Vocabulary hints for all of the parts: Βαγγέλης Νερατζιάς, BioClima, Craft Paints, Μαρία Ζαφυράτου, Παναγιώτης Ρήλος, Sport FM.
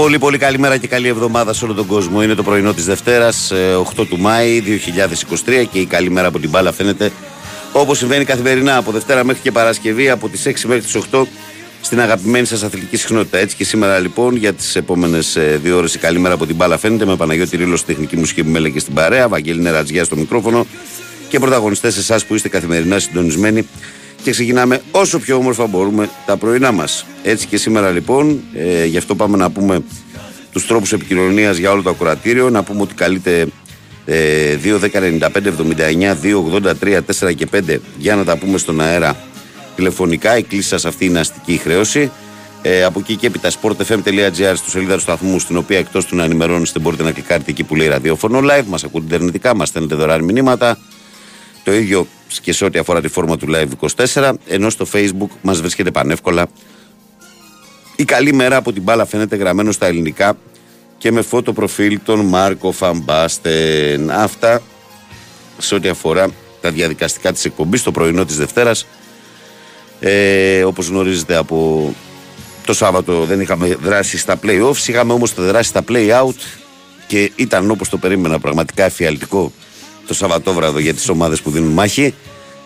Πολύ πολύ καλή μέρα και καλή εβδομάδα σε όλο τον κόσμο. Είναι το πρωινό της Δευτέρας, 8 του Μάη 2023 και η καλή μέρα από την μπάλα φαίνεται όπως συμβαίνει καθημερινά από Δευτέρα μέχρι και Παρασκευή από τις 6 μέχρι τις 8 στην αγαπημένη σας αθλητική συχνότητα. Έτσι και σήμερα λοιπόν για τις επόμενες 2 ώρες η καλή μέρα από την μπάλα φαίνεται με Παναγιώτη Ρήλο στη τεχνική μουσική επιμέλεια και στην παρέα, Βαγγέλη Νερατζιά στο μικρόφωνο και πρωταγωνιστές εσάς που είστε καθημερινά συντονισμένοι. Και ξεκινάμε όσο πιο όμορφα μπορούμε τα πρωινά μας. Έτσι και σήμερα λοιπόν, γι' αυτό πάμε να πούμε τους τρόπους επικοινωνίας για όλο το ακροατήριο. Να πούμε ότι καλείτε 2-10-95-79-2-83-4 και 5 για να τα πούμε στον αέρα τηλεφωνικά. Η κλήση σας αυτή είναι αστική χρέωση. Από εκεί και έπειτα sportfm.gr στη σελίδα του σταθμού, στην οποία εκτός του να ενημερώνεστε μπορείτε να κλικάρετε εκεί που λέει ραδιόφωνο live. Μας ακούτε ιντερνετικά, μας στέλνετε δωρεάν μηνύματα. Το ίδιο και σε ό,τι αφορά τη φόρμα του Live24, ενώ στο Facebook μας βρίσκεται πανεύκολα η καλή μέρα από την μπάλα φαίνεται γραμμένο στα ελληνικά και με φώτο προφίλ των Μάρκο Φαμπάστεν. Αυτά σε ό,τι αφορά τα διαδικαστικά της εκπομπής το πρωινό της Δευτέρας. Όπως γνωρίζετε από το Σάββατο δεν είχαμε δράσει στα play-offs, είχαμε όμως τα δράση στα play-out και ήταν όπως το περίμενα πραγματικά εφιαλτικό το Σαββατόβραδο για τις ομάδες που δίνουν μάχη.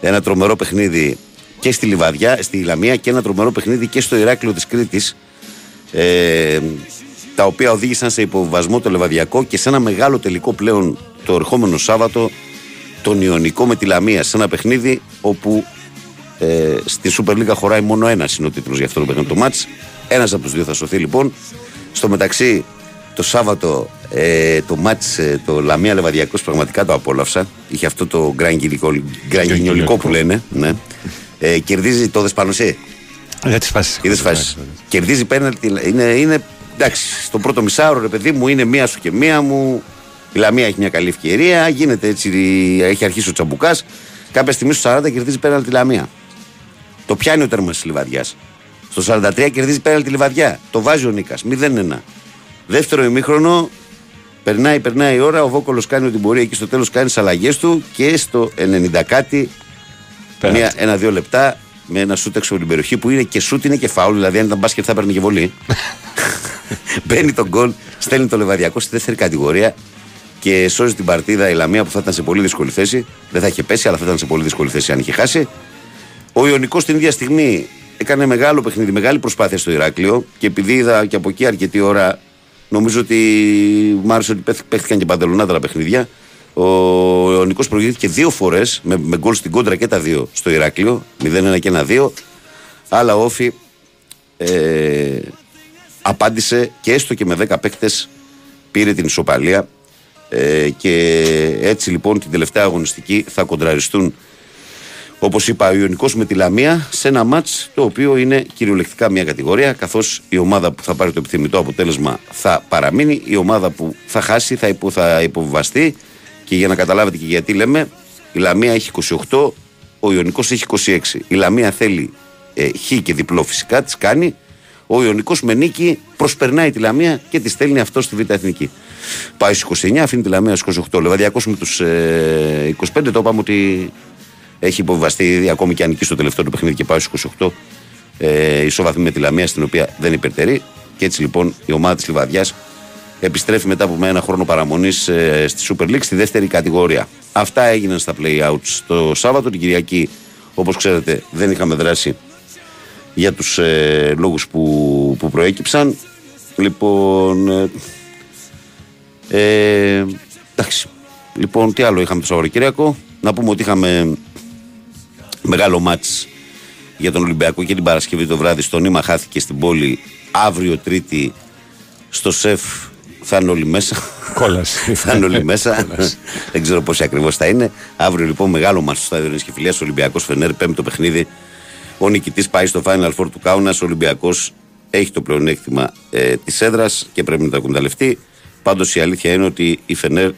Ένα τρομερό παιχνίδι και στη Λιβαδιά, στη Λαμία, και ένα τρομερό παιχνίδι και στο Ηράκλειο της Κρήτης, τα οποία οδήγησαν σε υποβιβασμό το λεβαδιακό και σε ένα μεγάλο τελικό πλέον το ερχόμενο Σάββατο, τον Ιωνικό με τη Λαμία, σε ένα παιχνίδι όπου στη Σούπερ Λίγκα χωράει μόνο ένας είναι ο τίτλος για αυτό το παιχνίδι το μάτς. Ένας από τους δύο θα σωθεί λοιπόν. Στο μεταξύ το Σάββατο το μάτς το Λαμία Λεβαδιακός πραγματικά το απόλαυσα. Είχε αυτό το γκρανγκινιολικό που λένε, ναι. Κερδίζει το Δεσπανωσέ. Για τις φάσεις. Κερδίζει πέναλτι. Είναι εντάξει, στο πρώτο μισάωρο ρε παιδί μου είναι μία σου και μία μου. Η Λαμία έχει μια καλή ευκαιρία. Γίνεται έτσι, έχει αρχίσει ο Τσαμπουκάς. Κάποια στιγμή στο 40 κερδίζει πέναλτι Λαμία. Το πιάνει ο τέρμας της Λιβαδιάς. Στο 43 κερδίζει πέναλτι Λιβαδιά. Το βάζει ο Νίκας. 0-1. Δεύτερο ημίχρονο, περνάει η ώρα, ο Βόκολος κάνει ό,τι μπορεί εκεί στο τέλος, κάνει τις αλλαγές του και στο 90 κάτι, 1-2 λεπτά, με ένα σούτ έξω από την περιοχή που είναι και σούτ είναι και φάουλ, δηλαδή αν ήταν μπάσκετ θα παίρνει και βολή. Μπαίνει τον γκολ, στέλνει το Λεβαδιακό στη δεύτερη κατηγορία και σώζει την παρτίδα η Λαμία που θα ήταν σε πολύ δύσκολη θέση. Δεν θα είχε πέσει, αλλά θα ήταν σε πολύ δύσκολη θέση αν είχε χάσει. Ο Ιωνικός την ίδια στιγμή έκανε μεγάλο παιχνίδι, μεγάλη προσπάθεια στο Ηράκλειο και επειδή είδα και από εκεί αρκετή ώρα. Νομίζω ότι μ' άρεσε ότι παίχτηκαν και παντελονάτερα παιχνίδια. Ο Ιωνικός προηγήθηκε δύο φορές με γκολ στην κόντρα και τα δύο στο Ηράκλειο, 0-1 και 1-2. Αλλά ο Όφη απάντησε και έστω και με 10 παίκτες πήρε την ισοπαλία. Και έτσι λοιπόν την τελευταία αγωνιστική θα κοντραριστούν, όπως είπα, ο Ιωνικός με τη Λαμία σε ένα μάτς το οποίο είναι κυριολεκτικά μια κατηγορία, καθώς η ομάδα που θα πάρει το επιθυμητό αποτέλεσμα θα παραμείνει, η ομάδα που θα χάσει θα υποβιβαστεί. Και για να καταλάβετε και γιατί λέμε, η Λαμία έχει 28, ο Ιωνικός έχει 26. Η Λαμία θέλει χ και διπλό φυσικά, της κάνει. Ο Ιωνικός με νίκη προσπερνάει τη Λαμία και τη στέλνει αυτό στη Β' Εθνική. Πάει στις 29, αφήνει τη Λαμία στις 28. Λεβαδιακός με τους 25, το είπαμε ότι έχει υποβιβαστεί ακόμη και αν νικήσει το τελευταίο του παιχνίδι και πάει στους 28, ισοβαθμεί με τη Λαμία, στην οποία δεν υπερτερεί. Και έτσι λοιπόν η ομάδα της Λιβαδιάς επιστρέφει μετά από ένα χρόνο παραμονής στη Super League, στη δεύτερη κατηγορία. Αυτά έγιναν στα play-outs το Σάββατο. Την Κυριακή, όπως ξέρετε, δεν είχαμε δράσει για τους λόγους που προέκυψαν. Λοιπόν, εντάξει. Λοιπόν, τι άλλο είχαμε το Σαββατοκύριακο. Να πούμε ότι είχαμε μεγάλο μάτς για τον Ολυμπιακό και την Παρασκευή το βράδυ στον Νήμα, χάθηκε στην πόλη. Αύριο Τρίτη στο ΣΕΦ θα είναι όλοι μέσα. Κόλαση. Θα είναι όλοι μέσα. Δεν ξέρω πόσοι ακριβώς θα είναι. Αύριο λοιπόν μεγάλο μάτς στο στάδιο Ειρήνης Κηφιλίας, Ολυμπιακός Φενέρ, πέμπτο παιχνίδι. Ο νικητής πάει στο Final Four του Κάουνας. Ο Ολυμπιακός έχει το πλεονέκτημα της έδρας και πρέπει να το εκμεταλλευτεί. Πάντως η αλήθεια είναι ότι η Φενέρ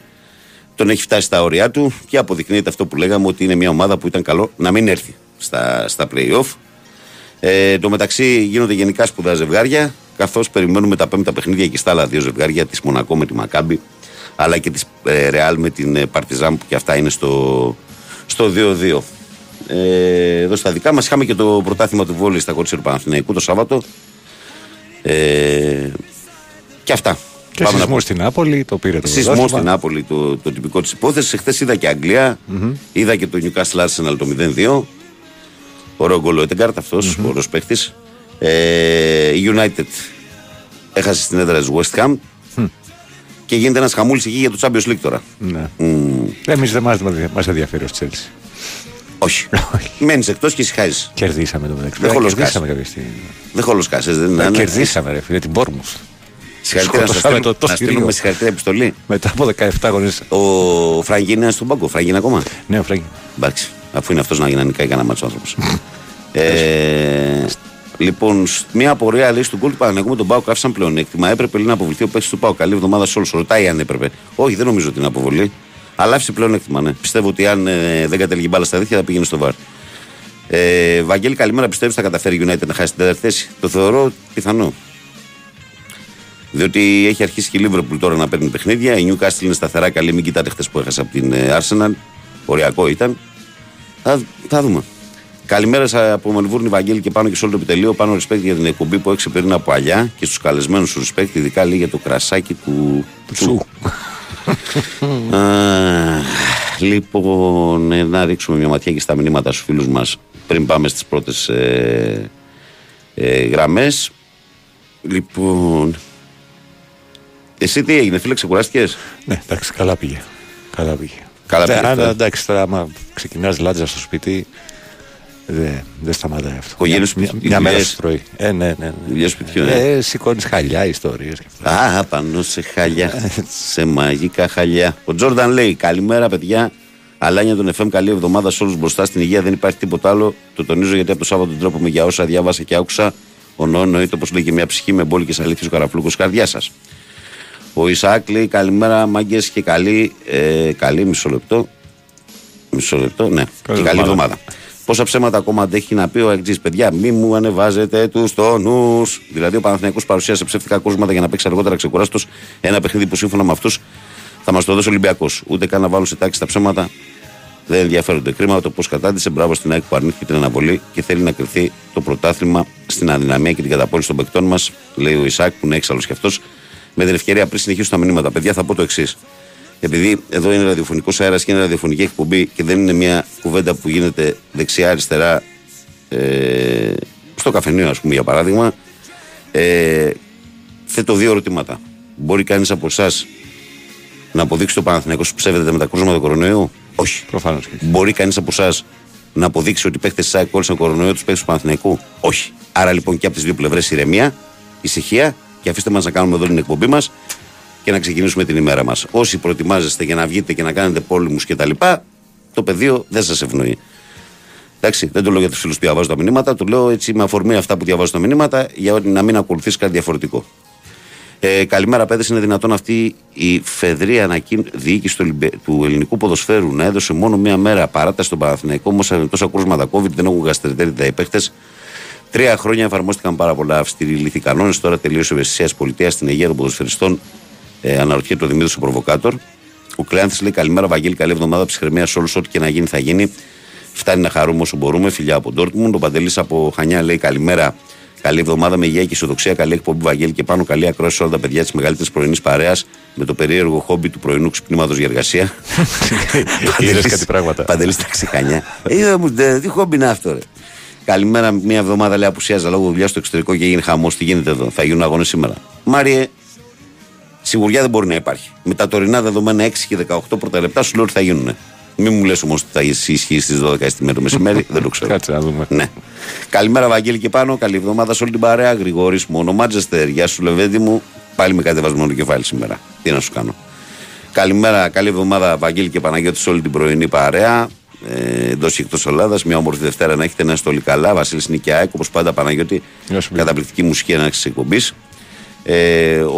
τον έχει φτάσει στα όρια του και αποδεικνύεται αυτό που λέγαμε, ότι είναι μια ομάδα που ήταν καλό να μην έρθει στα play-off. Εν τω μεταξύ γίνονται γενικά σπουδαία ζευγάρια, καθώς περιμένουμε τα πέμπτα παιχνίδια και στα άλλα δύο ζευγάρια, της Μονακό με τη Μακάμπι, αλλά και της Ρεάλ με την Παρτιζάν, που και αυτά είναι στο 2-2. Εδώ στα δικά μας είχαμε και το πρωτάθλημα του βόλεϊ στα κορίτσια του Παναθηναϊκού το Σάββατο. και αυτά. Και πάμε σεισμό στην Νάπολη, το πήρε το πρωτάθλημα. Σεισμό στην Νάπολη, το τυπικό της υπόθεσης. Εχθές είδα και Αγγλία, είδα και το Newcastle Arsenal το 0-2. Ωραίο γκολ ο Έντεγκαρτ, αυτός ο ωραίος παίκτης. Η United έχασε στην έδρα της West Ham. Και γίνεται ένας χαμούλης εκεί για το Champions League τώρα. Ναι. Εμείς δεν μας ενδιαφέρει ως Chelsea. Όχι. Μένεις εκτός και ησυχάζεις. Κερδίσαμε το μεταξύ. Δεν χολοσκάσαμε κάποια στιγμή. Δεν χολοσκάσες. Κερδίσαμε, ρε φίλε, την Bournemouth. Συγχαρητήρια, να στείλουμε συγχαρητήρια επιστολή. Μετά από 17 αγωνίες. Ο Φραγκ είναι στον πάγκο. Φραγκ είναι ακόμα. Ναι, ο Φραγκ. Εντάξει. Αφού είναι αυτός να γίνει νικάει κανένα μάτσο άνθρωπος. Λοιπόν, μια απορία λέει στον κόλ του Παναγενικού με τον Πάο κάφησαν πλεονέκτημα. Έπρεπε λέει, να αποβληθεί ο παίκτης του Πάο. Καλή εβδομάδα σε όλους. Ρωτάει αν έπρεπε. Όχι, δεν νομίζω ότι είναι αποβολή. Αλλά άφησε πλεονέκτημα. Ναι. Πιστεύω ότι αν δεν κατέληγε μπάλα στα δίχτυα θα πήγαινε στο βαρ. Βαγγέλη, καλημέρα. Πιστεύει θα καταφέρει η United να χάσει την τέταρτη θέση? Το θεωρώ πιθανό. Διότι έχει αρχίσει και η Liverpool τώρα να παίρνει παιχνίδια. Η Newcastle είναι σταθερά καλή. Μην κοιτάτε χτες που έχασα από την Arsenal. Οριακό ήταν. Θα δούμε. Καλημέρα από Μελβούρνη, Βαγγέλη, και πάνω και σε όλο το επιτελείο. Πάνω respect για την εκπομπή που έξεπερνε από αλλιά και στους καλεσμένους του respect, ειδικά λέει για το κρασάκι του Τσου. Λοιπόν, να ρίξουμε μια ματιά και στα μηνύματα στους φίλους μας πριν πάμε στις πρώτες γραμμές. Λοιπόν, εσύ τι έγινε, φίλε, ξεκουράστηκες? Ναι, εντάξει, καλά πήγε. Εντάξει, τώρα άμα ξεκινάς λάτζα στο σπίτι, δεν σταματάει αυτό. Οικογένειες μια μέρα στο πρωί. Ναι. Δουλειές σπιτιού. Σηκώνεις χαλιά, ιστορίες και αυτά. Πάνω σε χαλιά. Σε μαγικά χαλιά. Ο Τζόρνταν λέει: καλημέρα, παιδιά. Αλάνια των FM, καλή εβδομάδα σε όλους μπροστά. Στην υγεία δεν υπάρχει τίποτα άλλο. Το τονίζω γιατί από το Σάββατο ντρέπομαι για όσα διάβασα και άκουσα. Ο νοητό, όπως λέει και μια ψυχή με μπόλικες αλήθειες ο καραφλούκος καρδιά σας. Ο Ισαάκ λέει: καλημέρα, μάγκες, και καλή μισό λεπτό, ναι. Καλή και καλή εβδομάδα. Πόσα ψέματα ακόμα αντέχει να πει ο Αγγλής, παιδιά, μη μου ανεβάζετε τους τόνους. Δηλαδή, ο Παναθηναϊκός παρουσίασε ψεύτικα κόσματα για να παίξει αργότερα ξεκουράστος ένα παιχνίδι που σύμφωνα με αυτούς θα μας το δώσει ο Ολυμπιακός. Ούτε καν να βάλουν σε τάξη τα ψέματα. Δεν ενδιαφέρονται. Κρίμα το πώς κατάντησε. Μπράβο στην ΑΕΚ που αρνήθηκε την αναβολή και θέλει να κρυφθεί το πρωτάθλημα στην αδυναμία και την καταπόληση των παικτών μας, λέει ο Ισακ, που είναι έξαλλο κι αυτό. Με την ευκαιρία, πριν συνεχίσω τα μηνύματα, παιδιά, θα πω το εξής. Επειδή εδώ είναι ραδιοφωνικός αέρας και είναι ραδιοφωνική εκπομπή και δεν είναι μια κουβέντα που γίνεται δεξιά-αριστερά, στο καφενείο, ας πούμε, για παράδειγμα, θέτω δύο ερωτήματα. Μπορεί κανείς από εσάς να αποδείξει το Παναθηναϊκός που ψεύδεται με τα κρούσματα του κορονοϊού? Όχι. Προφανώς. Μπορεί κανείς από εσάς να αποδείξει ότι οι παίχτες της ΑΕΚ κόλλησαν κορονοϊό, τους παίχτες του Παναθηναϊκού? Όχι. Άρα λοιπόν και από τις δύο πλευρές ηρεμία, ησυχία, και αφήστε μας να κάνουμε εδώ την εκπομπή μας και να ξεκινήσουμε την ημέρα μας. Όσοι προετοιμάζεστε για να βγείτε και να κάνετε πόλεμους κτλ., το πεδίο δεν σας ευνοεί. Εντάξει, δεν το λέω για τους φίλους που διαβάζω τα μηνύματα, το λέω έτσι με αφορμή αυτά που διαβάζω τα μηνύματα, για να μην ακολουθείς κάτι διαφορετικό. Καλημέρα, παιδες. Είναι δυνατόν αυτή η φεδρή διοίκηση του ελληνικού ποδοσφαίρου να έδωσε μόνο μία μέρα παράταση στον Παναθηναϊκό, όμως τόσα κρούσματα COVID, δεν έχουν γαστριτέρητα οι παίχτες. 3 χρόνια εφαρμόστηκαν πάρα πολλά αυστηροί λήθοι κανόνες. Τώρα τελείωσε η ευαισθησία της πολιτείας στην υγεία των ποδοσφαιριστών. Αναρωτιέται ο Δημήτρης ο Προβοκάτορ. Ο Κλεάνθης λέει: καλημέρα, Βαγγέλη, καλή εβδομάδα, ψυχραιμία σε όλους. Ό,τι και να γίνει θα γίνει. Φτάνει να χαρούμε όσο μπορούμε. Φιλιά από Ντόρτμουντ. Ο Παντελής από Χανιά λέει: καλημέρα, καλή εβδομάδα με υγεία και ισοδοξία. Καλή εκπομπή, Βαγγέλη, και πάνω καλή ακρόαση σε όλα τα παιδιά της μεγαλύτερης πρωινής παρέας με το περίεργο χόμπι του πρωινού ξυπνήματος για εργασία. Παντελής τα ξεχανιά. Τι χόμπι είναι αυτό, ρε? Καλημέρα, μια εβδομάδα λέει απουσίαζα λόγω δουλειά στο εξωτερικό και έγινε χαμός. Τι γίνεται εδώ? Θα γίνουν αγώνες σήμερα? Μάριε, σιγουριά δεν μπορεί να υπάρχει. Με τα τωρινά δεδομένα 6 και 18 πρώτα λεπτά σου λέω ότι θα γίνουν. Μην μου λες όμως ότι θα ισχύει στις 12 το μεσημέρι, δεν το ξέρω. Κάτσε να δούμε. Ναι. Καλημέρα, Βαγγέλη, και πάνω. Καλή εβδομάδα σε όλη την παρέα. Γρηγόρης, μόνο Μάντζεστερ. Γεια σου, Λεβέντη μου. Πάλι με κατεβασμένο κεφάλι σήμερα. Τι να σου κάνω. Καλημέρα, καλή εβδομάδα, Βαγγέλη και Παναγιώτη, σε όλη την πρωινή παρέα. Εντός και εκτός Ελλάδας, μια όμορφη Δευτέρα να έχετε, να είστε όλοι καλά. Βασίλης Νικιάκ, όπως πάντα, Παναγιώτη, καταπληκτική μουσική ανάξη της εκπομπής.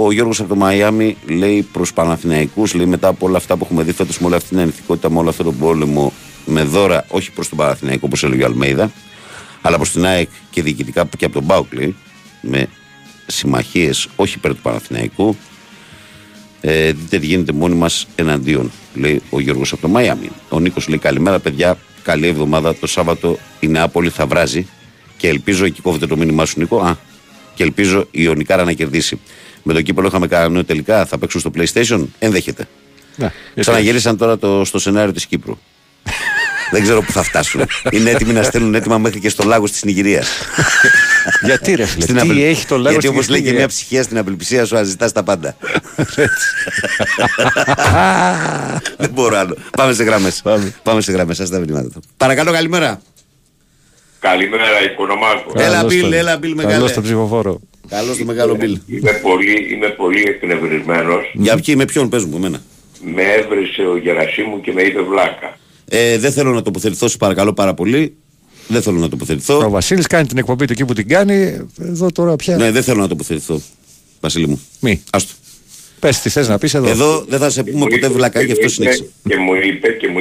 Ο Γιώργος από το Μαϊάμι λέει προς Παναθηναϊκούς, λέει μετά από όλα αυτά που έχουμε δει φέτος, με όλη αυτή την ανηθικότητα, με όλο αυτόν τον πόλεμο, με δώρα όχι προς τον Παναθηναϊκό, όπως έλεγε ο Αλμέιδα, αλλά προς την ΑΕΚ και διοικητικά και από τον ΠΑΟΚ, με συμμαχίες όχι υπέρ του Παναθηναϊκού. Δείτε τι γίνεται μόνοι μας εναντίον, λέει ο Γιώργος από το Μαϊάμι. Ο Νίκος λέει: καλημέρα, παιδιά, καλή εβδομάδα. Το Σάββατο η Νεάπολη θα βράζει και ελπίζω, εκεί κόβεται το μήνυμά σου, Νίκο. Και ελπίζω η Ιωνικάρα να κερδίσει. με το κύπελο είχαμε κάνει τελικά, θα παίξουν στο PlayStation, ενδέχεται. Ναι, ξαναγυρίσαν τώρα στο σενάριο της Κύπρου. Δεν ξέρω πού θα φτάσουν. Είναι έτοιμοι να στέλνουν έτοιμα μέχρι και στο Λάγος της Νιγηρίας. Γιατί ρε φίλε, τι έχει το Λάγος? Γιατί όπως λέει και μια ψυχία στην απελπισία σου, αζητάς τα πάντα. Δεν μπορώ άλλο. Πάμε σε γραμμές. Πάμε σε γραμμές. Ας τα μηνύματα. Παρακαλώ, καλημέρα. Καλημέρα, Οικονομάκο. Έλα Μπιλ, μεγάλε. Καλώς τον ψηφοφόρο. Καλώς τον μεγάλο Μπιλ. Είμαι πολύ εκνευρισμένος. Για ποιοι, με ποιον, πες μου εμένα. Με έβρισε ο Γερασίμου και με είπε βλάκα. Δεν θέλω να τοποθετηθώ, σε παρακαλώ πάρα πολύ. Δεν θέλω να τοποθετηθώ. Ο Βασίλης κάνει την εκπομπή του εκεί που την κάνει. Εδώ τώρα πια. Ναι, δεν θέλω να τοποθετηθώ, Βασίλη μου. Μη. Άστο. Πες τι θες να πεις εδώ. Εδώ δεν θα σε πούμε ποτέ βλακά, γι' αυτό συνέχισε. Και μου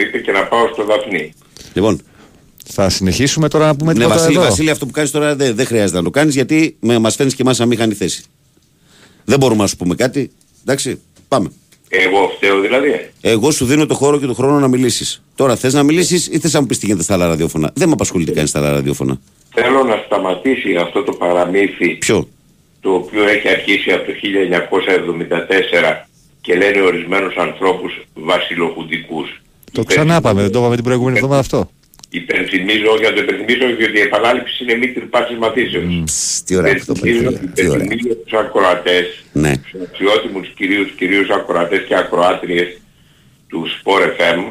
είπε και να πάω στο Δαφνί. Λοιπόν. Θα συνεχίσουμε τώρα να πούμε τίποτα εδώ. Ναι, Βασίλη, αυτό που κάνεις τώρα δεν χρειάζεται να το κάνεις, γιατί μας φαίνεις και εμάς αμήχανη θέση. Δεν μπορούμε να σου πούμε κάτι. Εντάξει, πάμε. Εγώ φταίω δηλαδή? Εγώ σου δίνω το χώρο και τον χρόνο να μιλήσεις. Τώρα θες να μιλήσεις ή θες να μου πεις τι γίνεται στα άλλα ραδιόφωνα? Δεν με απασχολείται κανείς στα άλλα ραδιόφωνα. Θέλω να σταματήσει αυτό το παραμύθι. Ποιο? Το οποίο έχει αρχίσει από το 1974 και λένε ορισμένους ανθρώπους βασιλοχουντικούς. Το ξανά πάμε, δεν το είπαμε την προηγούμενη εβδομάδα αυτό. Υπενθυμίζω, διότι η επανάληψη είναι μήτρη πάσης μαθήσεως. Τι ωραία αυτό. Υπενθυμίζω τους ακροατές, τους αξιότιμους κυρίους ακροατές και ακροάτριες του Sport FM,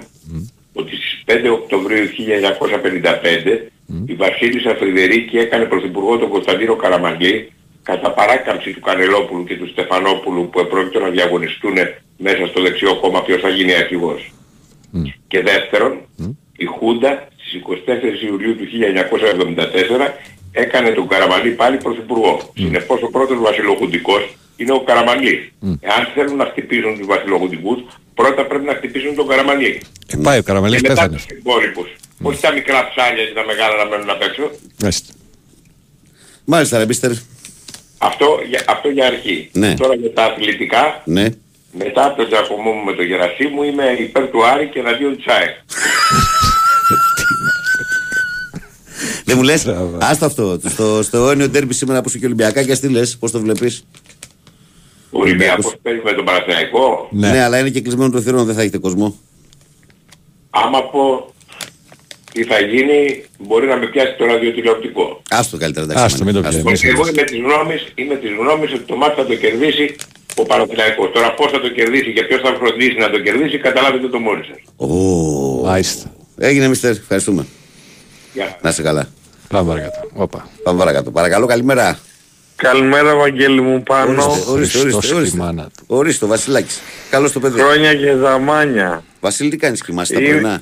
ότι στις 5 Οκτωβρίου 1955 η Βασίλισσα Φρυδερίκη έκανε πρωθυπουργό τον Κωνσταντίνο Καραμαγλή κατά παράκαμψη του Κανελόπουλου και του Στεφανόπουλου, που επρόκειτο να διαγωνιστούν μέσα στο δεξιό κόμμα ποιος θα γίνει αρχηγός. Και δεύτερον, η Χούντα στις 24 Ιουλίου του 1974 έκανε τον Καραμανλή πάλι πρωθυπουργό. Συνεπώς ο πρώτος βασιλοχουντικός είναι ο Καραμανλής. Εάν θέλουν να χτυπήσουν τους βασιλοχουντικούς, πρώτα πρέπει να χτυπήσουν τον Καραμανλή. Πάει ο Καραμανλής και μετά τους υπόλοιπους. Όχι τα μικρά ψάλια και τα μεγάλα να μένουν απ' έξω. Μάλιστα ρε Μπίστερ. Αυτό για αρχή. Ναι. Τώρα για τα αθλητικά. Ναι. Μετά από τον τζακωμό μου με τον Γερασίμου είμαι υπέρ του Άρη και εναντίον της ΑΕΚ. Δεν μου λες, άστα αυτό, στο αιώνιο ντέρμπι σήμερα που είσαι και Ολυμπιακάκιας, τι λες, πώς το βλέπεις? Ο Ολυμπιακός παίζει με τον Παναθηναϊκό. Ναι, αλλά είναι και κλεισμένο το θηρόν, δεν θα έχετε κόσμο. Άμα πω τι θα γίνει, μπορεί να με πιάσει το ραδιοτηλεοπτικό. Άστο καλύτερα, εντάξει. Άστο, μην το πιάσει. Εγώ είμαι της γνώμης ότι το μάτι θα το κερδίσει ο Παναθηναϊκός. Τώρα πώς θα το κερδίσει και ποιος θα φροντίσει να το κερδίσει, καταλάβετε το μόνοι σας. Μάλιστα. Έγινε, Μίστερ, ευχαριστούμε. Yeah. Να είσαι καλά. Πάμε παρακάτω. Πάμε παρακάτω. Παρακαλώ, καλημέρα. Καλημέρα, Βαγγέλη μου, Πάνω. Ορίστε, Βασιλάκης. Καλώς το παιδί. Χρόνια και δαμάνια. Βασίλη, τι κάνεις, κρυμάσαι τα πρωινά?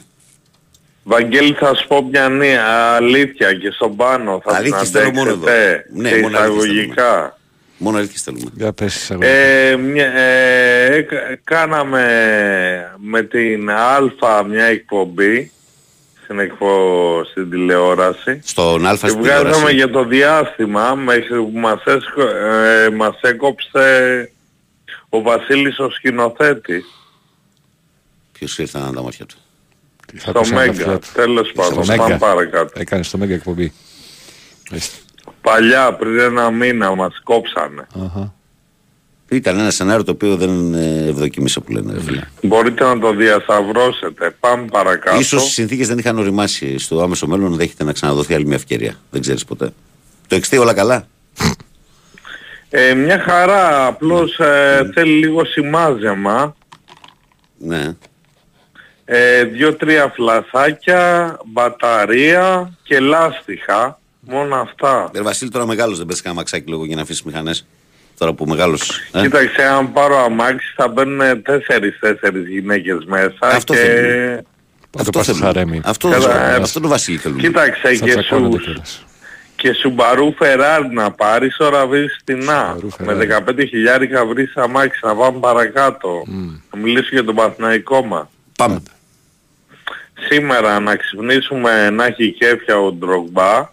Βαγγέλη, θα σου πω μια νέα αλήθεια και στον Πάνω. Θα αλήθεια μόνο εδώ. Ναι, εισαγωγικά. Μόνο αλήθεια στέλνουμε. Για πες εισαγωγικά. Κάναμε με την Α μια εκπομπή στην τηλεόραση. Στον Αλφα στην τηλεόραση. Και βγάζαμε για το διάστημα μέχρι που μας έκοψε ο Βασίλης ο σκηνοθέτης. Ποιος ήρθαν να τα μάτια του? Στο Μέγκα. Τέλος πάντων. Πάμε παρακάτω. Έκανε στο Μέγκα εκπομπή. Παλιά, πριν ένα μήνα μας κόψανε. Ήταν ένα σενάριο το οποίο δεν ευδοκιμήσε που λένε. Μπορείτε να το διασταυρώσετε. Πάμε παρακάτω. Ίσως οι συνθήκες δεν είχαν οριμάσει στο άμεσο μέλλον, δέχεται να ξαναδοθεί άλλη μια ευκαιρία. Δεν ξέρεις ποτέ. Το εξτεί όλα καλά. Μια χαρά. Απλώς θέλει λίγο σημάζεμα. Ναι. 2-3 φλαθάκια, μπαταρία και λάστιχα. Μόνο αυτά. Βασίλη, τώρα μεγάλος δεν πες κανένα μαξάκι λόγο για να αφήσεις μηχανές. Τώρα που μεγάλος, κοίταξε, αν πάρω αμάξι θα μπαίνουν 4 γυναίκες μέσα. Αυτό και... θέλει. Αυτό το Βασίλη θέλουμε. Κοίταξε, και Σουμπαρού Φεράρι να πάρεις, ώρα βρεις στην Α. Με 15.000 βρεις αμάξι, να πάμε παρακάτω. Να μιλήσω για τον Παναθηναϊκό μας. Πάμε. Σήμερα να ξυπνήσουμε να έχει κέφια ο Ντρογκμπά.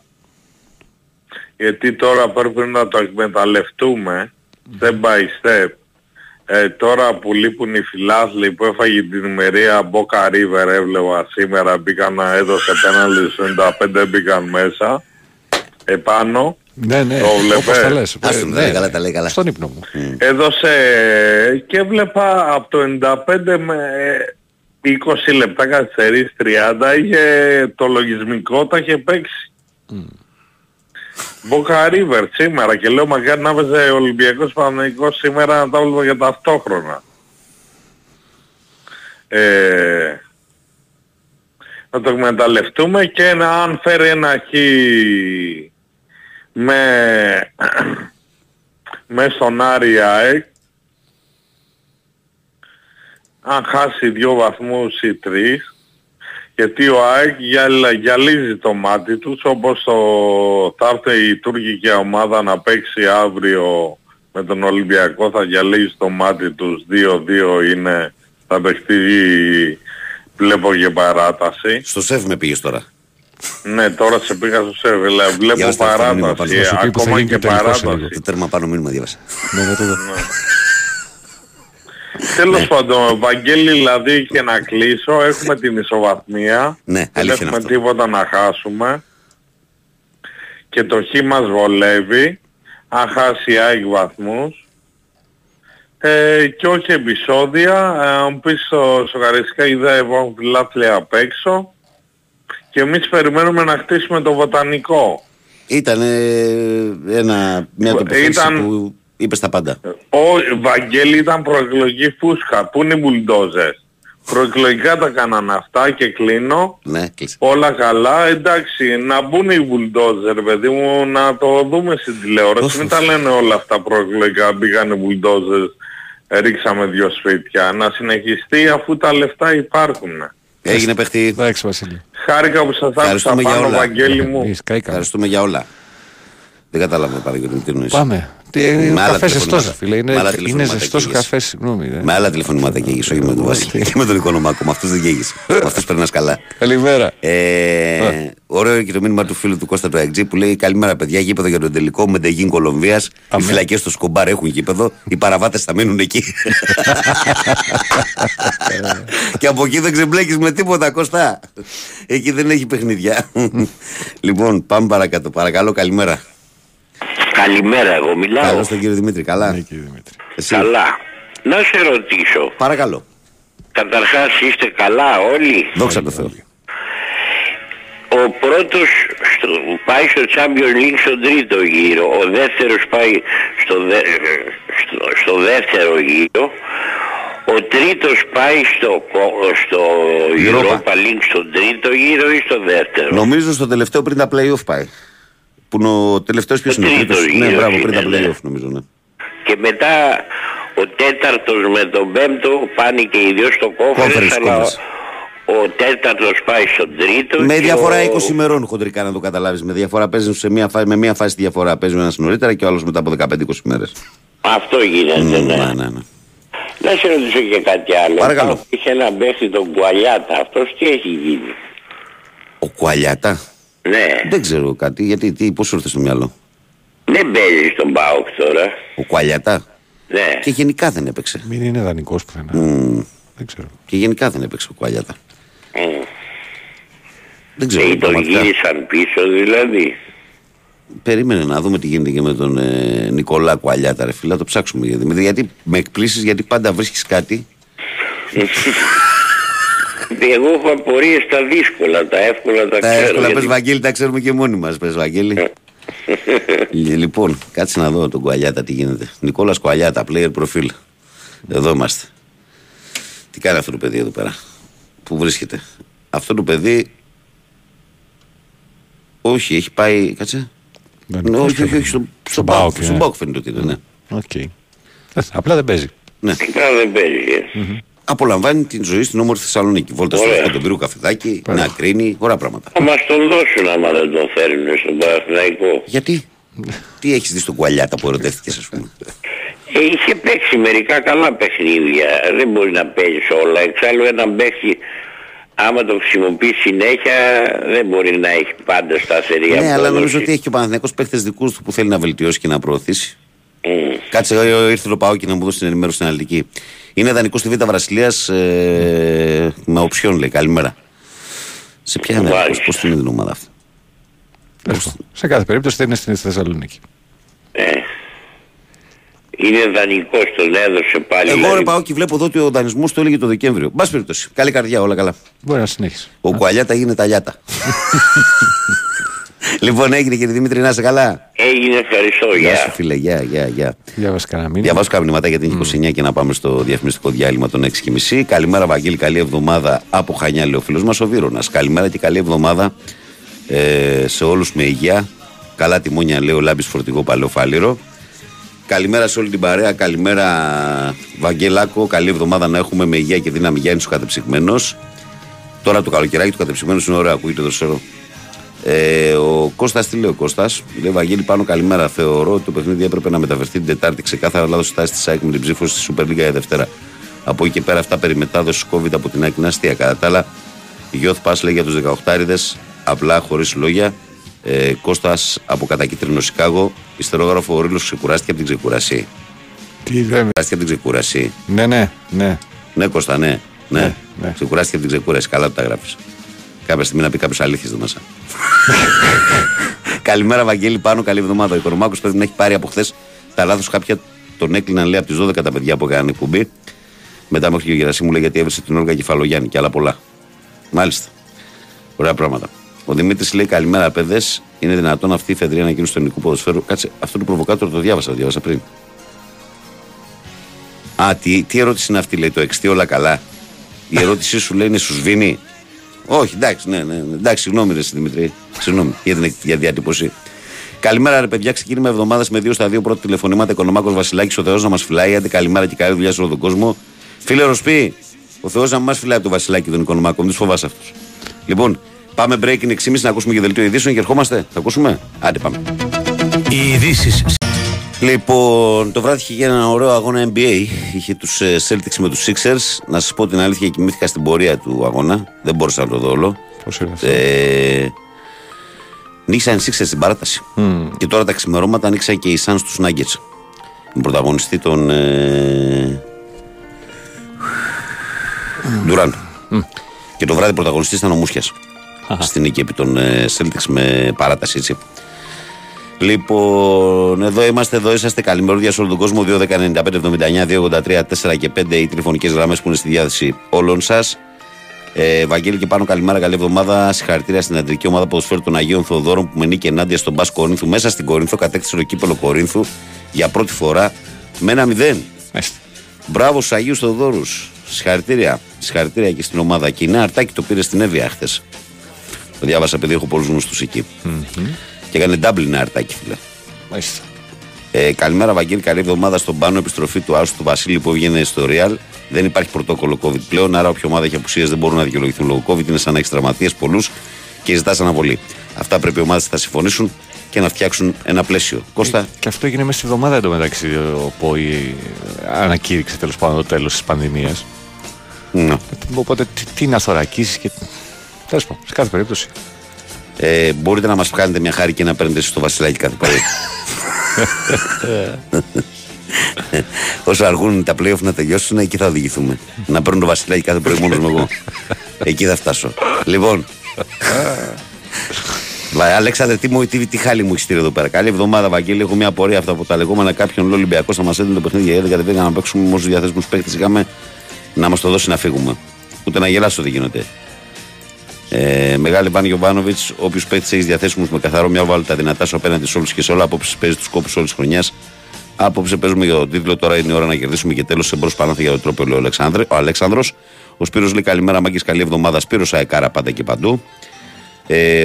Γιατί τώρα πρέπει να το εκμεταλλευτούμε, step by step. Τώρα που λείπουν οι φιλάθλοι, που έφαγε την ημερία Μπόκα Ρίβερ, έβλεπα σήμερα, έδωσε πέναλτι στους 95, μπήκαν μέσα, επάνω. Ναι, ναι, όπως τα λες. Ας τον ναι, καλά τα λέει, καλά. Στον ύπνο μου. Έδωσε και βλέπα από το 95 με 20 λεπτά καθυστερείς 30, είχε το λογισμικό, τα είχε παίξει. Μποκα River σήμερα και λέω μακάρι να έπαιζε ο Ολυμπιακός Παναγικός σήμερα να τα βλέπω για ταυτόχρονα. Να το εκμεταλλευτούμε και να αν φέρει ένα χι με στον Άρη ΑΕΚ, αν χάσει 2 βαθμούς ή 3, γιατί ο ΑΕΚ γυαλίζει το μάτι τους, όπως θα έρθει η τουρκική ομάδα να παίξει αύριο με τον Ολυμπιακό, θα γυαλίζει το μάτι τους, 2-2 είναι, θα παιχτεί, βλέπω και παράταση. Στο ΣΕΒ με πήγες τώρα. Ναι, τώρα σε πήγα στο ΣΕΒ, βλέπω παράταση, ακόμα και παράταση. Το τέρμα πάνω μήνυμα διάβασα. Τέλος πάντων, Βαγγέλη, δηλαδή, και να κλείσω, έχουμε την ισοβαθμία, δεν έχουμε τίποτα να χάσουμε και το χ μας βολεύει, αν χάσει ΑΕΚ βαθμούς και όχι επεισόδια, πίσω σοκαριστικά είδα εγώ φιλάθλια απ' έξω και εμείς περιμένουμε να χτίσουμε το βοτανικό. Ήταν μια τοποθέτηση που... Είπες τα πάντα. Ο Βαγγέλη ήταν προεκλογική φούσκα. Πού είναι οι μπουλντόζες. Προεκλογικά τα κάνανε αυτά και κλείνω. Ναι, όλα καλά. Εντάξει, να μπουν οι μπουλντόζερ, παιδί μου, να το δούμε στην τηλεόραση. Μην τα λένε όλα αυτά προεκλογικά. Μπήκαν οι μπουλντόζες, ρίξαμε 2 σπίτια. Να συνεχιστεί αφού τα λεφτά υπάρχουν. Έγινε παιχτή. Εντάξει, Βασίλη. Χάρηκα που σας άκουσα πάνω, Βαγγέλη μου. Ευχαριστούμε για όλα. Δεν κατάλαβα, Παναγιώτη, τι νοείς. Πάμε. Είναι καφέ ζεστός, φίλε. Είναι ζεστός καφέ, συγγνώμη. Με άλλα τηλεφωνήματα καίγεις, όχι με τον Βασίλη. Και με τον Οικονομάκο. Με αυτούς δεν καίγεις. Με αυτούς περνάς καλά. Καλημέρα. Ωραίο και το μήνυμα του φίλου του Κώστα του Αγκτζή που λέει: καλημέρα, παιδιά. Γήπεδο για τον τελικό με Ντεγίν Κολομβίας. Οι φυλακές του Σκομπάρ έχουν γήπεδο. Οι παραβάτες θα μείνουν εκεί. Και από εκεί δεν ξεμπλέκεις με τίποτα, Κώστα. Εκεί δεν έχει παιχνίδια. Λοιπόν, πάμε παρακάτω. Παρακαλώ, καλημέρα. Καλημέρα, εγώ μιλάω. Καλώς τον κύριο Δημήτρη, καλά. Ναι, κύριε Δημήτρη. Καλά. Να σε ρωτήσω. Παρακαλώ. Καταρχάς είστε καλά όλοι. Δόξα τω Θεώ. Ο πρώτος πάει στο Champions League στον τρίτο γύρο. Ο δεύτερος πάει στο δεύτερο γύρο. Ο τρίτος πάει στο Europa League στον τρίτο γύρο ή στο δεύτερο. Νομίζω στο τελευταίο πριν τα play-off πάει. Που είναι ο τελευταίος ποιος είναι ο τρίτος. Ναι, μπράβο, πριν τα play-off νομίζω, ναι. Και μετά ο τέταρτος με τον πέμπτο πάνε και οι δύο στο κόφερες, αλλά ο τέταρτος πάει στον τρίτο. Με διαφορά 20 ημερών χοντρικά, να το καταλάβεις. Με διαφορά παίζουν με μία φάση τη διαφορά. Παίζουν ένας νωρίτερα και ο άλλος μετά από 15-20 ημέρες. Αυτό γίνεται, ναι. Ναι. Να σε ρωτήσω και κάτι άλλο. Παρακαλώ. Είχε ένα παίχτη τον Κουαλιάτα. Αυτός τι έχει γίνει. Ο Κουαλιάτα. Ναι. Δεν ξέρω κάτι, γιατί πώς σου ήρθε στο μυαλό. Δεν παίζει στον ΠΑΟΚ τώρα. Ο Κουαλιάτα. Ναι. Και γενικά δεν έπαιξε. Μην είναι δανεικός πουθενά. Δεν ξέρω. Και γενικά δεν έπαιξε ο Κουαλιάτα. Δεν ξέρω. Και τον γύρισαν πίσω δηλαδή. Περίμενε να δούμε τι γίνεται και με τον Νικολά Κουαλιάτα, ρε φίλα, το ψάξουμε. Γιατί με εκπλήσεις, γιατί πάντα βρίσκεις κάτι. Εγώ έχω απορίες στα δύσκολα, τα εύκολα τα ξέρω. Τα εύκολα γιατί... πες Βαγγέλη, τα ξέρουμε και μόνοι μας, πες Βαγγέλη. Λοιπόν, κάτσε να δω τον Κουαλιάτα τι γίνεται. Νικόλας Κουαλιάτα, player profile. Εδώ είμαστε. Τι κάνει αυτό το παιδί εδώ πέρα, που βρίσκεται. Αυτό το παιδί... Όχι, έχει πάει... Κάτσε. Όχι, στον ΠΑΟΚ φαίνεται ότι είναι, ναι. Απλά δεν παίζει. Ναι. Δεν παίζει. Απολαμβάνει την ζωή στην όμορφη Θεσσαλονίκη. Βόλτα στο σπίτι, τον πυρού καφεδάκι, να κρίνει, ωραία πράγματα. Θα μας τον δώσουν άμα δεν τον φέρουν στον Παναθηναϊκό. Γιατί, τι έχεις δει στον Κουαλιάτα που ερωτεύτηκες, ας πούμε. Είχε παίξει μερικά καλά παιχνίδια. Δεν μπορεί να παίζει όλα. Εξάλλου έναν παίχτη, άμα το χρησιμοποιεί συνέχεια, δεν μπορεί να έχει πάντα σταθερή απόδοση. Ναι, αλλά νομίζω ότι έχει και ο Παναθηναϊκός παίχτες δικούς του που θέλει να βελτιώσει και να προωθήσει. Κάτσε, ήρθε το ΠΑΟΚ να μου δώσει την ενημέρωση στην αναλυτική. Είναι δανεικός στη Β' Βρασιλίας με οψιόν, λέει. Καλημέρα. Σε ποια είναι, πώς την είναι την ομάδα αυτή. Σε κάθε περίπτωση δεν είναι στην Θεσσαλονίκη. Είναι δανεικός, τον έδωσε πάλι. Εγώ ρε πάω και βλέπω εδώ ότι ο δανεισμός το έλεγε το Δεκέμβριο. Μπας περιπτώσει. Καλή καρδιά, όλα καλά. Μπορεί να συνέχισε. Ο Κουαλιάτα έγινε τα Λιάτα. Λοιπόν, έγινε κύριε Δημήτρη, να είσαι καλά. Έγινε, ευχαριστώ. Γεια σου φίλε, γεια. Διαβάζω κάποια μηνύματα για την 29 και να πάμε στο διαφημιστικό διάλειμμα των 6.30. Καλημέρα Βαγγέλη, καλή εβδομάδα από Χανιά, λέει ο φίλος μας ο Βίρονας. Καλημέρα και καλή εβδομάδα σε όλους με υγεία. Καλά τιμόνια, λέει ο Λάμπης Φορτηγό Παλαιοφάλιρο. Καλημέρα σε όλη την παρέα, καλημέρα Βαγγελάκο, καλή εβδομάδα να έχουμε με υγεία και δύναμη. Γιάννης ο κατεψυγμένος. Τώρα το καλοκαιράκι του κατεψυγμένου είναι ωραίο, ακούγεται εδώ σώρο. Ο Κώστας, τι λέει ο Κώστας, λέει Βαγγέλη πάνω καλημέρα. Θεωρώ ότι το παιχνίδι έπρεπε να μεταφερθεί την Τετάρτη ξεκάθαρα, αλλά στο τάση της ΑΕΚ με την ψήφο στη Σούπερ Λίγκα για Δευτέρα. Από εκεί και πέρα αυτά περί μετάδοση COVID από την ΑΕΚ είναι αστεία. Κατά τα άλλα, η Γιώθ Πας λέει για τους 18άριδες, απλά χωρίς λόγια. Κώστας από κατακίτρινο Σικάγο, ιστερόγραφο ο Ρήλος ξεκουράστηκε από την ξεκουρασία. Τι λέμε. Ξεκουράστηκε από την ξεκουρασία. Ναι. Ναι, Κώστα, ναι. Ξεκουράστηκε από την ξεκούραση. Καλά που τα γράφεις. Κάποια στιγμή να πει κάποιος αλήθειες εδώ μέσα. Καλημέρα, Βαγγέλη, πάνω. Καλή εβδομάδα. Ο Οικονομάκος πρέπει να έχει πάρει από χθες τα λάθος. Κάποια τον έκλειναν, λέει, από τις 12 τα παιδιά που έκαναν εκπομπή. Μετά μου έρχεται ο Γερασίμου, λέει, γιατί έβρισε την Όργα Κεφαλογιάννη και άλλα πολλά. Μάλιστα. Ωραία πράγματα. Ο Δημήτρης λέει: καλημέρα, παιδες. Είναι δυνατόν αυτή η φεδρία να γίνει στο ελληνικό ποδοσφαίρο? Κάτσε, αυτό το προβοκάτορο το διάβασα πριν. Α, τι ερώτηση είναι αυτή, λέει το 6, όλα καλά. Η ερώτησή σου, λέει, είναι σου σβήνει. Όχι, εντάξει, ναι. Εντάξει, συγγνώμη, ρε Δημήτρη. Συγγνώμη για διατύπωση. Καλημέρα, ρε παιδιά. Ξεκίνημα εβδομάδα με 2 στα 2 πρώτα τηλεφωνήματα. Οικονομάκος Βασιλάκη, ο Θεός να μας φυλάει. Άντε, καλημέρα και καλή δουλειά σε όλο τον κόσμο. Φίλε Ροσπή, ο Θεός να μας φυλάει από τον Βασιλάκη τον Οικονομάκο. Μην του φοβάσαι αυτού. Λοιπόν, πάμε break in 6.30 να ακούσουμε και δελτίο ειδήσεων και ερχόμαστε. Θα ακούσουμε. Άντε, πάμε. Οι ειδήσεις. Λοιπόν, το βράδυ είχε γίνει ένα ωραίο αγώνα NBA. Είχε τους Celtics με τους Sixers. Να σας πω την αλήθεια, κοιμήθηκα στην πορεία του αγώνα. Δεν μπόρεσα να το δω όλο. Πώς είναι αυτό. Νίξαν οι Sixers στην παράταση. Και τώρα τα ξημερώματα ανοίξαν και οι Suns στους Nuggets. Με πρωταγωνιστή τον Durant. Και το βράδυ πρωταγωνιστής ήταν ο Μούσιας. Στην νίκη επί των Celtics με παράταση, έτσι. Λοιπόν, εδώ είσαστε. Καλημερούδια σε όλο τον κόσμο. 2-10-95-79-283-4 και 5 οι τηλεφωνικές γραμμές που είναι στη διάθεση όλων σας. Βαγγέλη και πάνω, καλημέρα, καλή εβδομάδα. Συγχαρητήρια στην αντρική ομάδα ποδοσφαίρου των Αγίων Θεοδόρων που με νίκη ενάντια στον Μπας Κορίνθου. Μέσα στην Κορίνθο κατέκτησε το κύπελο Κορίνθου για πρώτη φορά με 1-0. Μπράβο στους Αγίους Θεοδόρους. Συγχαρητήρια και στην ομάδα. Και η Νέα Αρτάκη το πήρε στην Εύβοια χθες. Το διάβασα, επειδή έχω πολλούς γνωστούς εκεί. Και έκανε double ένα αρτάκι, φίλε. Μάλιστα. Καλημέρα, Βαγγέλη. Καλή εβδομάδα στον Πάνο. Επιστροφή του Άσου του Βασίλη που έβγαινε στο Real. Δεν υπάρχει πρωτόκολλο COVID πλέον. Άρα, όποια ομάδα έχει απουσίες δεν μπορούν να δικαιολογηθούν λόγω COVID. Είναι σαν να έχει τραυματίες πολλούς και ζητάς αναβολή. Αυτά πρέπει οι ομάδες να συμφωνήσουν και να φτιάξουν ένα πλαίσιο. Κώστα. Και αυτό έγινε μέσα στη εβδομάδα εντωμεταξύ. Ο ΠΟΗ ανακήρυξε τέλος πάντων το τέλος της πανδημίας. Ναι. Οπότε τι να θωρακίσεις και. Τέλος πάντων, σε κάθε περίπτωση. Μπορείτε να μας κάνετε μια χάρη και να παίρνετε στο Βασιλάκι κάθε πρωί. Όσο αργούν τα play-off να τελειώσουν, εκεί θα οδηγηθούμε. Να παίρνω το Βασιλάκι κάθε πρωί μόνος μου εγώ. Εκεί θα φτάσω. Λοιπόν. Αλέξανδρε, τι χάλι μου έχει στείλει εδώ πέρα. Καλή εβδομάδα, Βαγγέλη. Έχω μια απορία αυτά από τα λεγόμενα κάποιων. Ο Ολυμπιακός θα μας έδινε το παιχνίδι για 11. Δεν πήγαμε να παίξουμε όσους διαθέσιμους παίκτες είχαμε, να μας το δώσει να φύγουμε. Ούτε να γελάσω δεν γίνεται. Μεγάλη Βάνη Γιοβάνοβιτς, όποιος παίκτης έχεις διαθέσιμους με καθαρό μια βάλει τα δυνατά σου απέναντι σε όλους και σε όλα. Απόψε παίζει τους κόπους όλης της χρονιάς. Απόψε παίζουμε για τον τίτλο. Τώρα είναι η ώρα να κερδίσουμε και τέλος σε μπρος πανάθη για τον τρόπο, λέει ο Αλέξανδρος. Ο Σπύρος λέει καλημέρα, μάγκες, καλή εβδομάδα. Σπύρος αεκάρα πάντα και παντού.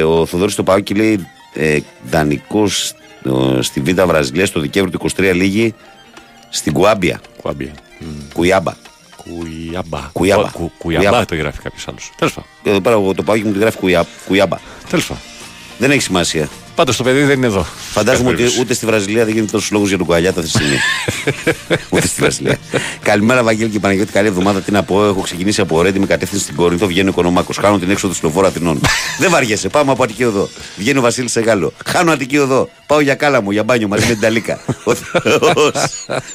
Ο Θοδόρης το Παόκι λέει δανεικός στη Β' Βραζιλία στο Δεκέμβριο του 23 λίγη στην Κουάμπια. Κουιάμπα το γράφει κάποιος άλλος. Τέλος πάντων. Εδώ πέρα το πάω και μου τη γράφει Κουιάμπα. Τέλος πάντων. Δεν έχει σημασία. Πάντως το παιδί δεν είναι εδώ. Φαντάζομαι ότι ούτε στη Βραζιλία δεν γίνεται τόσους λόγους για τον Κουαλιάτα αυτή τη στιγμή. Ούτε στη Βραζιλία. Καλημέρα, Βαγγέλη και Παναγιώτη. Καλή εβδομάδα. Τι να πω, έχω ξεκινήσει από Ρέντι με κατεύθυνση στην Κορίνθο. Βγαίνει ο Οικονομάκος. Χάνω την έξοδο στο Βόρειο Αθηνών. Δεν βαριέσαι. Πάμε από Αττική Οδό. Βγαίνει ο Βασίλης Σεγάλο. Χάνω Αττική Οδό. Πάω για Κάλαμο, για μπάνιο μαζί με την Ταλίκα.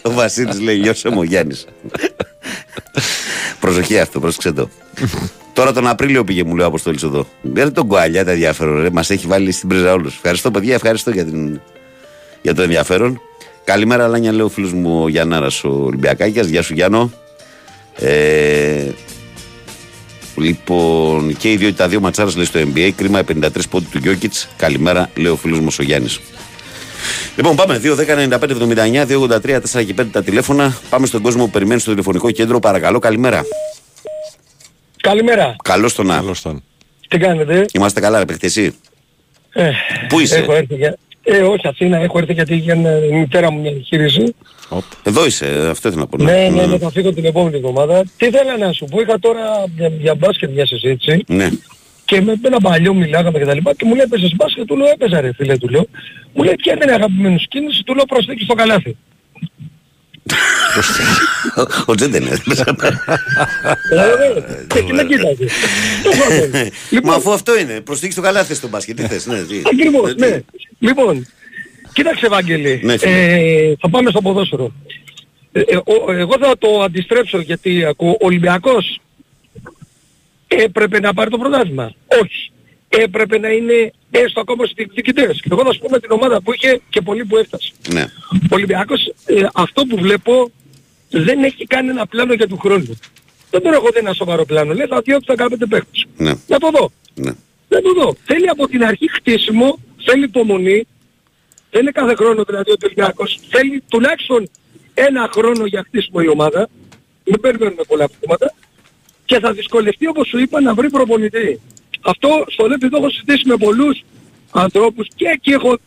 Ο Βασίλης λέει: Γιώσε μου, Γιάννης. Προσοχή αυτό, πρόσεξε το. Τώρα τον Απρίλιο πήγε, μου λέει ο Αποστόλης εδώ. Δεν τον κουαλιά τα ενδιαφέρον, ρε. Μας έχει βάλει στην πρίζα όλους. Ευχαριστώ, παιδιά, ευχαριστώ για το ενδιαφέρον. Καλημέρα, Λάνια, λέει ο φίλος μου ο Γιαννάρας ο Ολυμπιακάκιας. Γεια σου, Γιάννο. Λοιπόν, και οι δύο, τα δύο ματσάρες λέει στο NBA. Κρίμα 53 πόντου του Γιόκιτς. Καλημέρα, λέει ο φίλος μου ο Γιάννης. Λοιπόν, πάμε. 2-10-95-79-283-4 και 5 τα τηλέφωνα. Πάμε στον κόσμο που περιμένει στο τηλεφωνικό κέντρο. Παρακαλώ, καλημέρα. Καλημέρα. Καλώς τον Άλωστον. Τι κάνετε? Είμαστε καλά, ρε παίχτε, εσύ? Πού είσαι? Έχω έρθει για... όχι Αθήνα, έχω έρθει γιατί είχε η μητέρα μου μια εγχείρηση. Εδώ είσαι, αυτό ήθελα να πω. Ναι, θα φύγω την επόμενη εβδομάδα. Τι ήθελα να σου πω, είχα τώρα για μπάσκετ μια συζήτηση. Ναι. Και με ένα παλιό μιλάγαμε και τα λοιπά και μου λέει έπαιζες μπάσκετ, του λέω έπαιζα ρε φίλε, του λέω. Μου λέει ποια είναι αγαπημένη σου κίνηση, του λέω προσθήκη στο καλάθι. Ο Τζέντενερ. Τι με κοίταζε. Μα αφού αυτό είναι, προσθήκη στο καλάθι στο μπάσκετ, τι θες? Ακριβώς, ναι. Λοιπόν, κοίταξε Βαγγέλη, θα πάμε στο ποδόσφαιρο. Εγώ θα το αντιστρέψω γιατί ο Ολυμπιακός έπρεπε να πάρει το πρωτάθλημα. Όχι. Έπρεπε να είναι έστω ακόμα στις διεκδικητές. Εγώ θα σου πω με την ομάδα που είχε και πολύ που έφτασε. Ναι. Ο Ολυμπιακός, αυτό που βλέπω, δεν έχει κάνει ένα πλάνο για του χρόνου. Δεν τον έχω δει ένα σοβαρό πλάνο. Λέει θα διώξει 15 παίκτες. Ναι. Να το δω. Ναι. Να το δω. Θέλει από την αρχή χτίσιμο, θέλει υπομονή. Δεν είναι κάθε χρόνο δηλαδή ο Ολυμπιακός. Θέλει τουλάχιστον ένα χρόνο για χτίσιμο η ομάδα. Δεν περιμένουμε πολλά πράγματα. Και θα δυσκολευτεί όπως σου είπα να βρει προπονητή. Αυτό στο ΛΕΠ το έχω συζητήσει με πολλούς ανθρώπους και εκεί έχω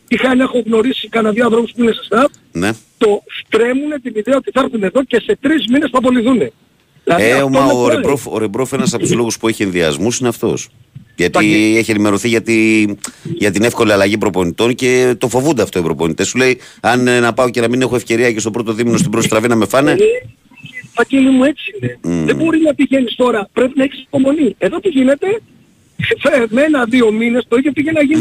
γνωρίσει κανένα δύο ανθρώπους που είναι σε staff. Ναι. Το στρέμουνε την ιδέα ότι θα έρθουν εδώ και σε 3 μήνες θα απολυθούν. Δηλαδή, ο Ρεμπρόφ ένας από τους λόγους που έχει ενδιασμούς είναι αυτός. Γιατί έχει ενημερωθεί για την εύκολη αλλαγή προπονητών και το φοβούνται αυτό οι προπονητές. Σου λέει αν να πάω και να μην έχω ευκαιρία και στο πρώτο δίμηνο στην προστραβή να με φάνε. Βαγγέλη μου έτσι είναι. Δεν μπορεί να πηγαίνεις τώρα. Πρέπει να έχεις υπομονή. Εδώ τι γίνεται, με 1-2 μήνες το ίδιο πήγαινε να γίνει.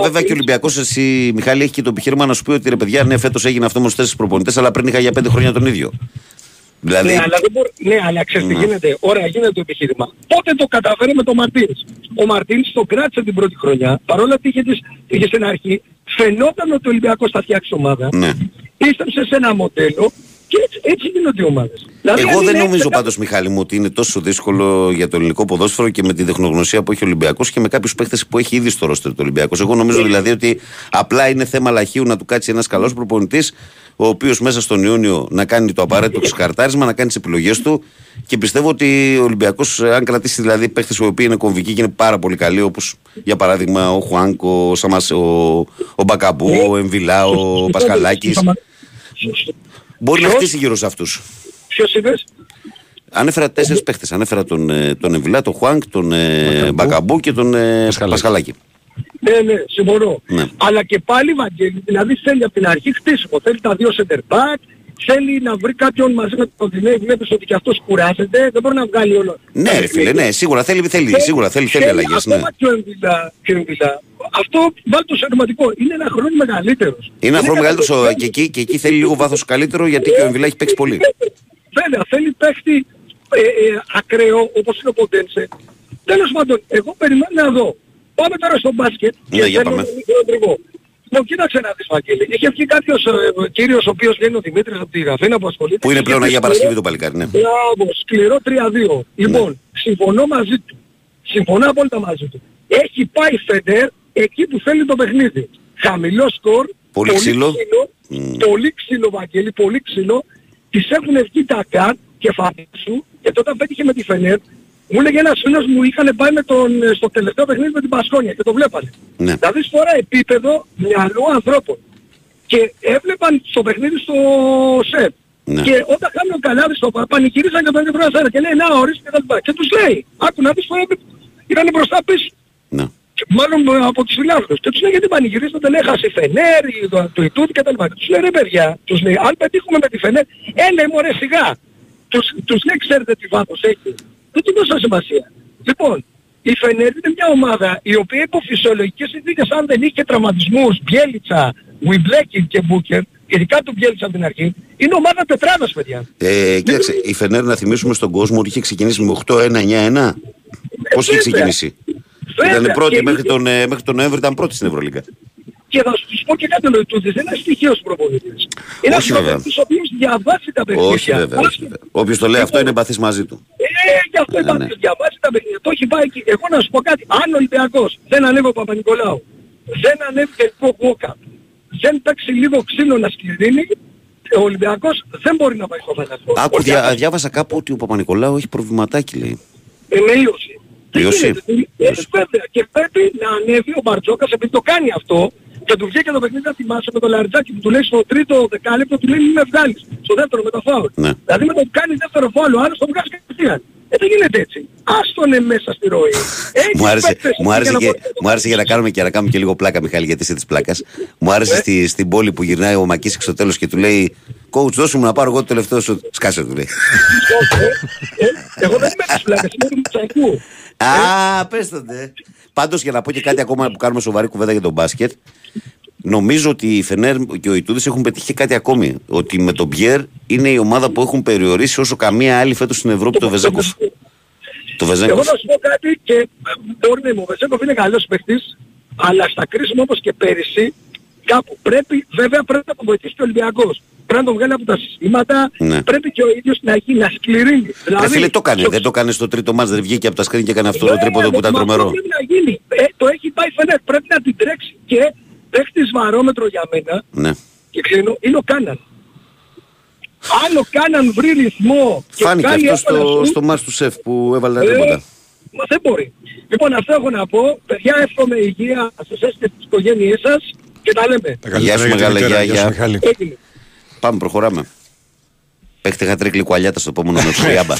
Βέβαια και ο Ολυμπιακός, εσύ Μιχάλη, έχει και το επιχείρημα να σου πει ότι ρε παιδιά, ναι, φέτος έγινε αυτό με τους 4 προπονητές, αλλά πριν είχα για 5 χρόνια τον ίδιο. Δηλαδή... Ναι, αλλά ξέρεις τι γίνεται. Ωραία, γίνεται το επιχείρημα. Πότε το καταφέρει με τον Μαρτίνς? Ο Μαρτίνς το κράτησε την πρώτη χρονιά, παρόλα που είχε στην αρχή, φαινόταν ότι ο Ολυμπιακός θα φτιάξει ομάδα. Ναι. Πίστεψε σε ένα μοντέλο. Και έτσι γίνονται οι ομάδες. Δηλαδή, εγώ δεν νομίζω πάντως, Μιχάλη μου, ότι είναι τόσο δύσκολο για το ελληνικό ποδόσφαιρο και με την τεχνογνωσία που έχει ο Ολυμπιακός και με κάποιους παίχτες που έχει ήδη στο ρόστερ του Ολυμπιακός. Εγώ νομίζω δηλαδή ότι απλά είναι θέμα λαχείου να του κάτσει ένας καλός προπονητής, ο οποίος μέσα στον Ιούνιο να κάνει το απαραίτητο ξεκαρτάρισμα, να κάνει τις επιλογές του. Και πιστεύω ότι ο Ολυμπιακός, αν κρατήσει δηλαδή παίχτες οι οποίοι είναι κομβικοί και είναι πάρα πολύ καλοί, όπως για παράδειγμα ο Χουάνκο, ο Μπακαμπού, ο Εμβιλά, ο Πασχαλάκης. Μπορεί να χτίσει γύρω σε αυτούς. Ποιος είπες? Ανέφερα 4 παίχτες. Ανέφερα τον Εμβιλά, τον Χουάνκ, τον Μπακαμπού και τον Πασχαλάκη. Ναι, συμφωνώ. Ναι. Αλλά και πάλι Βαγγέλη, δηλαδή θέλει από την αρχή χτίσιμο. Θέλει τα 2 center back, θέλει να βρει κάποιον μαζί με τον Δινέη. Βλέπεις ότι και αυτός κουράζεται, δεν μπορεί να βγάλει όλο. Ναι, ρε φίλε, ναι, σίγουρα θέλει αλλαγές. Ναι. Ακόμα και ο Εμβιλά. Αυτό βάλει το σωματικό. Είναι ένα χρόνο μεγαλύτερος. Είναι ένα χρόνο μεγαλύτερος και εκεί θέλει λίγο βάθος καλύτερο γιατί και ο Εμβιλά έχει παίξει πολύ. Βέβαια, θέλει παίχτη ακραίο όπως είναι ο Ποντένσε. Τέλος πάντων, εγώ περιμένω να δω. Πάμε τώρα στο μπάσκετ και θέλω να δω. Λοιπόν, κοίταξε να δεις Βαγγέλη. Είχε βγει κάποιος κύριος ο οποίος λένε ο Δημήτρης από τη Γραφήνα που ασχολείται. Που είναι πλέον Αγία Παρασκευή το παλικάρι, ναι. Μπράβο, σκληρό 3-2. Λοιπόν, συμφωνώ μαζί του. Συμφωνώ απόλυτα μαζί του. Έχει πάει Φεντερ εκεί που θέλει το παιχνίδι. Χαμηλό σκορ, πολύ ξύλο. Πολύ ξύλο Βαγγέλη, πολύ ξύλο. Τις έχουν βγει τα καν και φαντάσου. Και τότε πέτυχε με τη Φενέρ. Μου έλεγε ένας φίλος μου, είχαν πάει στο τελευταίο παιχνίδι με την Πασκόνια και το βλέπανε. Ναι. Δηλαδή φορά επίπεδο μυαλό ανθρώπων. Και έβλεπαν στο παιχνίδι στο ΣΕΠ. Ναι. Και όταν κάνουν ο Καλάδης το πανηγυρίζαν και τον έφεραν και λέει να ορίστε και τα λοιπά. Και τους λέει, άκου να δεις φορά ήταν μπροστά πίσω. Ναι. Μάλλον από τους φιλάθλους. Και τους λέει γιατί πανηγυρίζονται, λέει χάσει η Φενέρ, το Ιτούδη και τα λοιπά. Και τους λέει ρε παιδιά, τους λέει αν πετύχουμε με τη Φενέρ, έλε μωρέ σιγά. Τους λέει ξέρετε τι βάθος έχει. Δεν του δώσα σημασία. Λοιπόν, η Φενέρ είναι μια ομάδα η οποία υπό φυσιολογικές συνθήκες αν δεν είχε τραυματισμούς, Μπιέλιτσα, Ουιμπλέκιν και Μπούκερ, ειδικά του Μπιέλιτσα από την αρχή, είναι ομάδα τετράδας παιδιά. Κοίταξε, η Φενέρ να θυμίσουμε στον κόσμο ότι είχε ξεκινήσει με 8-1-9-1. Πώς είχε ξεκινήσει? Ήταν πρώτη μέχρι τον Νοέμβρη, ήταν πρώτη στην Ευρωλίγκα. Και θα σου πω και κάτι ο Λοιτούδης, δεν είναι στοιχείος προπονητής. Είναι ένας προπονητής ο οποίος διαβάζει τα παιχνίδια. Όχι βέβαια. Όποιος το λέει αυτό είναι εμπαθής μαζί του. Γι' αυτό εμπαθής, διαβάζει τα παιχνίδια. Το έχει πάει εκεί. Εγώ να σου πω κάτι. Αν ο Ολυμπιακός δεν ανέβει ο Παπα-Νικολάου, δεν ανέβει τελικό walk-up, δεν παίξει λίγο ξύλο να σκληρύνει, ο Ολυμπιακός δεν μπορεί να πάει στο Παναθηναϊκό. Άκου, διάβασα κάπου ότι ο Παπα-Νικολάου έχει προβληματάκι, λέει. Και πρέπει να ανέβει ο Μπαρτζόκας, επειδή το κάνει αυτό. Και του βγήκε το παιχνίδι να θυμάσαι με το λαριτζάκι που του λέει στο τρίτο δεκάλεπτο, του λέει μην με βγάλεις. Στο δεύτερο με το φάουλ. Ναι. Δηλαδή με το που κάνει δεύτερο φάουλ, ο άλλος το βγάζει κατευθείαν. Δεν γίνεται έτσι. Άστονε μέσα στη ροή. Μου άρεσε, για να κάνουμε και λίγο πλάκα, Μιχάλη, γιατί είσαι της πλάκας. Μου άρεσε στην πόλη που γυρνάει ο Μακίσικ στο τέλος και του λέει coach, δώσου μου να πάρω εγώ το τελευταίο σου. Σκάσε, του λέει. Εγώ δεν είμαι της πλάκας, είμαι του Τσαϊκού. Α, πες τότε. Πάντως, για να πω και κάτι ακόμα που κάνουμε σοβαρή κουβέντα για τον μπάσκετ, νομίζω ότι η Φενέρ και ο Ιτούδης έχουν πετύχει κάτι ακόμη. Ότι με τον Πιέρ είναι η ομάδα που έχουν περιορίσει όσο καμία άλλη φέτος στην Ευρώπη το Βεζέγκοφ. Εγώ θα σου πω κάτι και μπορεί να είμαι. Ο Βεζέγκοφ είναι καλός παίκτης, αλλά στα κρίσιμα όπως και πέρυσι, κάπου πρέπει, βέβαια πρέπει να τον βοηθήσει και ο Ολυμπιακός. Πρέπει να τον βγάλει από τα συστήματα, ναι. Πρέπει και ο ίδιος να έχει να σκληρύνει. Δηλαδή, φίλε, το κάνει, δεν το κάνει στο τρίτο μάτς, δεν βγήκε από τα σκριν και έκανε αυτό το τρίποδο που ήταν τρομερό. Πρέπει να γίνει. Το έχει πάει Φενέρ, πρέπει να την τρέξει και... Παίχτης βαρόμετρο για μένα, ναι. Και ξένο, είναι ο Κάναν. Αν ο Κάναν βρει ρυθμό και φάνηκε κάνει αυτό στο μάτς του Σεφ που έβαλε τα τίποτα. Μα δεν μπορεί. Λοιπόν, αυτό έχω να πω. Παιδιά, εύχομαι υγεία στους εσείς και στις οικογένειές σας και τα λέμε. Γεια σου μεγάλα, γεια. Πάμε, προχωράμε. Παίχτε χατρή κλικουαλιάτα στο επόμενο με Τριάμπα.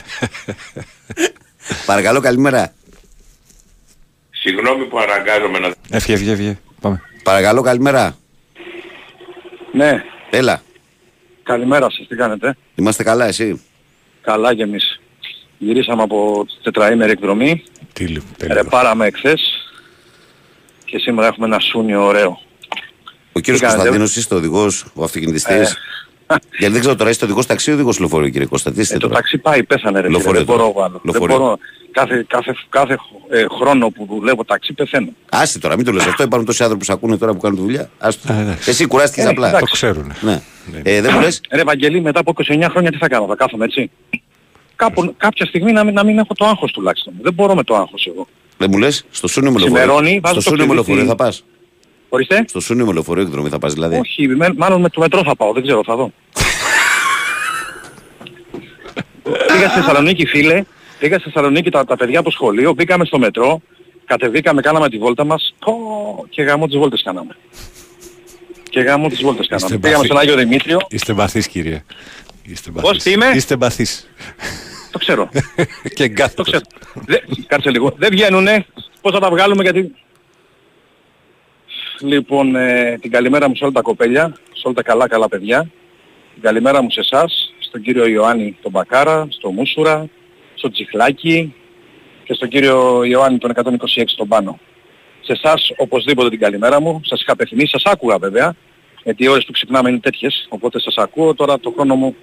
Παρακαλώ, καλημέρα. Συγγνώμη που αναγκάζομαι να... Ευχαριστώ. Πάμε. Παρακαλώ, καλημέρα. Ναι. Έλα. Καλημέρα σας, τι κάνετε? Είμαστε καλά, εσύ? Καλά κι εμείς. Γυρίσαμε από τετραήμερη εκδρομή. Πάραμε εχθές. Και σήμερα έχουμε ένα σούνιο ωραίο. Ο κύριος Κωνσταντίνος, είστε οδηγός, ο αυτοκινητιστής? Γιατί δεν ξέρω τώρα, είστε οδηγός ταξί ή οδηγός λεωφορείο, κύριε Κωνσταντίνη? Το ταξί πάει, πέθανε ρε. Δεν μπορώ. Κάθε χρόνο που δουλεύω ταξί πεθαίνω. Άσε τώρα, μην το λες αυτό. Υπάρχουν τόσοι άνθρωποι που σε ακούνε τώρα που κάνουν τη δουλειά. Εσύ κουράστηκες απλά. Το ξέρουν. Δεν μου λες. Ρε Βαγγελή, μετά από 29 χρόνια τι θα κάνω, θα κάθομαι έτσι? Κάποια στιγμή να μην έχω το άγχος τουλάχιστον. Δεν μπορώ με το άγχος εγώ. Δεν μου λες, στο σούνιο με λεωφορείο θα πας? Ορίστε. Στο σούνιο με λεωφορείο εκδρομή θα πας δηλαδή? Όχι, μάλλον με το μετρό θα πάω, δεν ξέρω, θα δω. Πήγα στη Θεσσαλονίκη, φίλε. Πήγα στη Θεσσαλονίκη τα παιδιά από το σχολείο, μπήκαμε στο μετρό, κατεβήκαμε, κάναμε τη βόλτα μας και γαμώ τις βόλτες κάναμε. Πήγαμε στον Άγιο Δημήτριο. Είστε μπαθείς, κύριε. Πώς είμαι? Είστε μπαθείς. Το ξέρω. Και εγκάθετος. Κάτσε λίγο. Δεν βγαίνουνε. Πώς θα τα βγάλουμε γιατί... Λοιπόν, την καλημέρα μου σε όλα τα κοπέλια, σε όλα τα καλά παιδιά. Την καλημέρα μου σε εσάς, στον κύριο Ιωάννη τον Μπακάρα, στο Μούσουρα, στο Τσιχλάκι και στον κύριο Ιωάννη τον 126 τον Πάνο. Σε εσάς οπωσδήποτε την καλημέρα μου, σας είχα απευθυνήσει, σας άκουγα βέβαια, γιατί οι ώρες που ξυπνάμε είναι τέτοιες, οπότε σας ακούω. Τώρα το χρόνος μου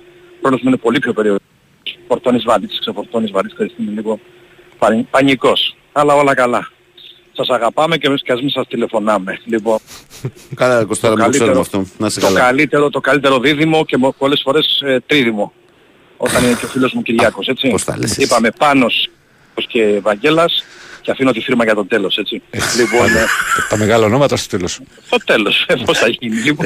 είναι πολύ πιο περιορισμένος. Ξεφορτώνεις βαρύς, είμαι λίγο πανικός, αλλά όλα καλά. Σας αγαπάμε και εμείς και ας μην σας τηλεφωνάμε. Λοιπόν, καλά, Κωστάρα, το καλύτερο, αυτό. Να σε καλά. Το καλύτερο δίδυμο και πολλές φορές τρίδυμο. Όταν είναι και ο φίλος μου Κυριάκος, έτσι. Είπαμε Πάνος και Βαγγέλας και αφήνω τη φίρμα για το τέλος, έτσι. Λοιπόν, τα μεγάλα ονόματα στο τέλος. Το τέλος, πώς θα γίνει. Λοιπόν,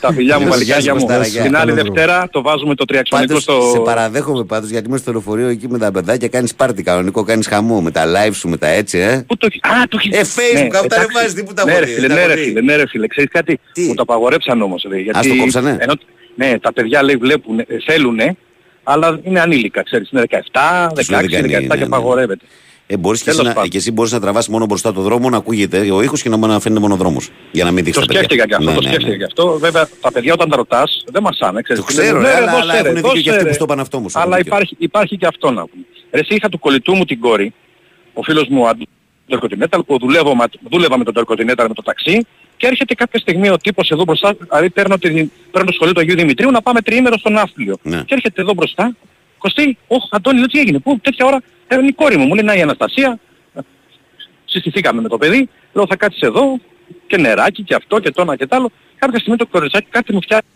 τα φιλιά μου, μαλλικιά μου. Την άλλη Δευτέρα το βάζουμε το τριαξονικό στο... Σε παραδέχομαι πάντως, γιατί είμαι στο λεωφορείο εκεί με τα παιδάκια, κάνεις πάρτι κανονικό, κάνεις χαμό με τα live σου, με τα έτσι, Πού το... Α, το έχεις... Facebook, αυτά δεν βάζεις τίποτα. Ναι ρε φίλε, ξέρεις κάτι, μου το απαγορέψαν όμως. Ας το κόψανε. Ναι, τα παιδιά λέει βλέπουν, θέλουνε, αλλά είναι ανήλικα, ξέρεις, είναι 17, 16, 17 και απαγορεύεται. Μπορείς και εσύ μπορείς να τραβάς μόνο μπροστά το δρόμο, να ακούγεται ο ήχος και να μην αφήνεται μόνο δρόμος. Για να μην δείχνει. Το σκέφτηκα και αυτό. Βέβαια τα παιδιά όταν τα ρωτάς δεν μασάνε, ξέρεις. Το ξέρω, αλλά έχουν δίκιο και αυτοί που στο πάνε αυτό όμως. Αλλά υπάρχει και αυτό να πούμε. Ρε, είχα του κολλητού μου την κόρη, ο φίλος μου Τερκοτινέταλ, που δούλευα με τον Τερκοτινέταλ με το ταξί. Και έρχεται κάποια στιγμή ο τύπος εδώ μπροστά, δηλαδή παίρνω το σχολείο του Αγίου Δημητρίου να πάμε τριήμερο στον Ναύπλιο. Ναι. Και έρχεται εδώ μπροστά, Κωστή, Αντώνη, τι έγινε, πού τέτοια ώρα, Έρνει η κόρη μου, μου λέει να η Αναστασία, συστηθήκαμε με το παιδί, λέω θα κάτσεις εδώ και νεράκι και αυτό και το ένα και τ' άλλο. Κάποια στιγμή το κοριτσάκι κάτι μου φτιάχνει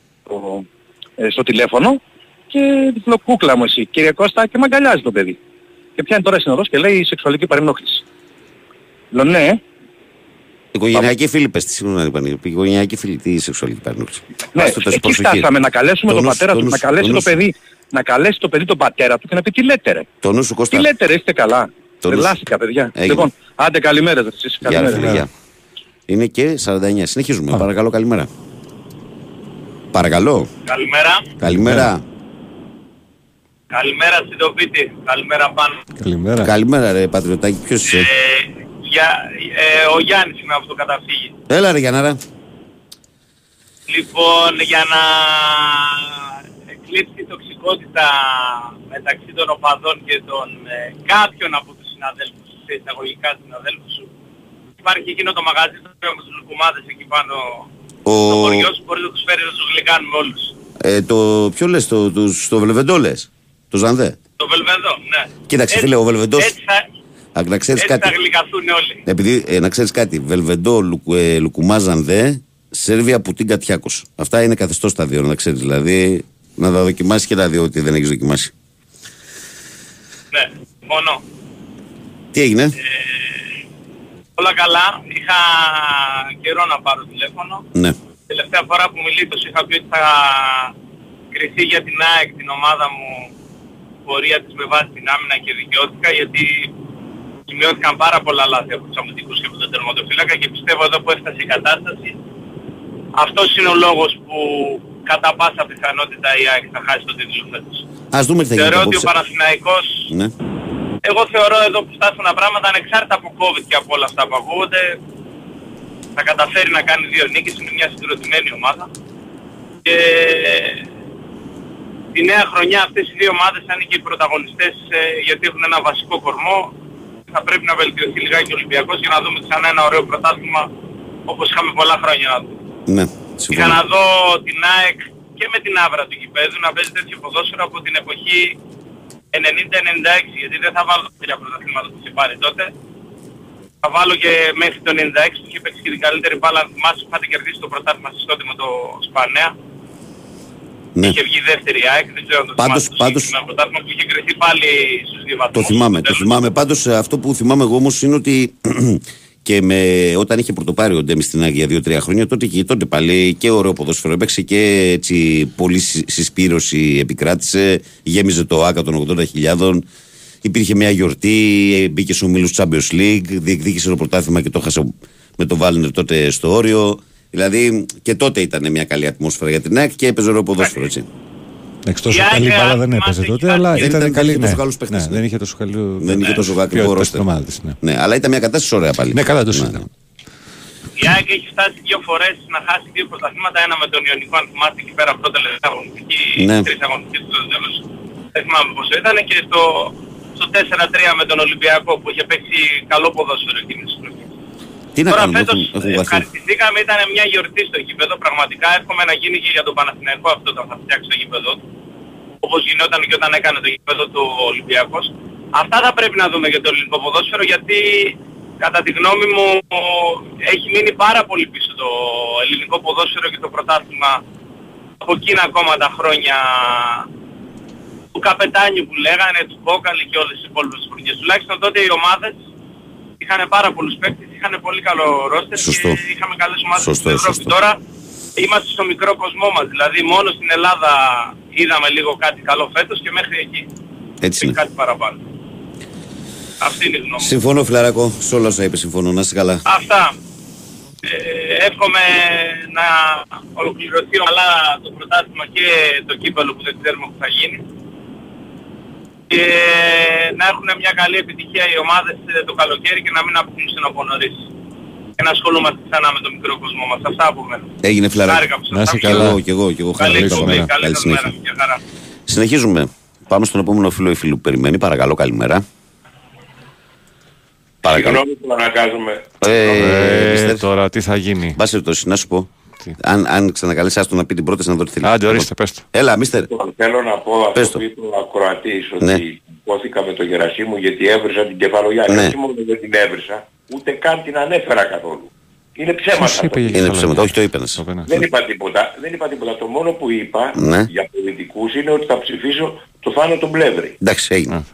στο τηλέφωνο και λέω κούκλα μου εσύ, κύριε Κώστα, και μ' αγκαλιάζει το παιδί. Και πιάνει τώρα συνοδός και λέει σεξουαλική παρενόχληση. Λέω ναι. Οικογενειακή φίλη, πες τη, συγγνώμη, οικογενειακή φίλη, τι σεξουαλική παρενόχληση. Ναι, εκεί φτάσαμε να καλέσουμε τον πατέρα του, να καλέσει το παιδί. Να καλέσει το παιδί τον πατέρα του και να πει τι λέτε ρε. Το νου σου Κώστα. Τι λέτε ρε, είστε καλά. Λάστικα παιδιά. Έγινε. Λοιπόν, άντε καλημέρα σας. Εσείς καλημέρα. Είναι και 49. Συνεχίζουμε. Παρακαλώ, καλημέρα. Παρακαλώ. Καλημέρα. Καλημέρα. Καλημέρα στην Τοβίτη. Καλημέρα πάνω. Καλημέρα. Καλημέρα ρε Πατριωτάκη. Ποιος είσαι? Ο Γιάννης είναι από το καταφύγι. Έλα ρε Γιάνναρα. Λοιπόν, για να κλείψει τοξικότητα μεταξύ των οπαδών και των κάποιων από τους συναδέλφους, σε εισαγωγικά συναδέλφους σου. Υπάρχει εκείνο το μαγαζί το οποίο με τους λουκουμάδες εκεί πάνω στο χωριό σου, μπορεί να τους φέρει να τους γλυκάνουμε όλους. Το ποιο λες, το Βελβεντό λες, το Ζανδέ. Το Βελβεντό, ναι. Κοίταξε φίλε, ο Βελβεντός... να ξέρεις έτσι κάτι. Θα γλυκαθούν όλοι. Επειδή, να ξέρεις κάτι, Βελβεντό, λουκουμά, Ζανδέ, Σέρβια, Πουτίν, Κατιάκος. Αυτά είναι καθεστώς τα δύο, να ξέρεις δηλαδή. Να τα δοκιμάσεις και τα δει ότι δεν έχεις δοκιμάσει. Ναι, μόνο. Τι έγινε? Όλα καλά. Είχα καιρό να πάρω τηλέφωνο. Ναι. Τελευταία φορά που μιλήτως είχα πει ότι θα κριθεί για την ΑΕΚ, την ομάδα μου, πορεία της με βάση την άμυνα και δικαιώθηκα, γιατί σημειώθηκαν πάρα πολλά λάθη από τους αμυντικούς και από τον τερματοφύλακα και πιστεύω εδώ που έφτασε η κατάσταση, αυτός είναι ο λόγος που κατά πάσα πιθανότητα η ΑΕΚ θα χάσει τον τίτλο φέτος. Ας δούμε τι θα γίνει. Θεωρώ ότι ο Παναθηναϊκός, ναι. Εγώ θεωρώ εδώ που στάσουν τα πράγματα, ανεξάρτητα από COVID και από όλα αυτά που ακούγονται, θα καταφέρει να κάνει δύο νίκες, είναι μια συγκροτημένη ομάδα. Και τη νέα χρονιά αυτές οι δύο ομάδες θα είναι και οι πρωταγωνιστές, γιατί έχουν ένα βασικό κορμό. Θα πρέπει να βελτιωθεί λιγάκι ο Ολυμπιακός για να δούμε ξανά ένα ωραίο πρωτάθλημα όπως είχαμε πολλά χρόνια να δούμε. Ναι. Για να δω την ΑΕΚ και με την άβρα του γηπέδου να παίζει τέτοιο ποδόσφαιρο από την εποχή 90-96, γιατί δεν θα βάλω τρία πρωταθλήματα που είχε πάρει τότε. Θα βάλω και μέχρι το 96 που είχε παίξει και την καλύτερη μπάλα, θυμάσαι που είχατε κερδίσει το πρωτάθλημα σας τότε με το Σπανέα. Ναι. Είχε βγει δεύτερη ΑΕΚ, δεν ξέρω αν το θυμάστε, ένα πρωτάθλημα που είχε κρυθεί πάλι στους δύο βαθμούς. Το θυμάμαι, το θυμάμαι. Πάντως αυτό που θυμάμαι εγώ όμως είναι ότι... Και όταν είχε πρωτοπάρει ο Ντέμις στην ΑΕΚ για 2-3 χρόνια, τότε πάλι και ωραίο ποδόσφαιρο έπαιξε και έτσι πολλή συσπήρωση επικράτησε. Γέμιζε το ΆΚΑ των 80.000. Υπήρχε μια γιορτή, μπήκε στους ομίλους Champions League, διεκδίκησε το πρωτάθλημα και το χάσε με τον Βάλνερ τότε στο όριο. Δηλαδή και τότε ήταν μια καλή ατμόσφαιρα για την ΑΕΚ και έπαιζε ωραίο ποδόσφαιρο έτσι. Εκτός τόσο καλή μπάλα δεν έπαιζε τότε, αλλά ήταν καλή. Δεν είχε τόσο καλό. Δεν είχε τόσο γρήγορο ρόστερ. Ναι, αλλά ήταν μια κατάσταση ωραία πάλι. Ναι, καλά το σύνταγμα. Η ΑΕΚ έχει φτάσει δύο φορές να χάσει δύο πρωταθλήματα. Ένα με τον Ιωνικό, αν θυμάστε, εκεί πέρα από τα λεφτά αγωνιστική. Τρεις αγωνιστικές στο τέλος. Δεν θυμάμαι πόσο ήταν. Και στο 4-3 με τον Ολυμπιακό που είχε παίξει καλό ποδόσφαιρο εκείνη τη στιγμή. Τώρα φέτος ευχαριστηθήκαμε, ήταν μια γιορτή στο γήπεδο, πραγματικά εύχομαι να γίνει και για τον Παναθηναϊκό αυτό όταν θα φτιάξει το γήπεδο του, όπως γινόταν και όταν έκανε το γήπεδο του Ολυμπιακός. Αυτά θα πρέπει να δούμε για το ελληνικό ποδόσφαιρο, γιατί κατά τη γνώμη μου έχει μείνει πάρα πολύ πίσω το ελληνικό ποδόσφαιρο και το πρωτάθλημα από εκείνα ακόμα τα χρόνια του καπετάνιου που λέγανε, του Κόκαλη και όλες τις υπόλοιπες φουρνιές. Τουλάχιστον τότε οι ομάδες είχαν πάρα πολλούς παίκτες, είχαν πολύ καλό ρόστερ και είχαμε καλές ομάδες στην Ευρώπη. Τώρα είμαστε στο μικρό κοσμό μας, δηλαδή μόνο στην Ελλάδα είδαμε λίγο κάτι καλό φέτος και μέχρι εκεί. Έτσι είναι. Κάτι παραπάνω. Αυτή είναι η γνώμη. Συμφωνώ φιλαράκο, σε όλα όσα είπε συμφωνώ, να είσαι καλά. Αυτά. Εύχομαι να ολοκληρωθεί ομαλά το πρωτάθλημα και το κύπελλο που δεν ξέρουμε που θα γίνει. Και να έχουν μια καλή επιτυχία οι ομάδες το καλοκαίρι και να μην αποκλείσουν από νωρίς. Και να ασχολούμαστε ξανά με τον μικρό κόσμο μας. Αυτά από μένα. Έγινε φιλαράκι. Να είσαι καλό κι εγώ. Καλή συνέχεια. Συνεχίζουμε. Πάμε στον επόμενο φίλο ή φίλου που περιμένει. Παρακαλώ, καλημέρα. Παρακαλώ. Τώρα τι θα γίνει. Μπάσε το να σου πω. Αν ξανακαλέσει, άστο να πει την πρόταση να δω τι θέλει. Άντε, ορίστε, πες το. Έλα, μίστερ. Θέλω να πω αυτό που είπε ο ακροατής, ότι Σηκώθηκα με το Γερασίμου γιατί έβρισα την κεφαλογιάννη. Ναι. Όχι μόνο δεν την έβρισα, ούτε καν την ανέφερα καθόλου. Είναι ψέματα. Είναι ψέματα, όχι το είπε. Δεν είπα τίποτα. Το μόνο που είπα για πολιτικούς είναι ότι θα ψηφίσω το Θάνο τον Πλεύρη. Εντάξει, έγινε.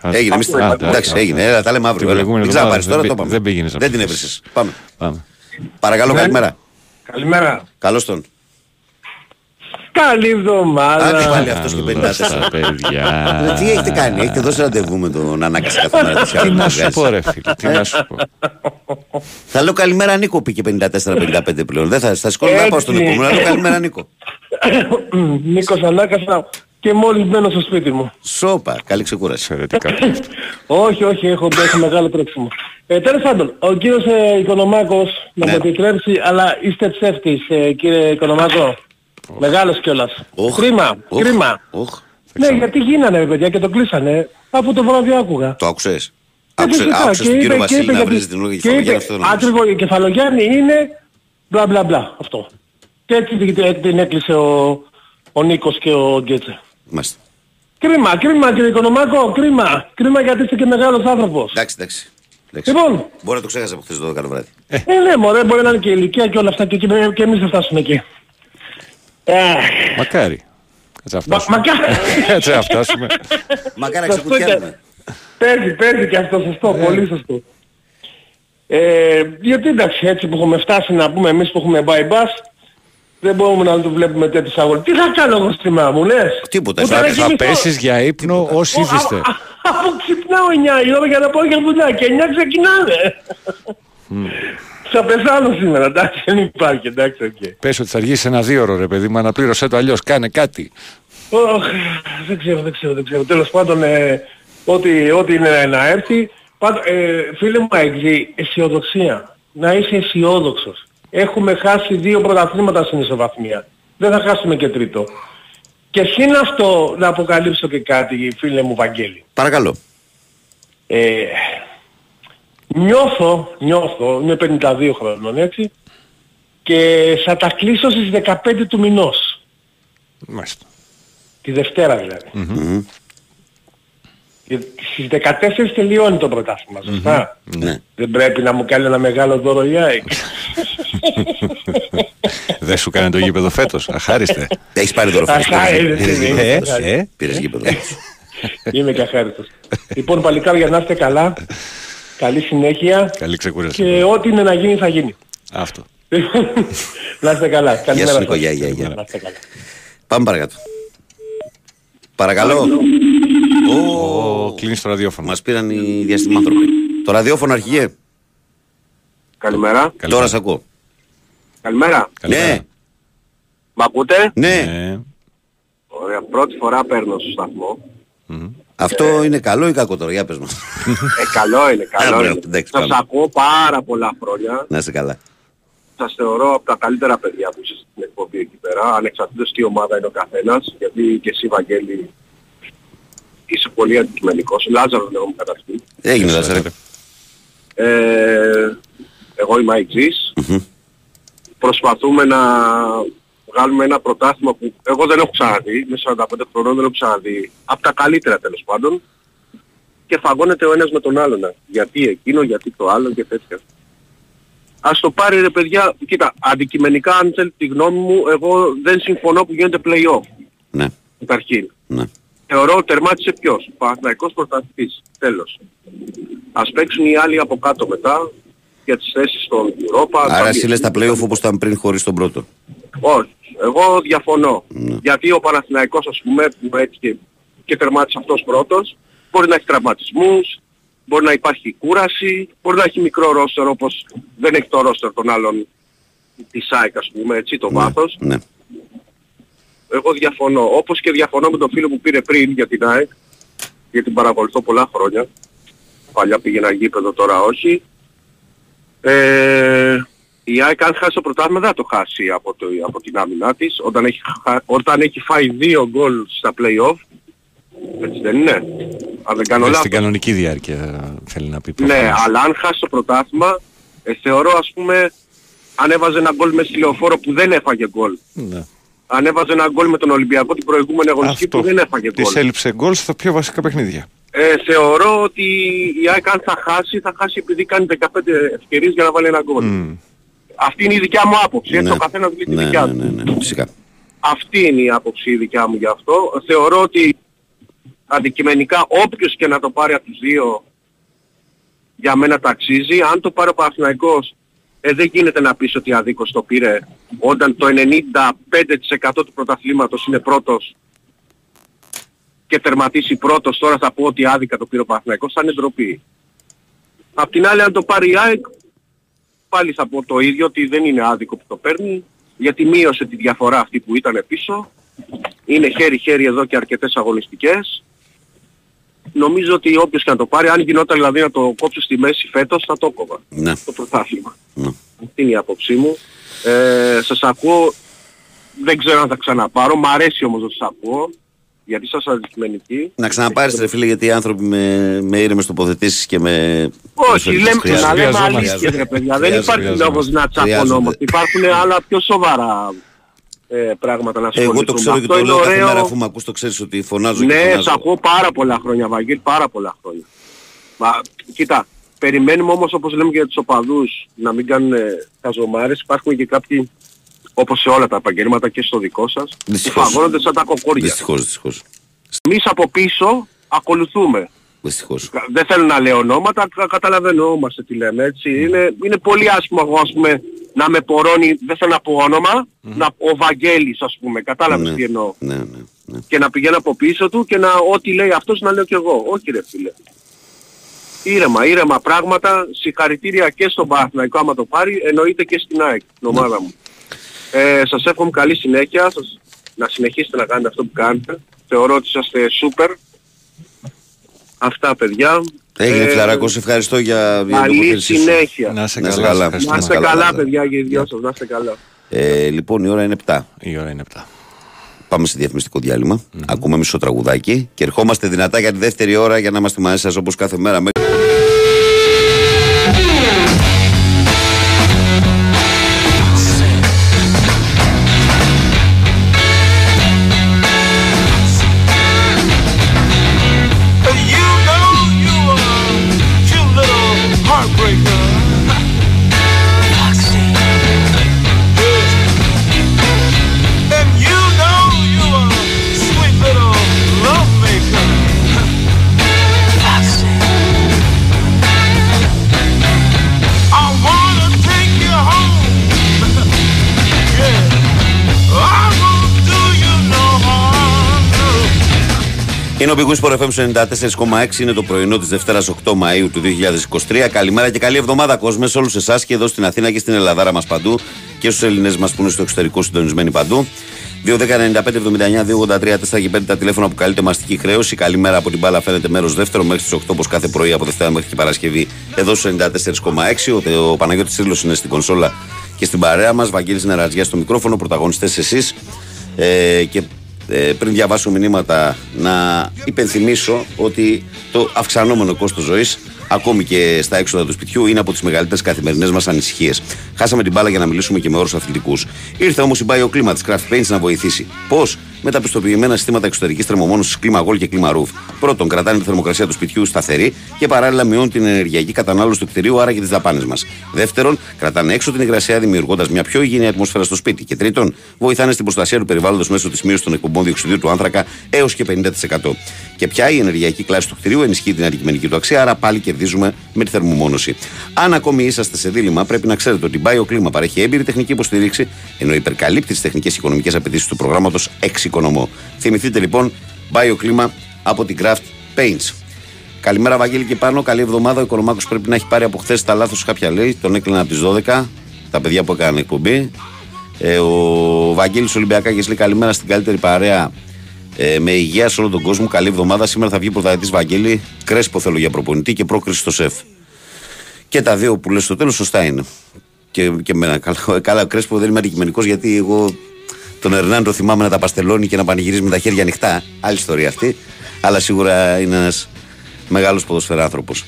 Έγινε. Τα λέμε αύριο. Δεν ξαναπάρεις τώρα, το πάμε. Δεν την έβρισες. Πάμε. Παρακαλώ, καλημέρα. Καλημέρα. Καλώς τον. Καλή εβδομάδα. Άντε πάλι αυτός και 54. Παιδιά. Τι έχετε κάνει, έχετε δώσει ραντεβού με τον Ανάκαση καθημερινά της Γαλλίας. Τι να σου πω ρε φίλε, τι να σου πω. Θα λέω καλημέρα Νίκο, πήγε 54-55 πλέον. Δεν θα σηκώνω να πάω στον Νίκο, να λέω καλημέρα Νίκο. Νίκος Ανάκασα και μόλις μπαίνω στο σπίτι μου. Σόπα, καλή ξεκούραση. Όχι, έχω μεγάλο τρέξιμο. Τέλος πάντων, ο κύριος Οικονομάκος να με επιτρέψει, αλλά είστε ψεύτης κύριε Οικονομάκο. Μεγάλος κιόλας. Κρίμα. Ναι, γιατί γίνανε παιδιά και το κλείσανε. Από το βράδυ άκουγα. Το άκουσες? Άκουσες τον κύριο Βασίλη να βρίζει την λόγια κεφαλογιάννη? Άκρηγο η κεφαλογιάννη είναι μπλα μπλα μπλα αυτό. Και έτσι την έκλεισε ο Νίκος και ο Γκέτσε. Μάλιστα. Κρίμα κύριε Οικονομάκο, κρίμα γιατί είσαι και μεγάλος άνθρωπος. Εντάξει. Λοιπόν, μπορεί να το ξέχασα από χθες το 12 βράδυ. Ναι, μπορεί να είναι και η ηλικία και όλα αυτά και εμείς θα φτάσουμε εκεί. Μακάρι. Έτσι θα φτάσουμε. Μακάρι να ξεπουδιάζουμε. Παίζει και αυτό, σωστό, πολύ σωστό. Γιατί εντάξει, έτσι που έχουμε φτάσει να πούμε εμείς που έχουμε πάει μπας, δεν μπορούμε να το βλέπουμε τέτοιες αγωνίες. Τι θα κάνω εγώ στη μέρα μου, λες? Τίποτα. Θα πέσεις για ύπνο όσοι είστε. Αφού ξυπνάω 9 η ώρα για να πάω για δουλειά και 9 ξεκινάνε. Θα πεθάνω σήμερα, εντάξει, δεν υπάρχει, εντάξει, okay. Πες ότι θα αργήσεις 1-2 ώρες ρε παιδί μου, αναπλήρωσέ το αλλιώς, κάνε κάτι. Δεν ξέρω, τέλος πάντων, ό,τι είναι να έρθει. Φίλε μου Αιγζή, αισιοδοξία, να είσαι αισιόδοξος. Έχουμε χάσει 2 πρωταθλήματα στην ισοβαθμία, δεν θα χάσουμε και τρίτο. Και σύν αυτό να αποκαλύψω και κάτι, φίλε μου Βαγγέλη. Παρακαλώ. Νιώθω, είμαι 52 χρονών έτσι, και θα τα κλείσω στις 15 του μηνός. Μάλιστα. Τη Δευτέρα δηλαδή. Στις 14 τελειώνει το πρωτάθλημα, σωστά? Ναι. Δεν πρέπει να μου κάνει ένα μεγάλο δώρο η ΑΕΚ? Δεν σου κάνει το γήπεδο φέτος, αχάριστε. Έχεις πάρει δώρο φέτος? Πήρες γήπεδο. Είμαι και αχάριστος. Λοιπόν παλικάρια, να είστε καλά. Καλή συνέχεια. Καλή ξεκούραση. Και ό,τι είναι να γίνει θα γίνει. Αυτό. Να είστε καλά. Γεια σου Νίκο, γεια. Πάμε παρακάτω. Παρακαλώ. Κλείνεις το ραδιόφωνο. Μας πήραν οι διαστημάνθρωποι. Το ραδιόφωνο αρχηγέ. Καλημέρα. Τώρα σ' ακούω. Καλημέρα. Ναι. Μ' ακούτε? Ναι. Ωραία, πρώτη φορά παίρνω στο σταθμό. Αυτό είναι καλό ή κακό τώρα, για πες μας? Καλό είναι. Σας ακούω πάρα πολλά χρόνια. Να είστε καλά. Σας θεωρώ από τα καλύτερα παιδιά που είσαι στην εκπομπή εκεί πέρα, ανεξαρτήτως τι ομάδα είναι ο καθένας, γιατί και εσύ Βαγγέλη είσαι πολύ αντικειμενικός. Λάζαρος λέγομαι καταρχήν. Έγινε Λάζαρο. Εγώ είμαι Αιγζής. Προσπαθούμε να βγάλουμε ένα πρωτάθλημα που εγώ δεν έχω ξαναδεί, με 45 χρονών δεν έχω ξαναδεί, από τα καλύτερα τέλος πάντων, και φαγώνεται ο ένας με τον άλλον. Γιατί εκείνο, γιατί το άλλο και τέτοια. Ας το πάρει ρε παιδιά, κοίτα, αντικειμενικά αν θέλει τη γνώμη μου, εγώ δεν συμφωνώ που γίνεται play-off. Ναι. Καταρχήν. Ναι. Θεωρώ τερμάτισε ποιος, Παναθηναϊκός πρωταθλητής, τέλος. Ας παίξουν οι άλλοι από κάτω μετά, για τις θέσεις στον Europa. Άρα εσύ λες τα play-off όπως ήταν πριν χωρίς τον πρώτο? Όχι, εγώ διαφωνώ. Ναι. Γιατί ο Παναθηναϊκός ας πούμε που έτσι και τερμάτισε αυτός πρώτος, μπορεί να έχει τραυματισμούς, μπορεί να υπάρχει κούραση, μπορεί να έχει μικρό ρόστερ όπως δεν έχει το ρόστερ των άλλων της ΑΕΚ ας πούμε έτσι, το βάθος. Ναι. Εγώ διαφωνώ, όπως και διαφωνώ με τον φίλο που πήρε πριν για την ΑΕΚ, γιατί παρακολουθώ πολλά χρόνια, παλιά πήγαινα γήπεδο τώρα όχι. Η ΑΕΚ αν χάσει το πρωτάθλημα δεν θα το χάσει από την άμυνά της, όταν έχει φάει 2 γκολ στα play-off, έτσι δεν είναι? Αν δεν κάνω λάθος. Στην κανονική διάρκεια θέλει να πει. Ναι, αλλά αν χάσει το πρωτάθλημα, θεωρώ ας πούμε, αν έβαζε ένα γκολ με στη Λεωφόρο που δεν έφαγε γκολ. Ναι. Αν έβαζε ένα γκολ με τον Ολυμπιακό την προηγούμενη αγωνιστική που δεν έφαγε γκολ. Της έλειψε γκολ στα πιο βασικά παιχνίδια. Θεωρώ ότι η ΑΕΚ αν θα χάσει επειδή κάνει 15 ευκαιρίες για να βάλει ένα γκολ. Αυτή είναι η δικιά μου άποψη, έτσι ο καθένας λέει τη δικιά του. Ναι, φυσικά. Αυτή είναι η άποψη η δικιά μου γι' αυτό. Θεωρώ ότι αντικειμενικά όποιος και να το πάρει από τους δύο για μένα ταξίζει. Αν το πάρει ο Παναθηναϊκός δεν γίνεται να πεις ότι αδίκως το πήρε όταν το 95% του πρωταθλήματος είναι πρώτος και τερματίσει πρώτος. Τώρα θα πω ότι άδικα το πήρε ο Παναθηναϊκός, θα είναι ντροπή. Απ' την άλλη αν το πάρει η ΑΕΚ πάλι θα πω το ίδιο, ότι δεν είναι άδικο που το παίρνει, γιατί μείωσε τη διαφορά αυτή που ήταν πίσω. Είναι χέρι-χέρι εδώ και αρκετές αγωνιστικές. Νομίζω ότι όποιος και να το πάρει, αν γινόταν δηλαδή να το κόψει στη μέση φέτος, θα το κόβα. Ναι. Το πρωτάθλημα. Ναι. Αυτή είναι η άποψή μου. Σας ακούω, δεν ξέρω αν θα ξαναπάρω, μ' αρέσει όμως να σας ακούω, γιατί σας αντικειμενικοί. Να ξαναπάρεις ρε φίλε, γιατί οι άνθρωποι με ήρεμες τοποθετήσεις και με... Όχι, να λέμε αλήθειες ρε παιδιά. Δεν υπάρχει λόγος να τσακωνόμαστε. Υπάρχουν άλλα πιο σοβαρά... πράγματα να σχοληθούν. Εγώ το ξέρω και το λέω κάθε μέρα, αφού με ακούς το ξέρεις ότι φωνάζω. Ναι, σ' ακούω πάρα πολλά χρόνια Βαγγέλη, πάρα πολλά χρόνια. Μα, κοίτα, περιμένουμε όμως όπως λέμε και για τους οπαδούς να μην κάνουν χαζομάρες. Υπάρχουν και κάποιοι, όπως σε όλα τα επαγγέλματα και στο δικό σας, δυστυχώς, που φαγώνονται σαν τα κοκόρια. Δυστυχώς. Εμείς από πίσω ακολουθούμε. Δυστυχώς. Δεν θέλω να λέω ονόματα, καταλαβαίνόμαστε τι λέμε, έτσι. Είναι πολύ άσχημο εγώ, ας πούμε, να με πορώνει, δεν θέλω να πω όνομα, ο Βαγγέλης ας πούμε, κατάλαβες τι εννοώ. Ναι. Και να πηγαίνω από πίσω του και να ό,τι λέει αυτός να λέω κι εγώ. Όχι ρε φίλε. Ήρεμα πράγματα, συγχαρητήρια και στον Παναθηναϊκό άμα το πάρει, εννοείται και στην ΑΕΚ, την ομάδα μου. Σας εύχομαι καλή συνέχεια, να συνεχίσετε να κάνετε αυτό που κάνετε. Θεωρώ ότι είσαστε σούπερ. Αυτά παιδιά. Έγινε Φιλαράκο, σε ευχαριστώ για την υποθέτησή σου. Συνέχεια. Να είστε καλά παιδιά, για οι δυο σας, να είστε καλά. Λοιπόν, η ώρα είναι 7. Πάμε σε διαφημιστικό διάλειμμα, ακούμε μισό τραγουδάκι και ερχόμαστε δυνατά για τη δεύτερη ώρα για να είμαστε μαζί σας όπως κάθε μέρα. Είναι ο Big Win Sport FM 94,6, είναι το πρωινό της Δευτέρας 8 Μαΐου του 2023. Καλημέρα και καλή εβδομάδα κόσμε σε όλους εσάς και εδώ στην Αθήνα και στην Ελλαδάρα μας παντού και στους Έλληνες μας που είναι στο εξωτερικό συντονισμένοι παντού. 2.10.95.79.283.4 και 5 τα τηλέφωνα που καλείται μαστική χρέωση. Καλημέρα από την μπάλα φαίνεται μέρος δεύτερο μέχρι τις 8 όπως κάθε πρωί από Δευτέρα μέχρι την Παρασκευή εδώ στους 94,6. Ο Παναγιώτης Ρήλος είναι στην κονσόλα και στην παρέα μας. Βαγγέλης Νερατζιάς στο μικρόφωνο, πρωταγωνιστές εσείς. Και πριν διαβάσω μηνύματα να υπενθυμίσω ότι το αυξανόμενο κόστος ζωής ακόμη και στα έξοδα του σπιτιού είναι από τις μεγαλύτερες καθημερινές μας ανησυχίες. Χάσαμε την μπάλα για να μιλήσουμε και με όρους αθλητικούς. Ήρθε όμως η BioClima της Craft Paints να βοηθήσει. Πώς? Με τα πιστοποιημένα συστήματα εξωτερικής θερμομόνωσης ClimaGuard και ClimaRoof. Πρώτον, κρατάνε τη θερμοκρασία του σπιτιού σταθερή και παράλληλα μειώνουν την ενεργειακή κατανάλωση του κτηρίου, άρα και τις δαπάνες μας. Δεύτερον, κρατάνε έξω την υγρασία δημιουργώντας μια πιο υγιεινή ατμόσφαιρα στο σπίτι. Και τρίτον, βοηθάνε στην προστασία του περιβάλλοντος μέσω της μείωσης των εκπομπών διοξιδίου του άνθρακα έως και 50%. Και πια η ενεργειακή κλάση του κτηρίου ενισχύει την αντικειμενική του αξία, άρα πάλι κερδίζουμε με τη θερμομόνωση. Αν ακόμη είσαστε σε δίλημμα, πρέπει να ξέρετε ότι η BioClima παρέχει έμπειρη τεχνική υποστήριξη, ενώ υπερκαλύπτει τις τεχνικές οικονομικές απαιτήσεις του προγράμματος Εξοικονομώ. Θυμηθείτε λοιπόν BioClima από την Craft Paints. Καλημέρα, Βαγγέλη και πάνω. Καλή εβδομάδα. Ο Οικονομάκος πρέπει να έχει πάρει από χθες τα λάθος. Κάποια λέει, τον έκλεινα από τις 12. Τα παιδιά που έκαναν εκπομπή. Ο Βαγγέλης Ολυμπιακάκης λέει καλημέρα στην καλύτερη παρέα. Με υγεία σε όλο τον κόσμο, καλή εβδομάδα. Σήμερα θα βγει πρωταθλητής Βαγγέλη. Κρέσπο θέλω για προπονητή και πρόκριση στο σεφ. Και τα δύο που λες στο τέλος σωστά είναι. Και εμένα καλά. Κρέσπο δεν είμαι αντικειμενικός γιατί εγώ τον Ερνάν το θυμάμαι να τα παστελώνει και να πανηγυρίζει με τα χέρια ανοιχτά. Άλλη ιστορία αυτή. Αλλά σίγουρα είναι ένας μεγάλος ποδοσφαιράνθρωπος.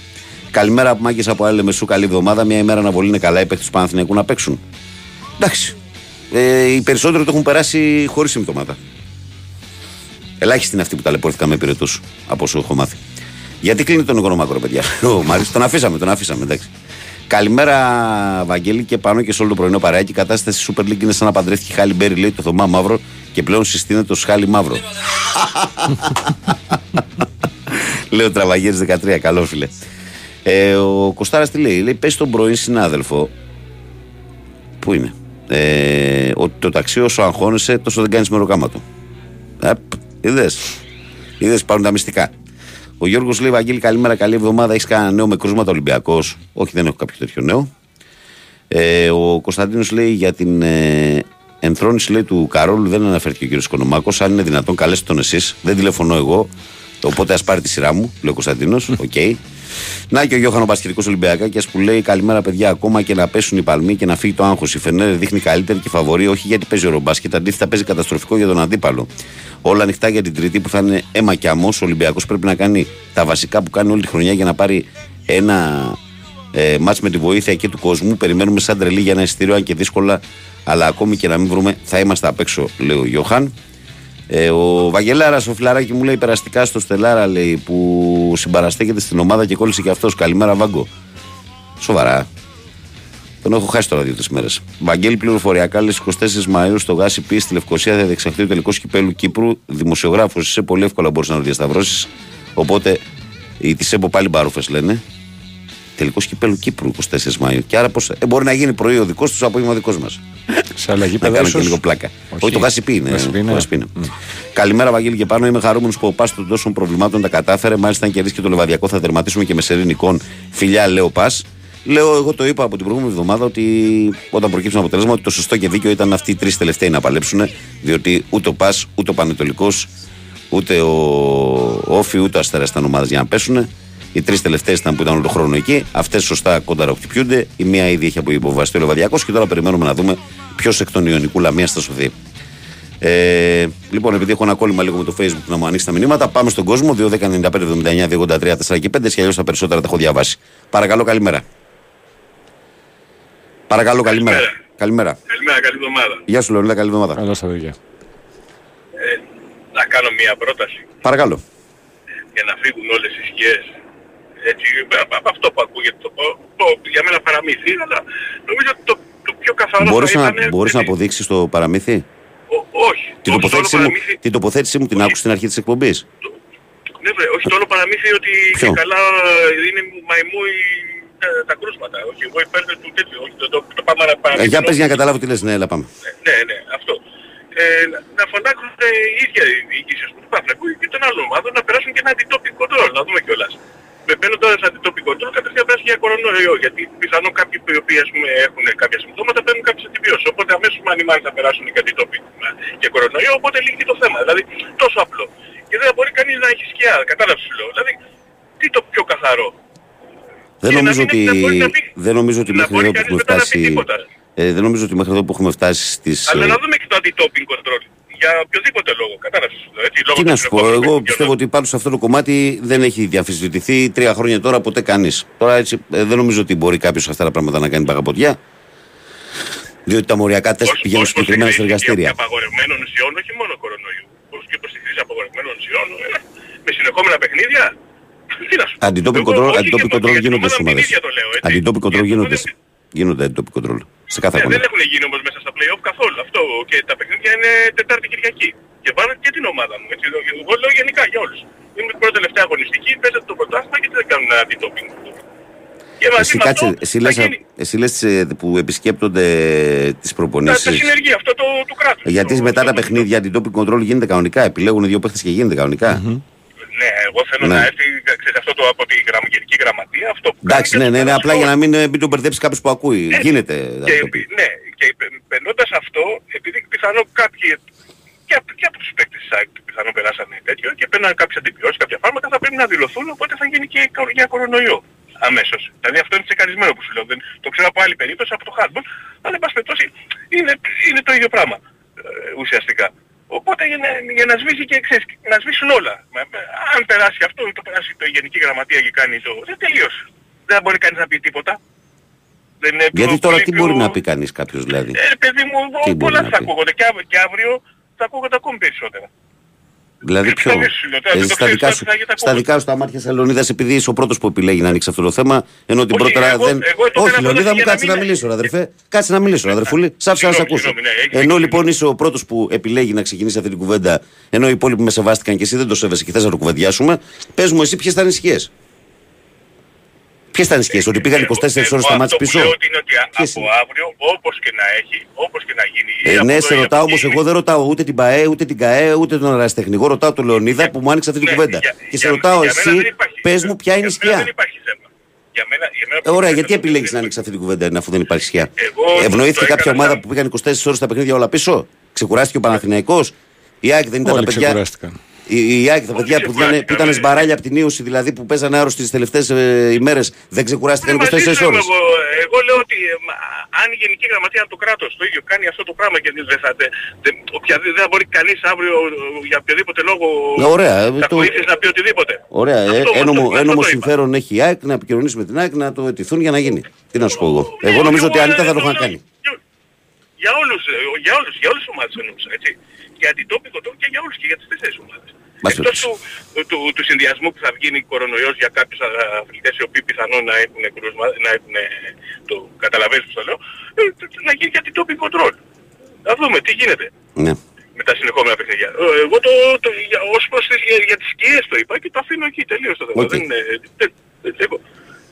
Καλημέρα από Μάγκες από Άλλη Μεσού. Καλή εβδομάδα. Μια ημέρα να βολύνε καλά οι παίκτες του Παναθηναϊκού να παίξουν. Εντάξει. Οι περισσότεροι το έχουν περάσει χωρίς συμπτώματα. Ελάχιστη είναι αυτή που ταλαιπωρήθηκαν με πυρετούς, από όσο έχω μάθει. Γιατί κλείνει τον οικονομάκρο, παιδιά. Ο Μάρις, τον αφήσαμε, εντάξει. Καλημέρα, Βαγγέλη, και πάνω και σε όλο το πρωινό παρεάκι. Η κατάσταση στη Super League είναι σαν να παντρεύτηκε Χάλι Μπέρι, λέει, το Θωμά Μαύρο, και πλέον συστήνεται το Σχάλι Μαύρο. Λέω Τραβαγιέρης 13, καλό φίλε. Ο Κωστάρας τι λέει, πες τον πρωί συνάδελφο. Πού είναι? Ότι το ταξί όσο αγχώνεσαι, τόσο δεν κάνεις μεροκάμα του. Είδες, πάρουν τα μυστικά. Ο Γιώργος λέει, Βαγγέλη, καλημέρα, καλή εβδομάδα. Έχεις κανένα νέο με κρούσματα Ολυμπιακός? Όχι, δεν έχω κάποιο τέτοιο νέο. Ο Κωνσταντίνος λέει, για την ενθρόνηση, λέει, του Καρόλου δεν αναφέρθηκε ο κύριος Οικονομάκος. Αν είναι δυνατόν, καλέστε τον εσείς. Δεν τηλεφωνώ εγώ. Οπότε ας πάρει τη σειρά μου, λέει ο Κωνσταντίνος. Okay. Να και ο Γιώχανο Μπασχετικός Ολυμπιακάκιας που λέει, καλημέρα, παιδιά. Ακόμα και να πέσουν οι παλμοί και να φύγει το άγχος. Η Φενέρ δείχνει καλύτερη και φαβορεί, όχι γιατί παίζει ρομπάσκετ, αντίθετα παίζει καταστροφικό για τον αντίπαλο. Όλα ανοιχτά για την Τρίτη που θα είναι αίμα και αμός. Ο Ολυμπιακός πρέπει να κάνει τα βασικά που κάνει όλη τη χρονιά για να πάρει ένα μάτς με τη βοήθεια και του κόσμου. Περιμένουμε σαν τρελή για ένα εισιτήριο, αν και δύσκολα, αλλά ακόμη και να μην βρούμε, θα είμαστε απ' έξω, λέει ο Γιώχαν. Ο Βαγγελάρας, ο φιλαράκι μου, λέει περαστικά στο Στελάρα, λέει, που συμπαραστέκεται στην ομάδα και κόλλησε και αυτός. Καλημέρα, Βάγκο. Σοβαρά. Τον έχω χάσει τώρα 2-3 μέρες. Βαγγέλη, πληροφοριακά, λέει, 24 Μαΐου στο Γάσι Πι στη Λευκοσία θα διεξαχθεί ο τελικός κυπέλου Κύπρου. Δημοσιογράφος είσαι, πολύ εύκολα μπορείς να το διασταυρώσεις. Οπότε οι της ΕΠΟ πάλι μπαρούφες λένε. Τελικός κυπέλου Κύπρου 24 Μαΐου. Και άρα πώς μπορεί να γίνει πρωί ο δικός τους, απόγευμα δικός μας. Σε αλλαγή να κάνω ίσως... και λίγο πλάκα. Όχι, το Γάσι Πι είναι. Καλημέρα, Βαγγέλη, και πάνω. Είμαι χαρούμενος που ο Πας των τόσων προβλημάτων τα κατάφερε. Μάλιστα, αν κερδίσει και το Λεβαδιακό, θα τερματίσουμε και με σερήν εικόν. Φιλιά, λέω Πας. Λέω, εγώ το είπα από την προηγούμενη εβδομάδα ότι όταν προκύψουν αποτελέσματα, ότι το σωστό και δίκαιο ήταν αυτοί οι τρεις τελευταίοι να παλέψουν. Διότι ούτε ο Πας, ούτε ο Πανετολικός, ούτε ο Όφι, ούτε ο Αστέρας ήταν ομάδες για να πέσουν. Οι τρεις τελευταίες ήταν που ήταν όλο τον χρόνο εκεί. Αυτές σωστά κονταροκτυπιούνται. Η μία ήδη έχει αποβιβαστεί ο Λεβαδιακός και τώρα περιμένουμε να δούμε ποιος εκ των Ιωνικού Λαμίας θα σωθεί. Λοιπόν, επειδή έχω ένα κόλλημα λίγο με το Facebook να μου ανοίξει τα μηνύματα, πάμε στον κόσμο. 2-10-95-79-283-4 και 5. Και αλλιώς τα περισσότερα τα έχω διαβάσει. Παρακαλώ, καλημέρα. Παρακαλώ, καλημέρα. Καλημέρα. Καλημέρα, καλή εβδομάδα. Γεια σου, Λεωνίδα, καλή εβδομάδα. Καλώς σας βρήκα. Να κάνω μία πρόταση. Παρακαλώ. Για να φύγουν όλες οι σκιές. Έτσι, από αυτό που ακούγεται το για μένα παραμύθι, αλλά νομίζω ότι το πιο καθαρό μπορείς να αποδείξεις το παραμύθι? Όχι. Την τοποθέτησή μου την άκουσα στην αρχή της εκπομπής. Ναι, βρε, όχι το όλο παραμύθι ότι και καλά είναι μαϊμού τα κρούσματα. Όχι, εγώ υπέρνε του τέτοιου. Όχι, το πάμε να παραμύθι. Για πες για να καταλάβω τι λες, ναι, έλα πάμε. Ναι, αυτό. Να φωνάξουν οι ίδια οι διοικήσεις του Παφλακού και των άλλων ομάδων να περάσουν και ένα αντιτόπικο ρόλο, να δούμε κιόλας. Μπαίνοντας σε αντιτοπικό τρόπο, κατευθείαν πέρασε για κορονοϊό. Γιατί πιθανόν κάποιοι οι οποίοι έχουν κάποια συμπτώματα παίρνουν κάποιες αντιβιώσεις. Οπότε αμέσως μάλλον θα περάσουν και αντιτοπικό και κορονοϊό. Οπότε λύγει το θέμα. Δηλαδή τόσο απλό. Και δεν μπορεί κανείς να έχει σκιά. Κατάλαβες σου λέω. Δηλαδή τι το πιο καθαρό. Δεν νομίζω ότι μέχρι εδώ που έχουμε φτάσει. Δεν νομίζω ότι μέχρι εδώ που έχουμε φτάσει στις. Αλλά να δούμε και το αντιτόπινγκ κοντρόλ. Για οποιοδήποτε λόγο, κατάλαβες. Τι να σου πω, εγώ πιστεύω ότι πάνω σε αυτό το κομμάτι δεν έχει διαφυσβητηθεί 3 χρόνια τώρα ποτέ κανείς. Τώρα έτσι δεν νομίζω ότι μπορεί κάποιος αυτά τα πράγματα να κάνει παγαποδιά. Διότι τα μοριακά τεστ πηγαίνουν συγκεκριμένα σε εργαστήρια. Προς τη χρήση απαγορευμένων ουσιών, όχι μόνο κορονοϊού. Ως και προς τη χρήση απαγορευμένων ουσιών, με συνεχόμενα παιχνίδια. Αντιτόπικο κοντρόλ γίνονται σήμερα. Αντιτόπικο κοντρόλ γίνονται αντιτόπικο κοντρόλ. Δεν έχουν γίνει όμως μέσα στα play-off καθόλου αυτό και τα παιχνίδια είναι Τετάρτη Κυριακή και πάνε και την ομάδα μου, έτσι, εγώ λέω γενικά για όλους. Είναι η πρώτη τελευταία αγωνιστική, παίζεται το πρωτάθλημα και δεν κάνουν αντιτόπινγκ. Εσύ λες που επισκέπτονται τις προπονήσεις. Τα συνεργεία αυτό του κράτους. Γιατί μετά τα παιχνίδια αντιτόπινγκ κοντρόλ γίνεται κανονικά, επιλέγουν 2 παίχτες και γίνεται κανονικά. Ναι, εγώ θέλω να έρθει αυτό το από τη Γενική Γραμματεία. Εντάξει, ναι, απλά για να μην τον μπερδέψει κάποιος που ακούει. Γίνεται. Ναι, και περνώντας αυτό, επειδή πιθανόν κάποιοι και από τους παίκτες της ΣΑΕΚ πιθανόν περάσανε τέτοιο και παίρνανε κάποιες αντιβιώσεις, κάποια φάρμακα, θα πρέπει να δηλωθούν, οπότε θα γίνει και για κορονοϊό αμέσως. Δηλαδή αυτό είναι τσεκαρισμένο που σου λέω. Το ξέρω από άλλη περίπτωση, από το handball, αλλά εν πάση περιπτώσει είναι το ίδιο πράγμα ουσιαστικά. Οπότε για να σβήσει και ξέρεις, να σβήσουν όλα. Αν περάσει αυτό, το περάσει η Γενική Γραμματεία και κάνει το... Δεν τελείωσε. Δεν μπορεί κανείς να πει τίποτα. Γιατί τώρα τι μπορεί να πει κανείς κάποιος δηλαδή. Παιδί μου, πολλά θα ακούγονται. Και αύριο θα ακούγονται ακόμη περισσότερα. Δηλαδή ποιο. Στα δικά σου τα μάτια, Σαλονίδα, επειδή είσαι ο πρώτος που επιλέγει να ανοίξει αυτό το θέμα, ενώ την πρώτερα δεν. Όχι, Λονίδα μου, κάτσε να μιλήσω, αδερφέ. Κάτσε να μιλήσω, αδερφούλη. Σ' άφησα να σε ακούσω. Ενώ λοιπόν είσαι ο πρώτος που επιλέγει να ξεκινήσει αυτή την κουβέντα, ενώ οι υπόλοιποι με σεβάστηκαν και εσύ δεν το σέβεσαι και θες να το κουβεντιάσουμε, πες μου εσύ ποιες ήταν οι σκιές. Ποιες ήταν οι σκιές, ότι πήγαν 24 ώρες στα μάτια πίσω. Αυτό που λέω είναι ότι από αύριο, όπως και να έχει, όπως και να γίνει... ναι, σε ρωτάω όμως, εγώ δεν ρωτάω ούτε την ΠΑΕ, ούτε την ΚΑΕ, ούτε τον αεραστεχνικό, ρωτάω τον Λεωνίδα που μου άνοιξε αυτή την κουβέντα. Και σε ρωτάω εσύ, πες μου ποια είναι η σκιά. Ωραία, γιατί επιλέγεις να ανοίξεις αυτή την κουβέντα αφού δεν υπάρχει σκιά. Ευνοήθηκε κάποια ομάδα που πήγαν 24 ώρες στα παιχνίδια όλα πίσω. Ξεκουράστηκε ο Παναθηναϊκός. Η ΑΕΚ δεν ήταν τα παιδιά. Οι Άκη, τα παιδιά που ήταν σμπαράλια από την ίωση, δηλαδή που παίζανε άρρωστοι τις τελευταίες ημέρες, δεν ξεκουράστηκαν 24 ώρες. Εγώ λέω ότι αν η Γενική Γραμματεία του κράτους το ίδιο κάνει αυτό το πράγμα και δεν μπορεί κανείς αύριο για οποιοδήποτε λόγο θα βοηθήσει να πει οτιδήποτε. Ωραία, ένομο συμφέρον έχει η Άκη να επικοινωνήσει με την Άκη να το αιτηθούν για να γίνει. Τι να σου πω εγώ. Εγώ νομίζω ότι αν ήταν θα το είχαν κάνει. Για όλους, τους ομάδες εννοούσα, έτσι. Για την τοπικό τόπο και για όλους και για τις τέσσερις ομάδες. Εκτός του συνδυασμού που θα βγει κορονοϊός για κάποιους αθλητές οι οποίοι πιθανόν να έχουν κρούσμα, να έχουν το καταλαβαίνεις που θα λέω, να γίνει για την τοπικό κοντρόλ. Να δούμε τι γίνεται με τα συνεχόμενα παιχνίδια. Εγώ ως προς για τις σκιές το είπα και το αφήνω εκεί τελείως το θέμα.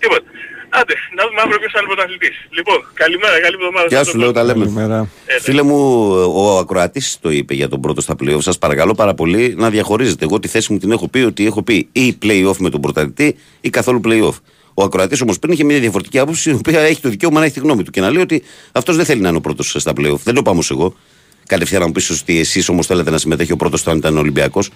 Τίποτα. Άντε, να δούμε αύριο ποιος θα είναι πρωταθλητής. Λοιπόν, καλημέρα, καλή εβδομάδα. Γεια σου, λέω, τα λέμε. Φίλε μου, ο ακροατής το είπε για τον πρώτο στα play-off. Σας παρακαλώ πάρα πολύ να διαχωρίζετε. Εγώ τη θέση μου την έχω πει ότι έχω πει ή play-off με τον πρωταθλητή ή καθόλου play-off. Ο ακροατής όμως πριν είχε μια διαφορετική άποψη, η οποία έχει το δικαίωμα να έχει τη γνώμη του και να λέει ότι αυτός δεν θέλει να είναι ο πρώτος στα play-off. Δεν το είπα όμως εγώ. Κατευθείαν να μου πεις ότι εσείς όμως θέλετε να συμμετέχει ο πρώτος όταν ήταν Ολυμπιακός.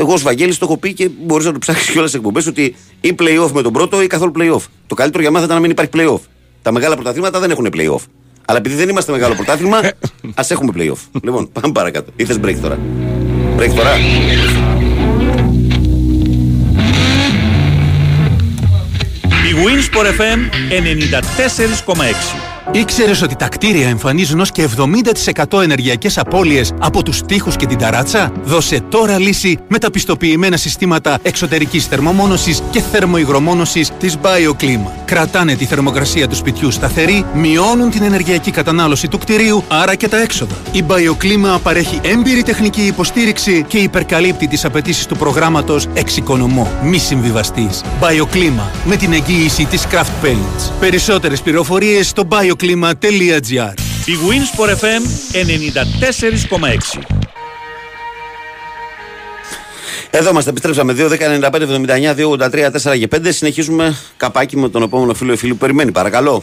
Εγώ ως Βαγγέλης το έχω πει και μπορείς να το ψάξεις και όλες τις εκπομπές ότι ή play-off με τον πρώτο ή καθόλου play-off. Το καλύτερο για μένα θα ήταν να μην υπάρχει play-off. Τα μεγάλα πρωταθλήματα δεν έχουν play-off. Αλλά επειδή δεν είμαστε μεγάλο πρωτάθλημα, ας έχουμε play-off. Λοιπόν, πάμε παρακάτω. Ή θες break τώρα. Break τώρα. Η Winsport FM 94,6. Ήξερες ότι τα κτίρια εμφανίζουν ως και 70% ενεργειακές απώλειες από τους τοίχους και την ταράτσα? Δώσε τώρα λύση με τα πιστοποιημένα συστήματα εξωτερικής θερμομόνωσης και θερμοϊγρομόνωσης της BioClima. Κρατάνε τη θερμοκρασία του σπιτιού σταθερή, μειώνουν την ενεργειακή κατανάλωση του κτιρίου, άρα και τα έξοδα. Η BioClima παρέχει έμπειρη τεχνική υποστήριξη και υπερκαλύπτει τις απαιτήσεις του προγράμματος Εξοικονομώ, μη συμβιβαστής. BioClima με την εγγύηση της Craft Paints. Περισσότερες πληροφορίες στο BioClima. Clima.gr. Η Winsport FM 94,6. Εδώ μας επιστρέψαμε 2-10-95-79-2-83-4 και 5. Συνεχίζουμε καπάκι με τον επόμενο φίλο ή φίλη που περιμένει. Παρακαλώ.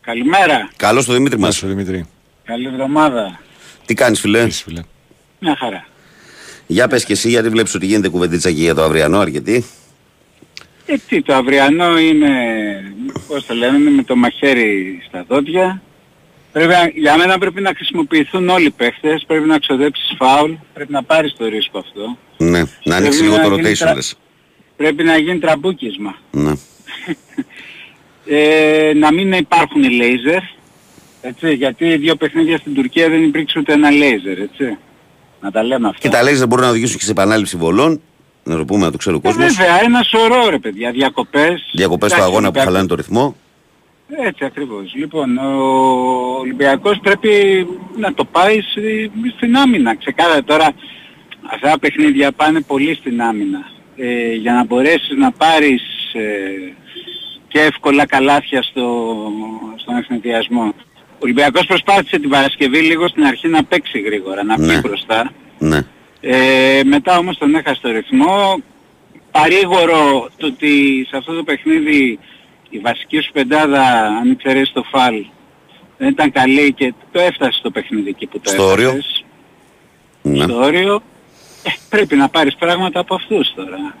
Καλημέρα. Καλώς το Δημήτρη μας. Καλή εβδομάδα. Τι κάνεις φίλε? Μια χαρά. Για πες και εσύ, γιατί βλέπεις ότι γίνεται κουβεντίτσα και για το αυριανό αρκετή? Τι, το αυριανό είναι, πώς το λένε, με το μαχαίρι στα δόντια. Για μένα πρέπει να χρησιμοποιηθούν όλοι οι παίχτες, πρέπει να ξοδέψεις φάουλ, πρέπει να πάρεις το ρίσκο αυτό. Ναι, να ανοίξεις λίγο το rotation. Πρέπει να γίνει τραμπούκισμα. Ναι. Να μην υπάρχουν οι λέιζερ, έτσι, γιατί δύο παιχνίδια στην Τουρκία δεν υπήρξε ούτε ένα λέιζερ, έτσι. Να τα λέμε αυτά. Και τα λέιζερ μπορούν να οδηγήσουν και σε επανάληψη βολών. Να το πούμε, να το ξέρει ο κόσμος. Βέβαια, ένα σωρό ρε παιδιά, διακοπές. Διακοπές στο αγώνα που χαλάνε το ρυθμό. Έτσι ακριβώς. Λοιπόν, ο Ολυμπιακός πρέπει να το πάει στην άμυνα. Ξεκάθαρα τώρα αυτά τα παιχνίδια πάνε πολύ στην άμυνα. Για να μπορέσεις να πάρεις και εύκολα καλάθια στον ευθυνδιασμό. Ο Ολυμπιακός προσπάθησε την Παρασκευή λίγο στην αρχή να παίξει γρήγορα, να πει μπροστά. Ναι. Μετά όμως τον έχασε το ρυθμό. Παρήγορο το ότι σε αυτό το παιχνίδι η βασική σου πεντάδα, αν εξαιρέσει το φάλ, δεν ήταν καλή και το έφτασε το παιχνίδι εκεί που το έφτασες. Στο όριο. Πρέπει να πάρεις πράγματα από αυτούς τώρα.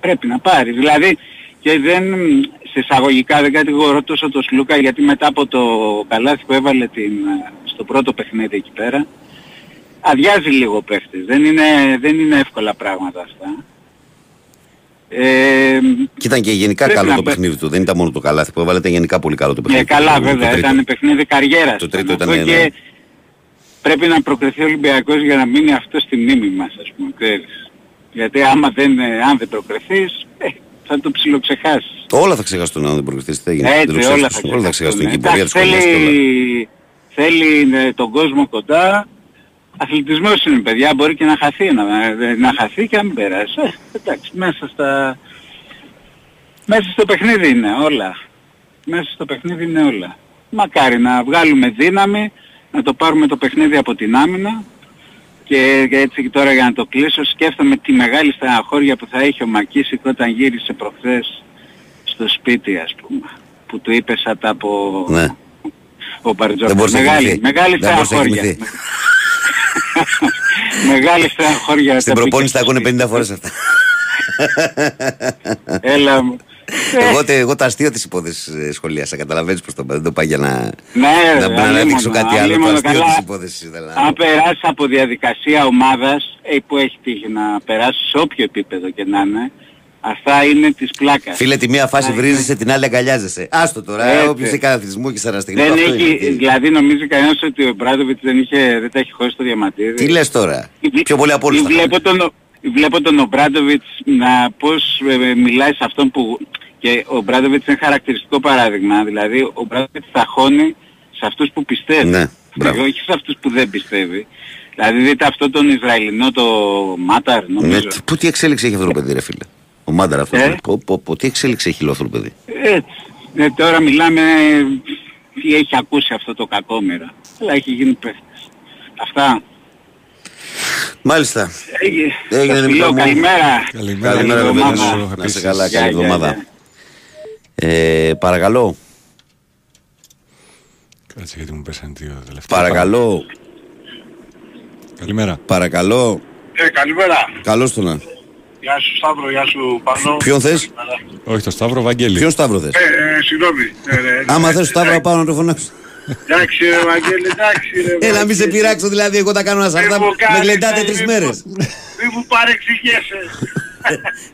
Πρέπει να πάρεις. Δηλαδή και σε εισαγωγικά δεν κατηγορώ τόσο τον Σλούκα, γιατί μετά από το καλάθι που έβαλε στο πρώτο παιχνίδι εκεί πέρα, αδειάζει λίγο ο παίχτης. Δεν είναι εύκολα πράγματα αυτά. Και ήταν και γενικά καλό το παιχνίδι του. Δεν ήταν μόνο το καλάθι που έβαλε, ήταν γενικά πολύ καλό το παιχνίδι. Καλά βέβαια, ήταν παιχνίδι καριέρας. Το τρίτο ήταν. πρέπει να προκριθεί ο Ολυμπιακός για να μείνει αυτό στη μνήμη μας, ας πούμε, ξέρεις. Γιατί αν δεν προκριθείς, θα το ψιλοξεχάσεις. Όλα θα ξεχαστούν αν δεν προκριθείς, τι θα γίνει. Έτσι, όλα θα ξεχαστούν. Θέλει τον κόσμο κοντά. Αθλητισμός είναι, παιδιά, μπορεί και να χαθεί, να χαθεί και να μην περάσει. Εντάξει, μέσα στο παιχνίδι είναι όλα. Μέσα στο παιχνίδι είναι όλα. Μακάρι να βγάλουμε δύναμη, να το πάρουμε το παιχνίδι από την άμυνα και έτσι και τώρα για να το κλείσω σκέφτομαι τη μεγάλη στεναχώρια που θα είχε ο Μακίσικ όταν γύρισε προχθές στο σπίτι, ας πούμε, που του είπε σαν τα από... Ναι. Ο Μπαρτζόκας. Μεγάλη στεναχώρια. Μεγάλη στεναχώρια. Στην προπόνηση τα ακούνε 50 φορές αυτά. Έλα μου. Εγώ τα αστεία της υπόθεσης σχολίασα, καταλαβαίνεις πως δεν το πάει για να δείξω κάτι άλλο, το αστείο της υπόθεσης ήθελα. Αν περάσει από διαδικασία ομάδας που έχει τύχει να περάσει σε όποιο επίπεδο και να είναι, αυτά είναι της πλάκας. Φίλε, τη μία φάση βρίζεσαι, την άλλη αγκαλιάζεσαι. Άστο τώρα, όποιος έχει καθλισμό και σαραστηγμό. Δηλαδή νομίζει κανένας ότι ο Μπράντοβιτς δεν τα έχει χώσει το διαμαντήρι. Τι λες τώρα, πιο πολύ από όλους. Βλέπω τον Ομπράντοβιτς να πώς μιλάει σε αυτόν που... Και ο Ομπράντοβιτς είναι χαρακτηριστικό παράδειγμα. Δηλαδή ο Ομπράντοβιτς ταχώνει σε αυτούς που πιστεύει. Ναι, δηλαδή, όχι σε αυτούς που δεν πιστεύει. Δηλαδή δείτε αυτό τον Ισραηλινό, το Μάταρ νομίζω. Ναι, τι εξέλιξη έχει αυτό το παιδί ρε φίλε. Ο Μάταρ αυτό. Τι εξέλιξη έχει αυτό το παιδί. Έτσι. Ναι, τώρα μιλάμε τι έχει ακούσει αυτό το κακόμερα. Αλλά έχει γίνει παίχτης. Αυτά. Μάλιστα. Έγινε μια καλημέρα. Να είσαι καλά, καλή εβδομάδα. Παρακαλώ. Κάτσε γιατί μου πέσανε δύο τελευταία. Παρακαλώ. Καλημέρα. Παρακαλώ. Καλημέρα. Καλώς το να. Γεια σου Σταύρο, γεια σου Πάνο. Ποιον θες? Όχι το Σταύρο, Βαγγέλη. Ποιον Σταύρο θες? Συγγνώμη. Άμα θες Σταύρο πάνω να το φωνάξω. Εντάξει ρε Βαγγέλη, εντάξει ρε Βαγγέλη. Έλα μη σε πειράξω δηλαδή, εγώ τα κάνω να σαρτά, με γλεντάτε 3 μέρες. Μη μου παρεξηγέσαι.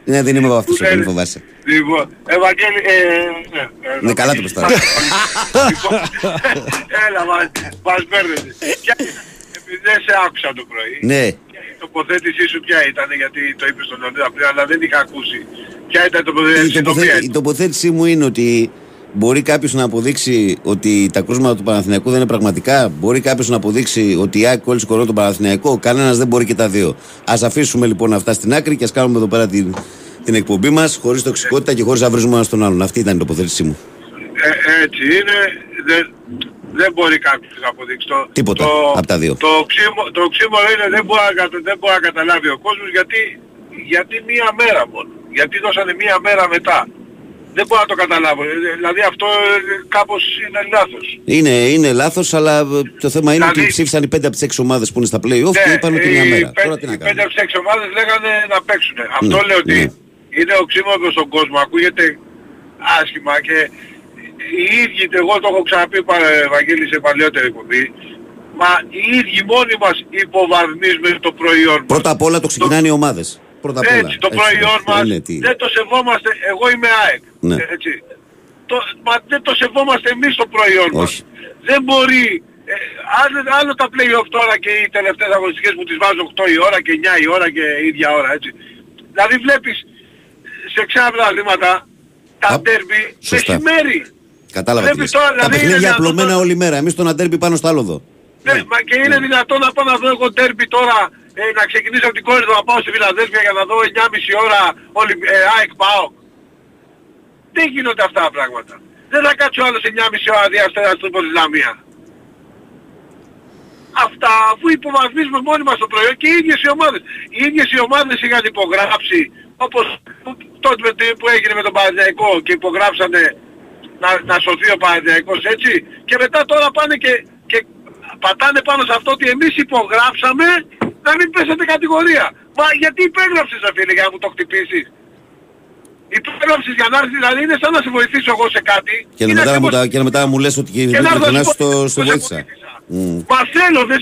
Ναι, δεν είμαι από αυτούς, δεν φοβάσαι. Λοιπόν, Βαγγέλη, ναι, καλά το πιστά. Έλα, μας μπέρδεσαι. Επειδή δεν σε άκουσα το πρωί, η τοποθέτησή σου ποια ήταν, γιατί το είπες στον Λονίδα πριν, αλλά δεν είχα ακούσει. Ποια ήταν η τοποθέτηση? Η τοποθέτησή μου είναι ότι μπορεί κάποιος να αποδείξει ότι τα κρούσματα του Παναθηναϊκού δεν είναι πραγματικά. Μπορεί κάποιος να αποδείξει ότι η ΑΕΚ κόλλησε κορό τον Παναθηναϊκό. Κανένας δεν μπορεί και τα δύο. Ας αφήσουμε λοιπόν αυτά στην άκρη και ας κάνουμε εδώ πέρα την εκπομπή μας χωρίς τοξικότητα και χωρίς να βρίζουμε ένας τον άλλον. Αυτή ήταν η τοποθέτησή μου. Έτσι είναι. Δεν μπορεί κάποιος να αποδείξει το... Τίποτα από τα δύο. Το οξύμορο είναι δεν μπορεί να καταλάβει ο κόσμος γιατί μία μέρα μόνο. Γιατί δώσανε μία μέρα μετά. Δεν μπορώ να το καταλάβω. Δηλαδή αυτό κάπως είναι λάθος. Είναι λάθος, αλλά το θέμα είναι ότι ψήφισαν οι 5 από τις 6 ομάδες που είναι στα play-off και είπαν ότι μια μέρα. Τώρα τι να κάνουμε. Οι 5 από τις 6 ομάδες λέγανε να παίξουν. Αυτό λέω ότι είναι οξύμορο στον κόσμο. Ακούγεται άσχημα και οι ίδιοι, εγώ το έχω ξαναπεί Βαγγέλη σε παλαιότερη εκπομπή, μα οι ίδιοι μόνοι μας υποβαρνίζουμε το προϊόν μας. Πρώτα απ' όλα το ξεκινάνε οι ομάδες. Έτσι, το προϊόν μας δεν το σεβόμαστε, εγώ είμαι ΑΕΚ, έτσι. Μα δεν το σεβόμαστε εμείς το προϊόν μας. Δεν μπορεί, άλλο τα play-off τώρα και οι τελευταίες αγωνιστικές που τις βάζουν 8 η ώρα και 9 η ώρα και η ίδια ώρα, έτσι. Δηλαδή βλέπεις σε ξένα βήματα τα ντέρμπι μεσημέρι. Κατάλαβα τι λες. Τα παιχνίδια απλωμένα όλη μέρα, εμείς το να ντέρμπι πάνω στο άλλο εδώ. Και είναι δυνατόν να πάω να δω εγώ ντέρμπι τώρα, να ξεκινήσω από την κόρη του να πάω στη Φιλαδέλφια για να δω 9,5 ώρα ΑΕΚ πάω. Δεν γίνονται αυτά τα πράγματα. Δεν θα κάτσω άλλο σε 9,5 ώρα διαστέρα στην Πολυλαμία. Αυτά αφού υποβαθμίζουμε μόνοι μας το προϊόν και οι ίδιες οι ομάδες. Οι ίδιες οι ομάδες είχαν υπογράψει όπως τότε που έγινε με τον Παναθηναϊκό και υπογράψανε να σωθεί ο Παναθηναϊκός έτσι. Και μετά τώρα πάνε και πατάνε πάνω σε αυτό ότι εμείς υπογράψαμε να μην πέσετε κατηγορία. Μα γιατί υπέγραψες ρε φίλε για να μου το χτυπήσεις? Υπέγραψες για να έρθεις, δηλαδή είναι σαν να σε βοηθήσω εγώ σε κάτι και να μετά μου λες ότι στο βοήθησα. Μα θέλω, δεν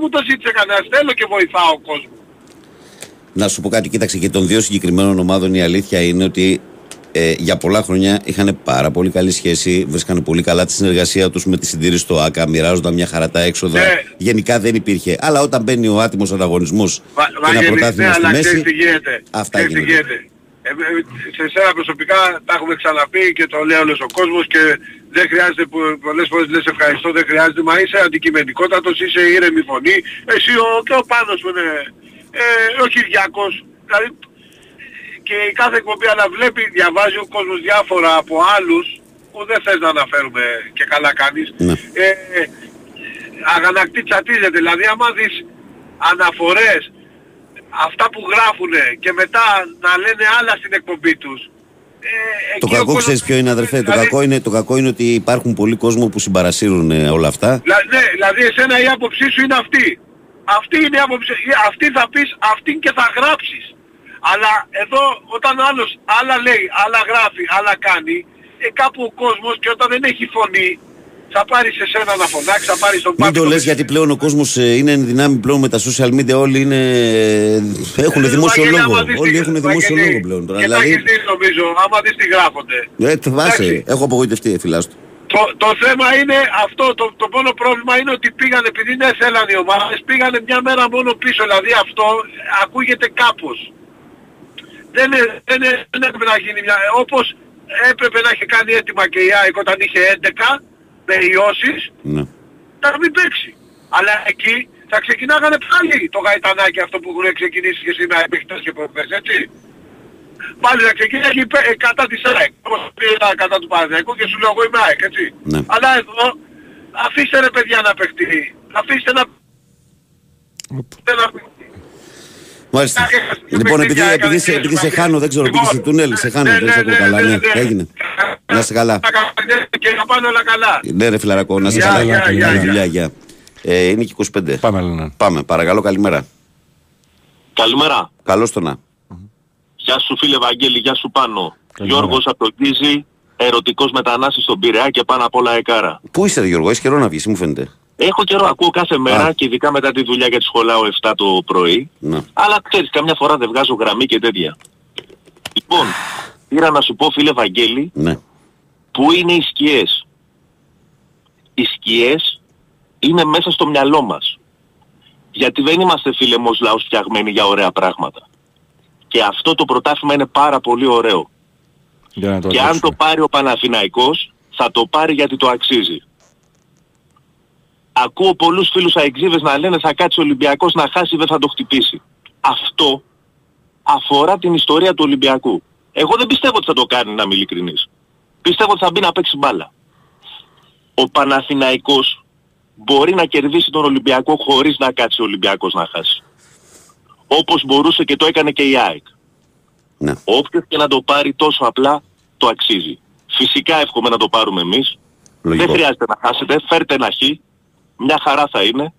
μου το ζήτησε κανένας, θέλω και βοηθάω ο κόσμος. Να σου πω κάτι, κοίταξε και των δύο συγκεκριμένων ομάδων η αλήθεια είναι ότι για πολλά χρόνια είχαν πάρα πολύ καλή σχέση, βρίσκανε πολύ καλά τη συνεργασία τους με τη συντήρηση στο ΆΚΑ, μοιράζονταν μια χαρά τα έξοδα. Ναι. Γενικά δεν υπήρχε. Αλλά όταν μπαίνει ο άτιμος ανταγωνισμός και ένα πρωτάθλημα στη μέση, αυτά γίνεται. Σε σένα προσωπικά τα έχουμε ξαναπεί και το λέει όλος ο κόσμος και δεν χρειάζεται, πολλές φορές λες ευχαριστώ, δεν χρειάζεται, μα είσαι αντικειμενικότατος, είσαι ήρεμη φωνή, εσύ και ο Πάνος που είναι ο Κυριακός, δηλαδή και η κάθε εκπομπή αναβλέπει, διαβάζει ο κόσμος διάφορα από άλλους που δεν θες να αναφέρουμε και καλά κάνεις, ναι. Αγανακτή τσατίζεται, δηλαδή άμα δεις αναφορές αυτά που γράφουνε και μετά να λένε άλλα στην εκπομπή τους. Το κακό κόσμος... ξέρεις ποιο είναι, αδερφέ, δηλαδή... το κακό είναι ότι υπάρχουν πολλοί κόσμο που συμπαρασύρουν όλα αυτά. Ναι, δηλαδή εσένα η άποψή σου είναι αυτή. Αυτή είναι η άποψη, αυτή θα πεις, αυτή και θα γράψεις. Αλλά εδώ όταν άλλος άλλα λέει, άλλα γράφει, άλλα κάνει, κάπου ο κόσμος και όταν δεν έχει φωνή, θα πάρεις εσένα να φωνάξεις, θα πάρεις τον Πάπη. Μην το λες γιατί πλέον ο κόσμος είναι εν δυνάμει πλέον με τα social media, όλοι είναι... έχουν δημόσιο λόγο. Όλοι έχουν δημόσιο λόγο πλέον. Και δηλαδή... θα έχεις νομίζω, άμα δεις τι γράφονται. Βάσε, έχω απογοητευτεί, φυλάστο. Το θέμα είναι αυτό, το μόνο πρόβλημα είναι ότι πήγαν, επειδή δεν θέλαν οι ομάδες, πήγανε μια μέρα μόνο πίσω, δηλαδή αυτό ακούγεται κάπως. Δεν έπρεπε να γίνει μια... όπως έπρεπε να είχε κάνει έτοιμα και η ΑΕΚ όταν είχε 11, με ιώσεις, ναι. Θα μην παίξει. Αλλά εκεί θα ξεκινάγανε πάλι το γαϊτανάκι αυτό που έχουν ξεκινήσει και σήμερα επίχτες και προπές, έτσι. Πάλι θα ξεκινήσει κατά της ΑΕΚ, όπως πήρα κατά του Παναθηναϊκού και σου λέω εγώ είμαι ΑΕΚ, έτσι. Ναι. Αλλά εδώ αφήστε ρε παιδιά να παιχτεί, αφήστε να... Μάλιστα. Λοιπόν, επειδή σε χάνω, δεν ξέρω, επειδή σε τούνελ, σε χάνω, δεν ξέρω καλά, ναι, έγινε. Να είσαι καλά. Και να πάνε όλα καλά. Ναι ρε φιλαρακό, να είσαι καλά. Είναι και 25. Πάμε, παρακαλώ, καλημέρα. Καλημέρα. Καλώς το να. Γεια σου φίλε Βαγγέλη, γεια σου Πάνο. Γιώργος από το Γκίζι, ερωτικός μετανάστης στον Πειραιά και πάνω απ' όλα Εκάρα. Πού είστε Γιώργο, είσαι καιρό να βγεις, μου φαίνεται. Έχω καιρό, ακούω κάθε μέρα και ειδικά μετά τη δουλειά γιατί σχολάω 7 το πρωί. Ναι. Αλλά ξέρεις, καμιά φορά δεν βγάζω γραμμή και τέτοια. Λοιπόν, πήρα να σου πω φίλε Βαγγέλη, ναι. Πού είναι οι σκιές. Οι σκιές είναι μέσα στο μυαλό μας. Γιατί δεν είμαστε φίλε μος λαός φτιαγμένοι για ωραία πράγματα. Και αυτό το πρωτάθλημα είναι πάρα πολύ ωραίο. Και δείξουμε. Αν το πάρει ο Παναθηναϊκός, θα το πάρει γιατί το αξίζει. Ακούω πολλούς φίλους αεξίδες να λένε θα κάτσει ο Ολυμπιακός να χάσει, δεν θα το χτυπήσει. Αυτό αφορά την ιστορία του Ολυμπιακού. Εγώ δεν πιστεύω ότι θα το κάνει, να είμαι ειλικρινής. Πιστεύω ότι θα μπει να παίξει μπάλα. Ο Παναθηναϊκός μπορεί να κερδίσει τον Ολυμπιακό χωρίς να κάτσει ο Ολυμπιακός να χάσει. Όπως μπορούσε και το έκανε και η ΑΕΚ. Ναι. Όποιος και να το πάρει τόσο απλά το αξίζει. Φυσικά εύχομαι να το πάρουμε εμείς. Λογικό. Δεν χρειάζεται να χάσετε, φέρτε ένα χ. Μια χαρά θα είναι.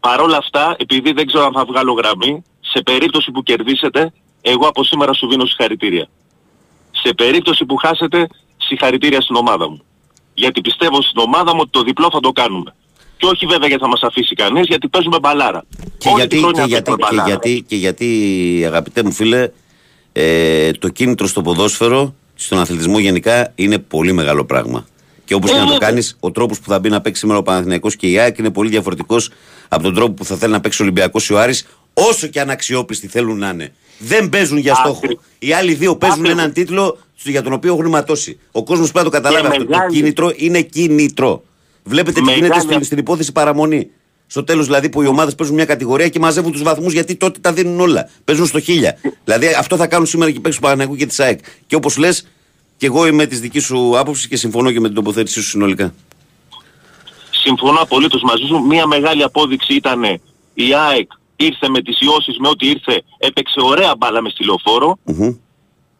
Παρόλα αυτά, επειδή δεν ξέρω αν θα βγάλω γραμμή, σε περίπτωση που κερδίσετε, εγώ από σήμερα σου δίνω συγχαρητήρια. Σε περίπτωση που χάσετε, συγχαρητήρια στην ομάδα μου. Γιατί πιστεύω στην ομάδα μου ότι το διπλό θα το κάνουμε. Και όχι βέβαια γιατί θα μας αφήσει κανείς, γιατί παίζουμε μπαλάρα. Και γιατί, αγαπητέ μου φίλε, το κίνητρο στο ποδόσφαιρο, στον αθλητισμό γενικά, είναι πολύ μεγάλο πράγμα. Και όπως και να το κάνεις, ο τρόπος που θα μπει να παίξει σήμερα ο Παναθηναϊκός και η ΑΕΚ είναι πολύ διαφορετικός από τον τρόπο που θα θέλει να παίξει ο Ολυμπιακός ή ο Άρης, όσο και αν αξιόπιστοι θέλουν να είναι. Δεν παίζουν για στόχο. Οι άλλοι δύο παίζουν έναν τίτλο για τον οποίο έχουν ματώσει. Ο κόσμος πρέπει να το καταλάβει αυτό. Το κίνητρο είναι κίνητρο. Βλέπετε τι γίνεται στην υπόθεση παραμονή. Στο τέλος δηλαδή που οι ομάδες παίζουν μια κατηγορία και μαζεύουν τους βαθμούς γιατί τότε τα δίνουν όλα. Παίζουν στο 1000. Δηλαδή αυτό θα κάνουν σήμερα και παίξουν του Παναθηναϊκού και τη ΑΕΚ. Και όπως λες. Και εγώ είμαι της δικής σου άποψης και συμφωνώ και με την τοποθέτησή σου συνολικά. Συμφωνώ απολύτως μαζί σου. Μία μεγάλη απόδειξη ήταν η ΑΕΚ ήρθε με τις ιώσεις, με ό,τι ήρθε, έπαιξε ωραία μπάλα με στυλοφόρο.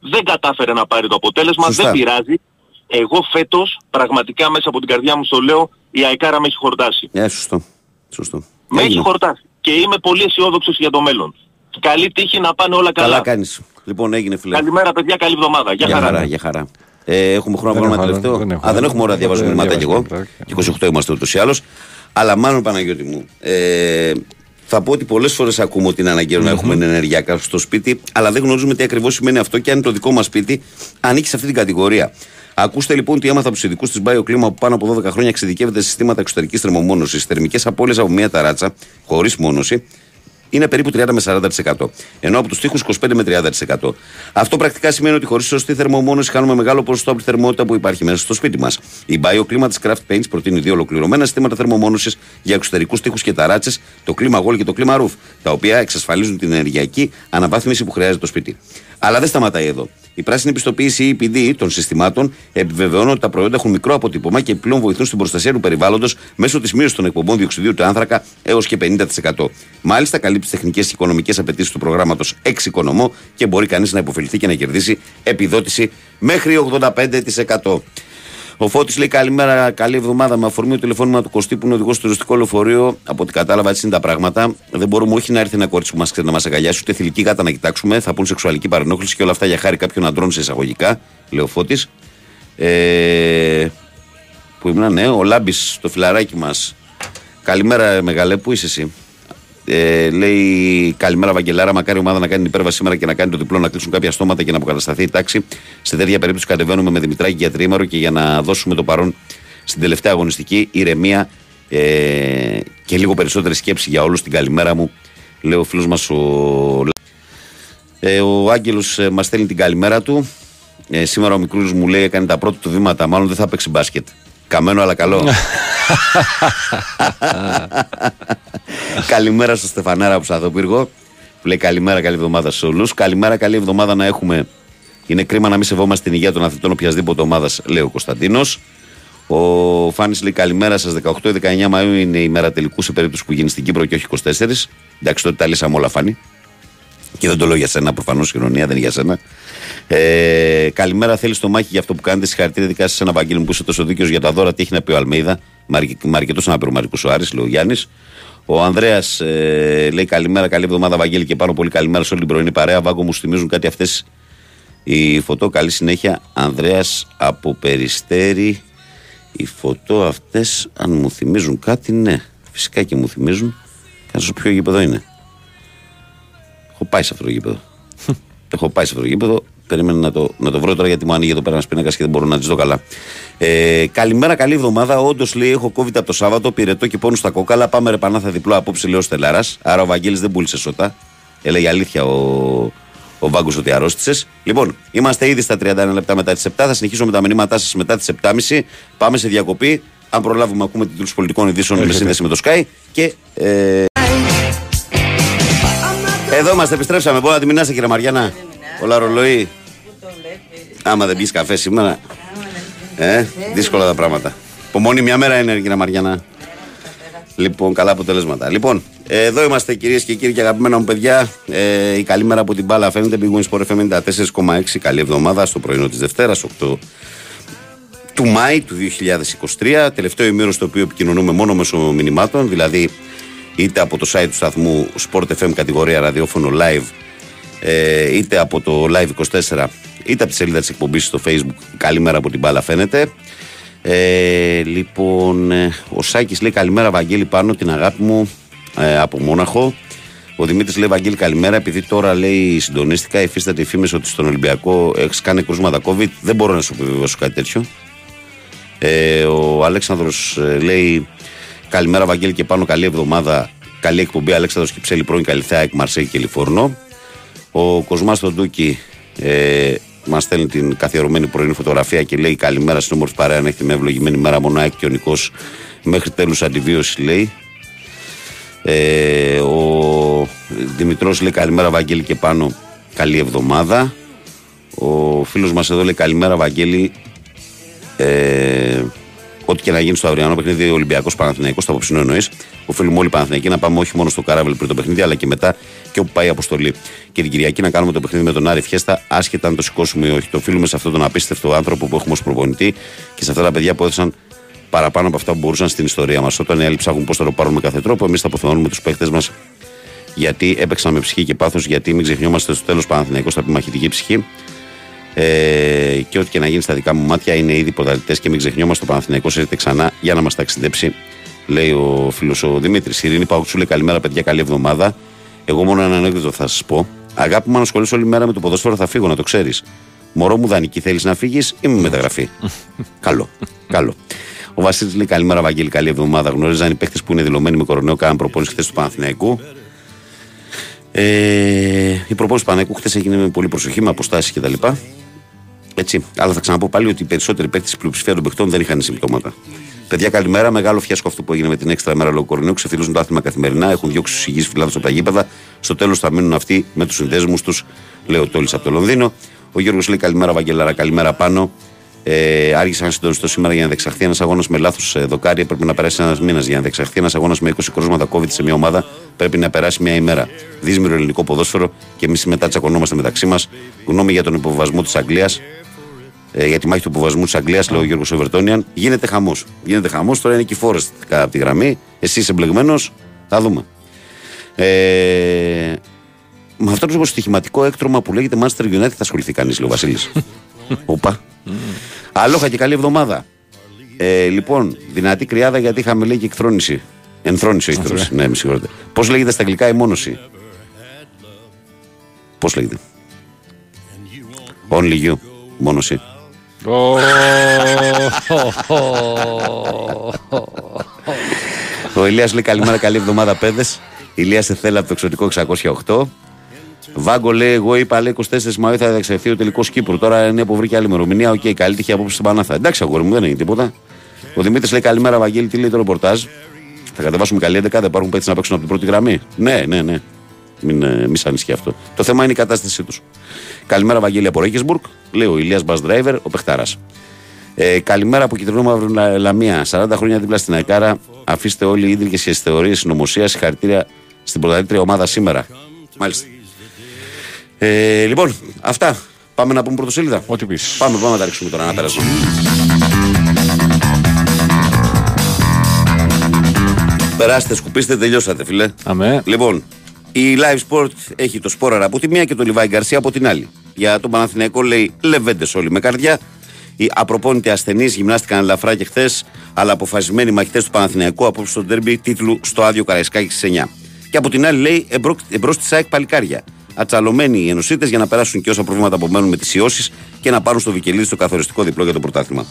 Δεν κατάφερε να πάρει το αποτέλεσμα, σωστά. Δεν πειράζει. Εγώ φέτος, πραγματικά μέσα από την καρδιά μου στο λέω, η ΑΕΚ με έχει χορτάσει. Σωστό. Με έχει χορτάσει. Και είμαι πολύ αισιόδοξος για το μέλλον. Καλή τύχη, να πάνε όλα καλά. Καλά κάνεις. Λοιπόν, έγινε φιλέ. Καλημέρα, παιδιά, καλή εβδομάδα. Για χαρά. Έχουμε χρόνο να βγάλουμε τελευταίο. Δεν έχουμε ώρα, διαβάζω μηνύματα κι εγώ. 28 είμαστε ούτως ή άλλως. Αλλά μάλλον Παναγιώτη μου, Θα πω ότι πολλές φορές ακούμε ότι είναι αναγκαίο να έχουμε ενεργειακά στο σπίτι, αλλά δεν γνωρίζουμε τι ακριβώς σημαίνει αυτό και αν το δικό μας σπίτι ανήκει σε αυτή την κατηγορία. Ακούστε λοιπόν τι έμαθα από τους ειδικούς της BioClima που πάνω από 12 χρόνια εξειδικεύεται σε συστήματα εξωτερικής θερμομόνωσης. Θερμικές απώλειες από μια ταράτσα, χωρίς μόνωση, είναι περίπου 30 με 40%. Ενώ από τους τοίχους 25 με 30%. Αυτό πρακτικά σημαίνει ότι χωρίς σωστή θερμομόνωση χάνουμε μεγάλο ποσοστό από τη θερμότητα που υπάρχει μέσα στο σπίτι μας. Η BioClima της Craft Paints προτείνει δύο ολοκληρωμένα συστήματα θερμομόνωσης για εξωτερικούς τοίχους και ταράτσες, το ClimaGuard και το ClimaRoof, τα οποία εξασφαλίζουν την ενεργειακή αναβάθμιση που χρειάζεται το σπίτι. Αλλά δεν σταματάει εδώ. Η πράσινη πιστοποίηση EPD των συστημάτων επιβεβαιώνει ότι τα προϊόντα έχουν μικρό αποτύπωμα και επιπλέον βοηθούν στην προστασία του περιβάλλοντος μέσω της μείωσης των εκπομπών διοξιδίου του άνθρακα έως και 50%. Μάλιστα, καλύπτει τις τεχνικές και οικονομικές απαιτήσεις του προγράμματος Εξοικονομώ και μπορεί κανείς να υποφεληθεί και να κερδίσει επιδότηση μέχρι 85%. Ο Φώτης λέει: καλημέρα, καλή εβδομάδα. Με αφορμή το τηλεφώνημα του Κωστή που είναι οδηγός του τουριστικό λεωφορείο, από ό,τι κατάλαβα, έτσι είναι τα πράγματα. Δεν μπορούμε όχι να έρθει ένα κορίτσι που μας ξέρει να μας αγκαλιάσει, ούτε θηλυκή γάτα να κοιτάξουμε. Θα πούν σεξουαλική παρενόχληση και όλα αυτά για χάρη κάποιων αντρών σε εισαγωγικά, λέει ο Φώτης. Που ήμουν, ναι, ο Λάμπης, το φιλαράκι μας. Καλημέρα, Μεγαλέ, πού είσαι εσύ? Λέει: καλημέρα, Βαγγελάρα. Μακάρι η ομάδα να κάνει την υπέρβαση σήμερα και να κάνει το διπλό, να κλείσουν κάποια στόματα και να αποκατασταθεί η τάξη. Σε τέτοια περίπτωση κατεβαίνουμε με Δημητράκη για τριήμερο και για να δώσουμε το παρόν στην τελευταία αγωνιστική ηρεμία και λίγο περισσότερη σκέψη για όλους. Την καλημέρα μου, λέει ο φίλος μας ο Άγγελος, μας στέλνει την καλημέρα του. Σήμερα ο μικρούς μου λέει: έκανε τα πρώτα του βήματα. Μάλλον δεν θα παίξει μπάσκετ. Καμένο αλλά καλό. Καλημέρα στο Στεφανάρα από Σαδοπύργο, που λέει: καλημέρα, καλή εβδομάδα σε όλους. Καλημέρα, καλή εβδομάδα να έχουμε. Είναι κρίμα να μην σεβόμαστε την υγεία των αθλητών οποιασδήποτε ομάδας, λέει ο Κωνσταντίνος. Ο Φάνης λέει: καλημέρα σας. 18-19 Μαΐου είναι η μέρα τελικού σε περίπτωση που γίνει στην Κύπρο και όχι 24. Εντάξει, τότε τα λύσαμε όλα, Φάνη. Και δεν το λέω για σένα, προφανώς, κοινωνία, δεν είναι για σένα. Καλημέρα, θέλει το μάχη για αυτό που κάνετε. Συγχαρητήρια, ειδικά σε ένα Βαγγέλη που είσαι τόσο δίκαιο για τα δώρα. Τι έχει να πει ο Αλμέιδα. Μαρκετό να πει ο Μαρκο Σουάρη, λέει ο Γιάννη. Ο Ανδρέας λέει: καλημέρα, καλή εβδομάδα, Βαγγέλη, και πάνω πολύ καλημέρα σε όλη την πρωινή παρέα. Βάγκο, μου θυμίζουν κάτι αυτές η φωτό. Καλή συνέχεια, Ανδρέας από Περιστέρι. Η φωτό αυτές, αν μου θυμίζουν κάτι, ναι. Φυσικά και μου θυμίζουν. Κάτσε ποιο γήπεδο είναι. Έχω πάει σε αυτό το γήπεδο. Περίμενα να το βρω τώρα, γιατί μου ανοίγει εδώ πέρα ένα πίνακα και δεν μπορώ να τη δω καλά. Καλημέρα, καλή εβδομάδα. Όντως, λέει: έχω COVID από το Σάββατο, πυρετό και πόνου στα κόκαλα. Πάμε ρε πανάθα διπλό απόψε, λέει ο Στελάρας. Άρα ο Βαγγέλης δεν πούλησε σώτα. Έλεγε αλήθεια ο Βάγκος ότι αρρώστησες. Λοιπόν, είμαστε ήδη στα 31 λεπτά μετά τις 7. Θα συνεχίσω με τα μηνύματά σας μετά τις 7.30. Πάμε σε διακοπή. Αν προλάβουμε, ακούμε τίτλους πολιτικών ειδήσεων με σύνδεση με το Sky. Και. Εδώ είμαστε, επιστρέψαμε. Πολλά τη μηνάσαι, κύριε Μαριάννα. Όλα ρολόι. Άμα δεν πεις καφέ σήμερα. Δύσκολα τα πράγματα. Υπομονή, μια μέρα είναι, κύριε Μαριάννα. Λοιπόν, καλά αποτελέσματα. Λοιπόν, εδώ είμαστε, κυρίες και κύριοι και αγαπημένα μου παιδιά. Η καλή μέρα από την μπάλα φαίνεται. Big Win Sport FM 94,6. Καλή εβδομάδα στο πρωινό της Δευτέρας, 8 του Μάη του 2023. Τελευταίο ημίρο στο οποίο επικοινωνούμε μόνο μέσω μηνυμάτων, δηλαδή είτε από το site του σταθμού Sport FM κατηγορία ραδιόφωνο live, είτε από το live24, είτε από τη σελίδα της εκπομπής στο Facebook. Καλημέρα από την μπάλα φαίνεται. Λοιπόν, ο Σάκης λέει: καλημέρα, Βαγγέλη, πάνω την αγάπη μου από Μόναχο. Ο Δημήτρης λέει: Βαγγέλη, καλημέρα. Επειδή τώρα, λέει, συντονίστηκα, υφίσταται οι φήμες ότι στον Ολυμπιακό έχεις κάνει κρούσματα COVID. Δεν μπορώ να σου επιβεβαιώσω κάτι τέτοιο. Ο Αλέξανδρος λέει: καλημέρα, Βαγγέλη, και πάνω καλή εβδομάδα. Καλή εκπομπή, Αλέξανδρος Κυψέλη, πρώην Καλυθέα, εκ Μαρσέη και Λιφορνό. Ο Κοσμάς τον Τούκη μας στέλνει την καθιερωμένη πρωινή φωτογραφία και λέει: καλημέρα στην όμορφη παρέα, να έχετε μια ευλογημένη μέρα. Μονάκι και ο Νικός μέχρι τέλους αντιβίωση, λέει. Ο Δημητρός λέει: καλημέρα, Βαγγέλη, και πάνω καλή εβδομάδα. Ο φίλος μας εδώ λέει: καλημέρα, Βαγγέλη. Ό,τι και να γίνει στο αυριανό παιχνίδι, Ολυμπιακός Παναθηναϊκός, το απόψινό εννοείς, οφείλουμε όλοι οι Παναθηναϊκοί να πάμε όχι μόνο στο καράβελ πριν το παιχνίδι, αλλά και μετά και όπου πάει η αποστολή. Και την Κυριακή να κάνουμε το παιχνίδι με τον Άρη Φιέστα, άσχετα αν το σηκώσουμε ή όχι. Το οφείλουμε σε αυτόν τον απίστευτο άνθρωπο που έχουμε ως προπονητή και σε αυτά τα παιδιά που έδωσαν παραπάνω από αυτά που μπορούσαν στην ιστορία μας. Όταν οι άλλοι ψάχνουν πώς θα το πάρουν με κάθε τρόπο, εμείς θα αποθεώνουμε τους παίχτες μας γιατί έπαιξαν με ψυχή και πάθος, γιατί μην ξεχνιόμαστε στο τέλος Παναθηναϊκός θα πει μαχητική ψυχή. Και ό,τι και να γίνει στα δικά μου μάτια είναι ήδη πρωταθλητές και μην ξεχνιόμαστε, το Παναθηναϊκός έρχεται ξανά για να μας ταξιδέψει λέει ο φίλος ο Δημήτρης. Η Ειρήνη Παουξού λέει καλημέρα, παιδιά, καλή εβδομάδα. Εγώ μόνο έναν ανέκδοτο θα σας πω. Αγάπη μου, αν ασχολείσαι όλη μέρα με το ποδόσφαιρο, θα φύγω, να το ξέρεις. Μωρό μου, δανεική, θέλεις να φύγεις ή με μεταγραφή? Καλό, καλό. Ο Βασίλης λέει καλημέρα, Βαγγέλη, καλή εβδομάδα. Γνώριζαν οι παίκτες που είναι δηλωμένοι με κορονοϊό, κάναν προπόνηση χθες του Παναθηναϊκού. Η προπόνηση του Παναθηναϊκού χθες έγινε με πολύ προσοχή, με αποστάσεις κτλ. Έτσι. Αλλά θα ξαναπώ πάλι ότι οι περισσότεροι παίκτες, η πλειοψηφία των παιχτών, δεν είχαν συμπτώματα. Παιδιά, καλημέρα. Μεγάλο φιάσκο αυτό που έγινε με την έξτρα μέρα λόγω κορονοϊού. Ξεφυλίζουν το άθλημα καθημερινά. Έχουν διώξει τους υγιείς φιλάδες από τα γήπεδα. Στο τέλος θα μείνουν αυτοί με τους συνδέσμους τους, λέει ο Τόλης από το Λονδίνο. Ο Γιώργος λέει καλημέρα, Βαγγελάρα, καλημέρα πάνω. Άργησα να συντονιστώ σήμερα για να δεξαχθεί ένας αγώνας με λάθος δοκάρι. Πρέπει να περάσει ένας μήνας. Για να δεξαχθεί ένας αγώνας με 20 κρούσματα COVID σε μια ομάδα, πρέπει να περάσει μια ημέρα. Δύσμηρο ελληνικό ποδόσφαιρο και εμείς μετά τσακωνόμαστε μεταξύ μας. Γνώμη για τον υποβιβασμό της Αγγλίας. Για τη μάχη του υποβασμού της Αγγλίας, λέει ο Γιώργος Εβερτόνιαν. Γίνεται χαμός. Γίνεται χαμός. Τώρα είναι και η Φόρεστ κάτω από τη γραμμή. Εσύ είσαι εμπλεγμένος. Θα δούμε. Με αυτό το στοιχηματικό έκτρωμα που λέγεται Manchester United θα ασχοληθεί κανείς, λέει ο Βασίλης. Οπα. Αλόχα και καλή εβδομάδα. Λοιπόν, δυνατή κρυάδα γιατί χαμηλή και εκθρόνηση. Ενθρόνηση, όχι εκθρόνηση. Ναι, με συγχωρείτε. Πώς λέγεται στα αγγλικά η μόνωση? Πώς λέγεται? Only you. Μόνωση. Ο Ηλίας λέει καλημέρα, καλή εβδομάδα, παιδες. Ηλία σε θέλει από το εξωτικό 608. Βάγκο λέει: εγώ είπα 24 Μαΐου θα διεξαχθεί ο τελικός Κύπρου. Τώρα είναι που βρήκε άλλη ημερομηνία. Οκ, καλή τύχη απόψε στην Πανάθα. Εντάξει, αγόρι μου, δεν έγινε τίποτα. Ο Δημήτρης λέει: καλημέρα, Βαγγέλη, τι λέει το ρεπορτάζ? Θα κατεβάσουμε καλή 11. Δεν υπάρχουν παίκτες να παίξουν από την πρώτη γραμμή. Ναι. Μην ανησυχεί αυτό. Το θέμα είναι η κατάστασή του. Καλημέρα, Βαγγέλη από Ρέκεσμπουργκ, λέει ο Ηλίας Μπασδράιβερ, ο Πεχτάρας. Καλημέρα από Κιτρινό Μαύρο Λαμία. 40 χρόνια δίπλα στην Αικάρα. Αφήστε όλοι οι ίδρυγες και τις θεωρίες συνωμοσίας. Συγχαρητήρια στην πρωταθλήτρια ομάδα σήμερα. Μάλιστα. Λοιπόν, αυτά. Πάμε να πούμε πρωτοσέλιδα. Ό,τι πεις. Πάμε να τα ρίξουμε τώρα, να περάσουμε. Περάστε, σκουπίστε, τελειώσατε, φίλε. Αμέ. Λοιπόν. Η Live Sport έχει το Σπόραρα από τη μία και το Λιβάη Γκαρσία από την άλλη. Για τον Παναθηναϊκό λέει λεβέντες όλοι με καρδιά. Οι απροπόνητοι ασθενείς γυμνάστηκαν ελαφρά και χθες, αλλά αποφασισμένοι μαχητές του Παναθηναϊκού απόψε στο ντέρμπι τίτλου στο άδειο Καραϊσκάκη στις 9. Και από την άλλη λέει εμπρός της ΑΕΚ παλικάρια. Ατσαλωμένοι οι ενωσίτες για να περάσουν και όσα προβλήματα απομένουν με τις ιώσεις και να πάρουν στο Βικελίδη στο καθοριστικό διπλό για το πρωτάθλημα.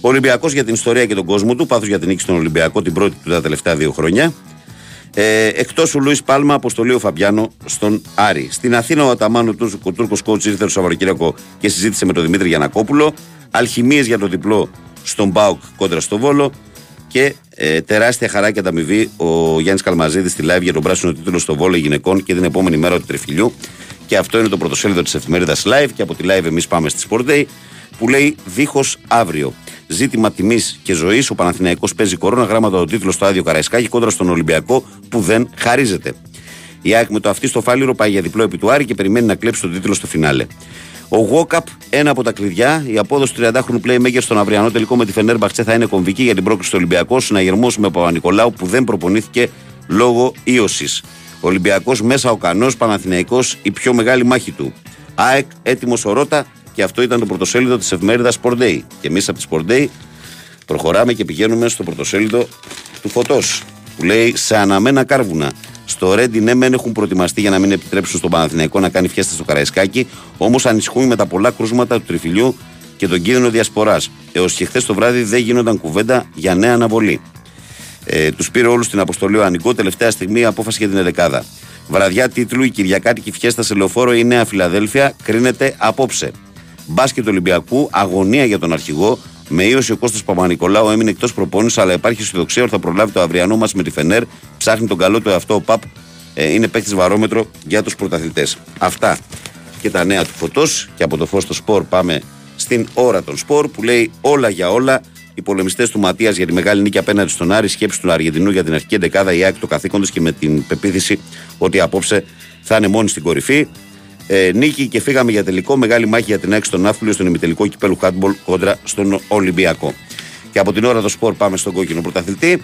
Ο Ολυμπιακός για την ιστορία και τον κόσμο του, πάθος για την νίκη στον Ολυμπιακό την πρώτη του τα τελευταία 2 χρόνια. Εκτός ο Λουίς Πάλμα, αποστολή ο Φαμπιάνο στον Άρη. Στην Αθήνα ο Αταμάνου ο Τούρκος coach ήρθε το Σαββατοκύριακο και συζήτησε με τον Δημήτρη Γιαννακόπουλο. Αλχημίες για το διπλό στον ΠΑΟΚ κόντρα στο Βόλο. Και τεράστια χαρά και ανταμοιβή ο Γιάννης Καλμαζίδης στη live για τον πράσινο τίτλο στο Βόλο γυναικών και την επόμενη μέρα του Τριφυλιού. Και αυτό είναι το πρωτοσέλιδο της εφημερίδας Live. Και από τη Live εμείς πάμε στη Sport Day που λέει δίχως αύριο. Ζήτημα τιμής και ζωής. Ο Παναθηναϊκός παίζει κορώνα. Γράμματα το τίτλο στο άδειο Καραϊσκάκη κόντρα στον Ολυμπιακό που δεν χαρίζεται. Η ΑΕΚ με το αυτή στο φάληρο πάει για διπλό επί του Άρη και περιμένει να κλέψει τον τίτλο στο φινάλε. Ο Γόκαπ, ένα από τα κλειδιά. Η απόδοση του 30χρονου playmaker στον αυριανό τελικό με τη Φενέρμπαχτσε θα είναι κομβική για την πρόκληση του Ολυμπιακού. Συναγερμός με Παπα-Νικολάου που δεν προπονήθηκε λόγω ίωσης. Ολυμπιακός μέσα ο Κανός, Παναθηναϊκός η πιο μεγάλη μάχη του. ΑΕΚ έτοιμος ο Ρότα. Και αυτό ήταν το πρωτοσέλιδο της εφημερίδας Sport Day. Και εμείς από τη Sport Day προχωράμε και πηγαίνουμε στο πρωτοσέλιδο του Φωτός. Που λέει σε αναμένα κάρβουνα. Στο Ρέντι, ναι, μεν έχουν προετοιμαστεί για να μην επιτρέψουν στον Παναθηναϊκό να κάνει φιέστα στο Καραϊσκάκι. Όμως ανησυχούμε με τα πολλά κρούσματα του τριφυλιού και τον κίνδυνο διασποράς. Έως και χθες το βράδυ δεν γίνονταν κουβέντα για νέα αναβολή. Τους πήρε όλους την αποστολή ο Ανικό. Τελευταία στιγμή απόφαση για την ενδεκάδα. Βραδιά τίτλου, η Κυριακάτικη φιέστα σε λεωφόρο η Νέα Φιλαδέλφια κρίνεται απόψε. Μπάσκετ Ολυμπιακού, αγωνία για τον αρχηγό. Με ίωση ο Κώστας Παπα-Νικολάου έμεινε εκτός προπόνηση, αλλά υπάρχει αισιοδοξία ότι θα προλάβει το αυριανό μας με τη Φενέρ. Ψάχνει τον καλό του εαυτό. Ο Παπ είναι παίκτης βαρόμετρο για τους πρωταθλητές. Αυτά και τα νέα του Φωτός. Και από το φως στο σπορ πάμε στην ώρα των σπορ που λέει όλα για όλα. Οι πολεμιστές του Ματίας για τη μεγάλη νίκη απέναντι στον Άρη, σκέψη του Αργεντινού για την αρχική δεκάδα. Η ΑΕΚ το καθήκον της και με την πεποίθηση ότι απόψε θα είναι μόνη στην κορυφή. Νίκη και φύγαμε για τελικό. Μεγάλη μάχη για την ΑΕΚ στον Ναύπλιο στον ημιτελικό κυπέλου χάντμπολ κόντρα στον Ολυμπιακό. Και από την ώρα το σπορ πάμε στον κόκκινο πρωταθλητή.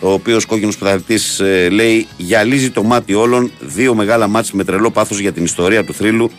Ο οποίος κόκκινος πρωταθλητής λέει γυαλίζει το μάτι όλων. Δύο μεγάλα μάτς με τρελό πάθος για την ιστορία του θρύλου.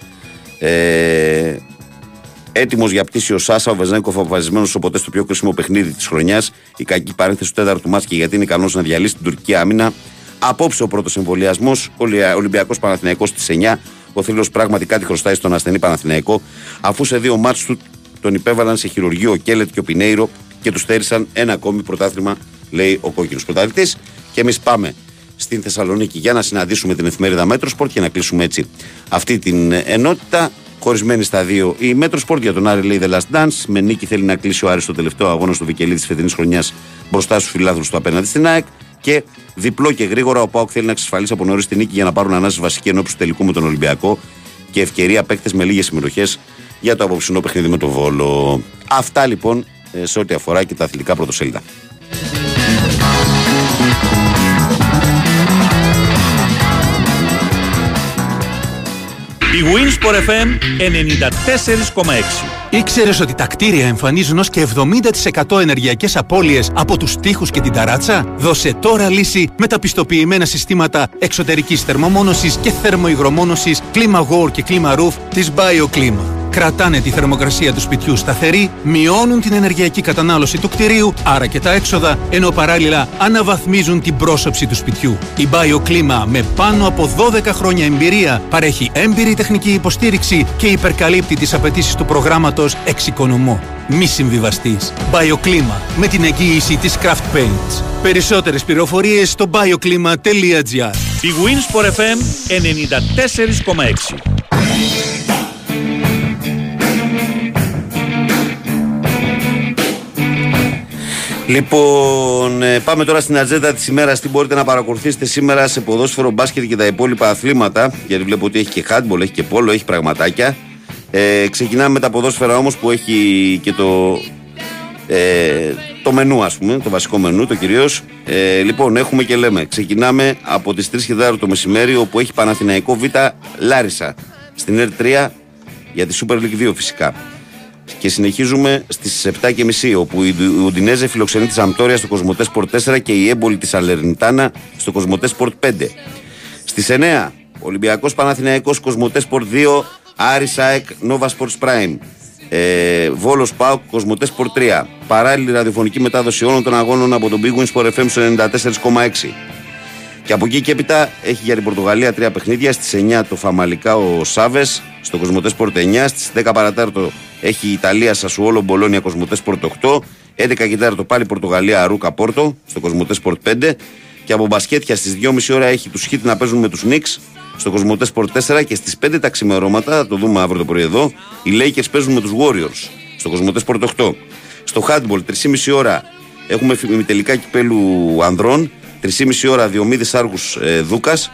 Έτοιμος για πτήση ο Σάσα, ο Βεζνέκοφ αποφασισμένος ποτέ στο πιο κρίσιμο παιχνίδι της χρονιάς. Η κακή παρένθεση του 4ου μάτς και γιατί είναι ικανός να διαλύσει την τουρκική άμυνα. Απόψε ο πρώτος εμβολιασμός, Ολυμπιακός Παναθηναϊκός στις 9. Ο Θρύλος πραγματικά τη χρωστάει στον ασθενή Παναθηναϊκό, αφού σε δύο μάτς του τον υπέβαλαν σε χειρουργείο ο Κέλετ και ο Πινέιρο και του στέρισαν ένα ακόμη πρωτάθλημα, λέει ο κόκκινος πρωταθλητής. Και εμείς πάμε στην Θεσσαλονίκη για να συναντήσουμε την εφημερίδα Μέτρο Σπορτ και να κλείσουμε έτσι αυτή την ενότητα. Χωρισμένη στα δύο η Μέτρο Σπορτ για τον Άρη, λέει The Last Dance. Με νίκη θέλει να κλείσει ο Άρης στον τελευταίο αγώνα στο Βικελίδη τη φετινής χρονιάς μπροστά στους φιλάθλους του απέναντι στην ΑΕΚ. Και διπλό και γρήγορα ο ΠΑΟΚ θέλει να εξασφαλίσει από νωρίς τη νίκη για να πάρουν ανάσες βασική ενόψη του τελικού με τον Ολυμπιακό και ευκαιρία παίκτες με λίγες συμμετοχές για το απόψινό παιχνίδι με τον Βόλο. Αυτά λοιπόν σε ό,τι αφορά και τα αθλητικά πρωτοσέλιδα. Η Winsport FM 94,6. Ήξερες ότι τα κτίρια εμφανίζουν ως και 70% ενεργειακές απώλειες από τους τοίχους και την ταράτσα? Δώσε τώρα λύση με τα πιστοποιημένα συστήματα εξωτερικής θερμομόνωσης και θερμοϊγρομόνωσης ClimaGuard και ClimaRoof της BioClima. Κρατάνε τη θερμοκρασία του σπιτιού σταθερή, μειώνουν την ενεργειακή κατανάλωση του κτιρίου, άρα και τα έξοδα, ενώ παράλληλα αναβαθμίζουν την πρόσωψη του σπιτιού. Η BioClima με πάνω από 12 χρόνια εμπειρία παρέχει έμπειρη τεχνική υποστήριξη και υπερκαλύπτει τις απαιτήσεις του προγράμματος Εξοικονομώ. Μη συμβιβαστείς. BioClima με την εγγύηση της Craft Paints. Περισσότερες πληροφορίες στο bioclima.gr. Η Winsport FM 94,6. Λοιπόν, πάμε τώρα στην ατζέντα της ημέρας. Τι μπορείτε να παρακολουθήσετε σήμερα σε ποδόσφαιρο, μπάσκετ και τα υπόλοιπα αθλήματα? Γιατί βλέπω ότι έχει και handball, έχει και πόλο, έχει πραγματάκια. Ξεκινάμε με τα ποδόσφαιρα όμως, που έχει και το μενού, ας πούμε, το βασικό μενού, το κυρίως. Λοιπόν, έχουμε και λέμε. Ξεκινάμε από τις 3:00 το μεσημέρι, όπου έχει Παναθηναϊκό Β Λάρισα στην ΕΡΤ3 για τη Super League 2 φυσικά. Και συνεχίζουμε στις 7:30, όπου η Ουντινέζε φιλοξενεί τη Σαμπτόρια στο Κοσμοτέ Sport 4 και η Έμπολη τη Αλερνιτάνα στο Κοσμοτέ Sport 5. Στις 9, Ολυμπιακός Παναθηναϊκός, Κοσμοτέ Sport 2, Άρης ΑΕΚ, Nova Sports Prime. Βόλος ΠΑΟΚ, Κοσμοτέ Sport 3. Παράλληλη ραδιοφωνική μετάδοση όλων των αγώνων από τον Big Win Sport FM στο 94,6. Και από εκεί και έπειτα έχει για την Πορτογαλία 3 παιχνίδια. Στις 9 το Φαμαλικά ο Σάβες στο Κοσμοτέ Sport 9. Στις 10 παρατάρτο έχει η Ιταλία Σασουόλο Μπολόνια Κοσμοτέ Sport 8. 11 και 4 πάλι Πορτογαλία Ρούκα Πόρτο στο Κοσμοτέ Sport 5. Και από μπασκέτια στις 2:30 ώρα έχει τους Χιτ να παίζουν με τους Νίξ στο Κοσμοτέ Sport 4. Και στις 5 τα ξημερώματα, θα το δούμε αύριο το πρωί εδώ, οι Lakers παίζουν με τους Warriors στο Κοσμοτέ Sport 8. Στο handball 3:30 ώρα έχουμε τελικά κυπέλου ανδρών. 3:30 ώρα Διομήδης Άργους Δούκας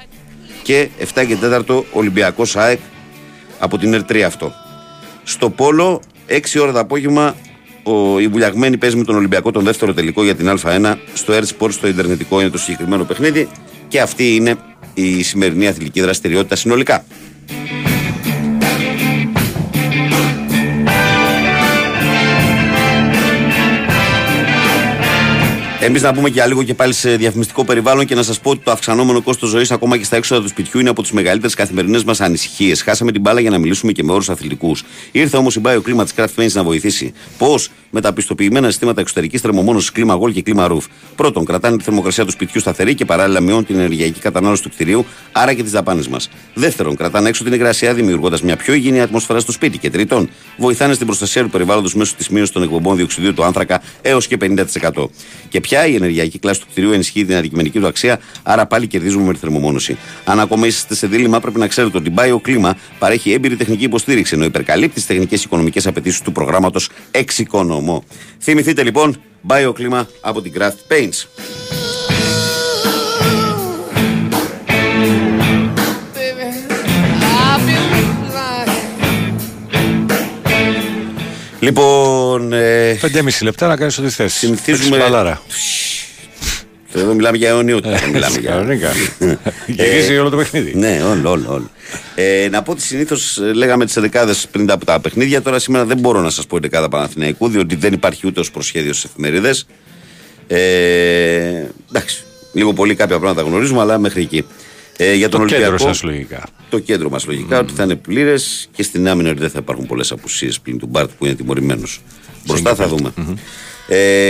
και 7 και 4 Ολυμπιακός ΑΕΚ από την ΕΡΤ3 αυτό. Στο πόλο 6 ώρα το απόγευμα η Βουλιαγμένη παίζει με τον Ολυμπιακό τον δεύτερο τελικό για την Α1 στο Air Sports, στο Ιντερνετικό είναι το συγκεκριμένο παιχνίδι και αυτή είναι η σημερινή αθλητική δραστηριότητα συνολικά. Εμείς να πούμε και λίγο και πάλι σε διαφημιστικό περιβάλλον και να σας πω ότι το αυξανόμενο κόστος ζωής ακόμα και στα έξοδα του σπιτιού είναι από τις μεγαλύτερες καθημερινές μας ανησυχίες. Χάσαμε την μπάλα για να μιλήσουμε και με όρους αθλητικούς. Ήρθε όμως η BioClima της Craft Paints να βοηθήσει. Πώς? Με τα πιστοποιημένα συστήματα εξωτερικής θερμομόνωσης ClimaGuard και ClimaRoof. Πρώτον, κρατάνε τη θερμοκρασία του σπιτιού σταθερή και παράλληλα μειώνουν την ενεργειακή κατανάλωση του κτιρίου, άρα και τις δαπάνες μας. Δεύτερον, κρατάνε έξω την υγρασία δημιουργώντας μια πιο υγιεινή ατμόσφαιρα στο σπίτι. Και τρίτον, βοηθάνε στην προστασία του περιβάλλοντος μέσω της μείωσης των εκπομπών διοξιδίου του άνθρακα έως και 50%. Και η ενεργειακή κλάση του κτηρίου ενισχύει την αντικειμενική του αξία, άρα πάλι κερδίζουμε με τη θερμομόνωση. Αν ακόμα είστε σε δίλημμα, πρέπει να ξέρετε ότι η BioClima παρέχει έμπειρη τεχνική υποστήριξη, ενώ υπερκαλύπτει τις τεχνικές οικονομικές απαιτήσεις του προγράμματος Εξοικονομώ. Θυμηθείτε λοιπόν BioClima από την Craft Paints. Λοιπόν. 5,5 λεπτά να κάνεις ό,τι θες. Συνηθίζουμε. Εδώ μιλάμε για αιωνιότητα. Κανονικά. Γυρίζει όλο το παιχνίδι. Ναι, όλο. Να πω ότι συνήθως λέγαμε τις δεκάδες πριν από τα παιχνίδια. Τώρα σήμερα δεν μπορώ να σας πω δεκάδα Παναθηναϊκού, διότι δεν υπάρχει ούτε ως προσχέδιο στις εφημερίδες. Εντάξει. Λίγο πολύ κάποια πράγματα γνωρίζουμε, αλλά μέχρι εκεί. Για τον Ολυμπιακό. Κέντρο σας, λογικά. Το κέντρο μας λογικά, ότι θα είναι πλήρες, και στην άμυνα ότι δεν θα υπάρχουν πολλές απουσίες πλην του Μπάρτ που είναι τιμωρημένος. Μπροστά θα δούμε.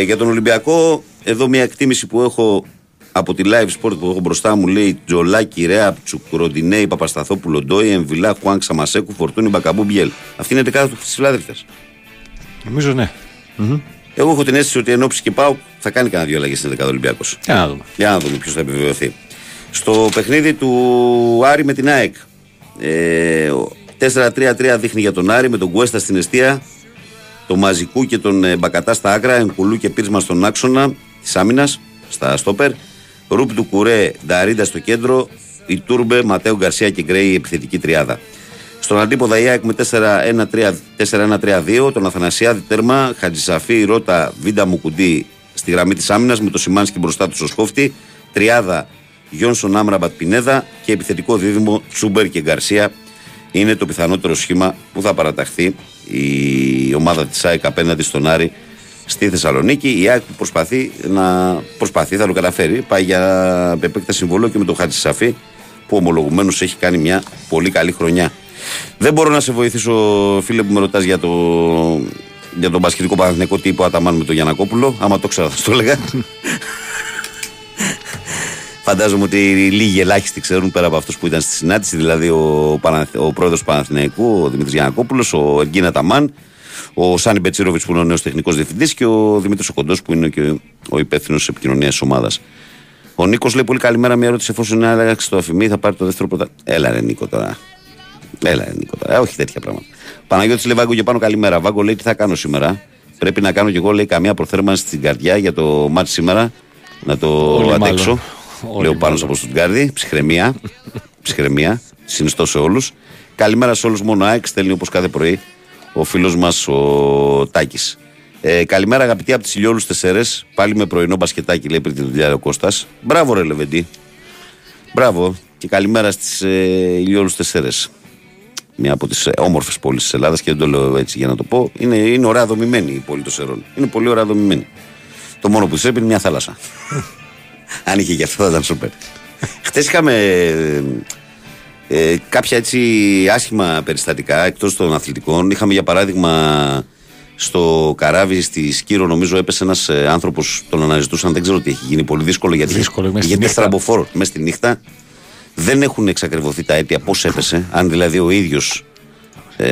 Για τον Ολυμπιακό, εδώ μια εκτίμηση που έχω από τη live sport που έχω μπροστά μου λέει Τζολάκη, Ρέαπτσουκ, Ροντινέη, Παπασταθόπουλο, Ντόι, Εμβιλά, Κουάνξ, Σαμασέκου, Φορτούνι, Μπακαμπού, Μπιέλ. Αυτή είναι η δεκάδα του Χρυσιφυλάδελφιας. Νομίζω ναι. Εγώ έχω την αίσθηση ότι ενόψει και πάω θα κάνει κανένα δύο αλλαγές στην δεκάδα Ολυμπιακός. Για να δούμε ποιος θα επιβεβαιωθεί. Στο παιχνίδι του Άρη με την ΑΕΚ. 4-3-3 δείχνει για τον Άρη με τον Κουέστα στην εστία, τον Μαζικού και τον Μπακατά στα άκρα, Ενκουλού και Πίρσμα στον άξονα της άμυνας, στα στόπερ. Ρουπ του Κουρέ, Νταρίντα στο κέντρο, η Τούρμπε, Ματέο Γκαρσία και Γκρέι η επιθετική τριάδα. Στον αντίποδα η ΑΕΚ με 4-1-3-2, τον Αθανασιάδη τέρμα, Χατζησαφή, Ρώτα, Βίντα Μουκουντή στη γραμμή της άμυνας με το Σιμάνσκι μπροστά του στο Σκόφτη, τριάδα Γιόνσον, Άμραμπατ, Πινέδα και επιθετικό δίδυμο Τσούμπερ και Γκαρσία είναι το πιθανότερο σχήμα που θα παραταχθεί η ομάδα της ΑΕΚ απέναντι στον Άρη στη Θεσσαλονίκη. Η ΑΕΚ προσπαθεί, θα το καταφέρει, πάει για επέκτα συμβολό και με τον Χατζησαφή που ομολογουμένως έχει κάνει μια πολύ καλή χρονιά. Δεν μπορώ να σε βοηθήσω, φίλε, που με ρωτάς για τον μπασκετικό Παναθηναϊκό τι είπε ο Αταμάν με τον Γιαννακόπουλο. Άμα το ξέρα θα σου το έλεγα. Φαντάζομαι ότι λίγοι ελάχιστοι ξέρουν πέρα από αυτούς που ήταν στη συνάντηση, δηλαδή ο πρόεδρος του Παναθηναϊκού, ο Δημήτρης Γιαννακόπουλος, ο Εργίν Αταμάν, ο Σάνι Μπετσίροβιτς που είναι ο νέος τεχνικός διευθυντής και ο Δημήτρης ο Κοντός που είναι και ο υπεύθυνος επικοινωνίας της ομάδας. Ο Νίκος λέει πολύ καλημέρα, μια ερώτηση, εφόσον είναι άλλαξε το αφημί θα πάρει το δεύτερο πρώτα. Έλα ρε Νίκο τώρα. Όχι τέτοια πράγματα. Παναγιώτης λέει Βάγκο και πάνω καλημέρα. Βάγκο λέει τι θα κάνω σήμερα. Πρέπει να κάνω κι εγώ λέει καμία προθέρμανση στην καρδιά για το μάτς σήμερα. Να το αντέξω. Λέω πάνω από Στουτγκάρδη. Ψυχραιμία. Ψυχραιμία. Συνιστώ σε όλους. Καλημέρα σε όλους. Μόνο ΑΕΚ στέλνει όπως κάθε πρωί ο φίλος μας ο Τάκης. Καλημέρα αγαπητοί από τις Ηλιόλους 4. Πάλι με πρωινό μπασκετάκι λέει πριν τη δουλειά ο Κώστας. Μπράβο ρε Λεβεντή. Μπράβο. Και καλημέρα στις Ηλιόλους 4. Μια από τις όμορφες πόλεις της Ελλάδας και δεν το λέω έτσι για να το πω. Είναι ωραία δομημένη η πόλη των Σερών. Είναι πολύ ωραία δομημένη. Το μόνο που της έπινε μια θάλασσα. Αν είχε και αυτό θα ήταν σούπερ. Χτες είχαμε κάποια έτσι άσχημα περιστατικά εκτός των αθλητικών. Είχαμε για παράδειγμα στο καράβι στη Σκύρο, νομίζω έπεσε ένας άνθρωπος, τον αναζητούσαν, δεν ξέρω τι έχει γίνει, πολύ δύσκολο γιατί στραμποφόρο μέσα στη νύχτα. Δεν έχουν εξακριβωθεί τα αίτια πώς έπεσε, αν δηλαδή ο ίδιος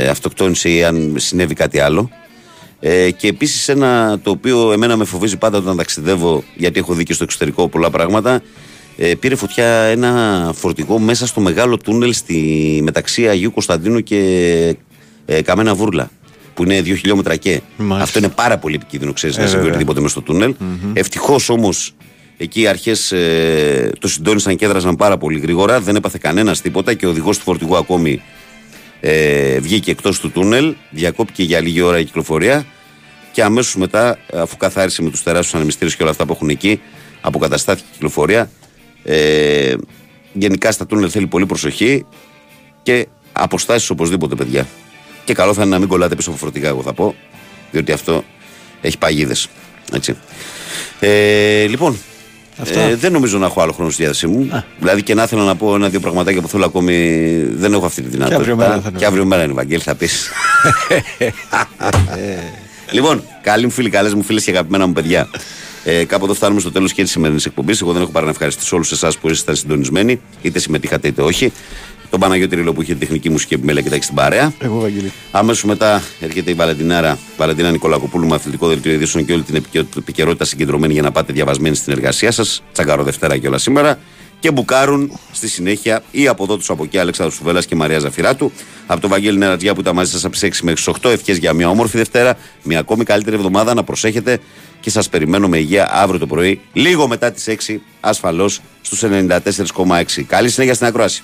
αυτοκτόνησε ή αν συνέβη κάτι άλλο. Και επίσης ένα το οποίο εμένα με φοβίζει πάντα όταν ταξιδεύω, γιατί έχω δει και στο εξωτερικό πολλά πράγματα, πήρε φωτιά ένα φορτηγό μέσα στο μεγάλο τούνελ μεταξύ Αγίου Κωνσταντίνου και Καμένα Βούρλα, που είναι 2 χιλιόμετρα και. Αυτό είναι πάρα πολύ επικίνδυνο, ξέρεις, να συμβεί οτιδήποτε μέσα στο τούνελ. Ευτυχώς όμως εκεί οι αρχές το συντόνισαν και έδρασαν πάρα πολύ γρήγορα. Δεν έπαθε κανένας τίποτα και ο οδηγός του φορτηγού ακόμη βγήκε εκτός του τούνελ. Διακόπηκε για λίγη ώρα η κυκλοφορία και αμέσως μετά, αφού καθάρισε με τους τεράστιους ανεμιστήρες και όλα αυτά που έχουν εκεί, αποκαταστάθηκε η κυκλοφορία. Γενικά στα τούνελ θέλει πολύ προσοχή και αποστάσεις οπωσδήποτε, παιδιά. Και καλό θα είναι να μην κολλάτε πίσω από φορτηγά, εγώ θα πω, διότι αυτό έχει παγίδες. Λοιπόν. Δεν νομίζω να έχω άλλο χρόνο στη διάθεσή μου. Δηλαδή και να θέλω να πω ένα-δύο πραγματάκια που θέλω ακόμη. Δεν έχω αυτή τη δυνατότητα. Και αύριο μέρα είναι, Βαγγέλη, θα πεις. Λοιπόν, καλοί μου φίλοι, καλές μου φίλες και αγαπημένα μου παιδιά. Κάπου εδώ φτάνουμε στο τέλος και της σημερινής εκπομπής. Εγώ δεν έχω παρά να ευχαριστήσω όλους εσάς που ήσασταν συντονισμένοι, είτε συμμετείχατε είτε όχι. Τον Παναγιώτη Ρήλο που είχε την τεχνική μουσική επιμέλεια και τα έχει στην παρέα. Εγώ, Βαγγέλη. Αμέσως μετά έρχεται η Βαλαντινά Νικολακοπούλου με αθλητικό δελτίο ειδήσεων και όλη την επικαιρότητα συγκεντρωμένη για να πάτε διαβασμένοι στην εργασία σας. Τσαγκάρο Δευτέρα και όλα σήμερα. Και μπουκάρουν στη συνέχεια ή από εδώ του από εκεί Αλέξανδρος Σουβέλλας και Μαρία Ζαφυράτου. Από τον Βαγγέλη Νερατζιά που ήταν μαζί σας από τις 6 μέχρι τις 8. Ευχές για μια όμορφη Δευτέρα, μια ακόμη καλύτερη εβδομάδα. Να προσέχετε και σας περιμένω με υγεία αύριο το πρωί, λίγο μετά τις 6, ασφαλώς στους 94,6. Καλή συνέχεια στην ακρόαση.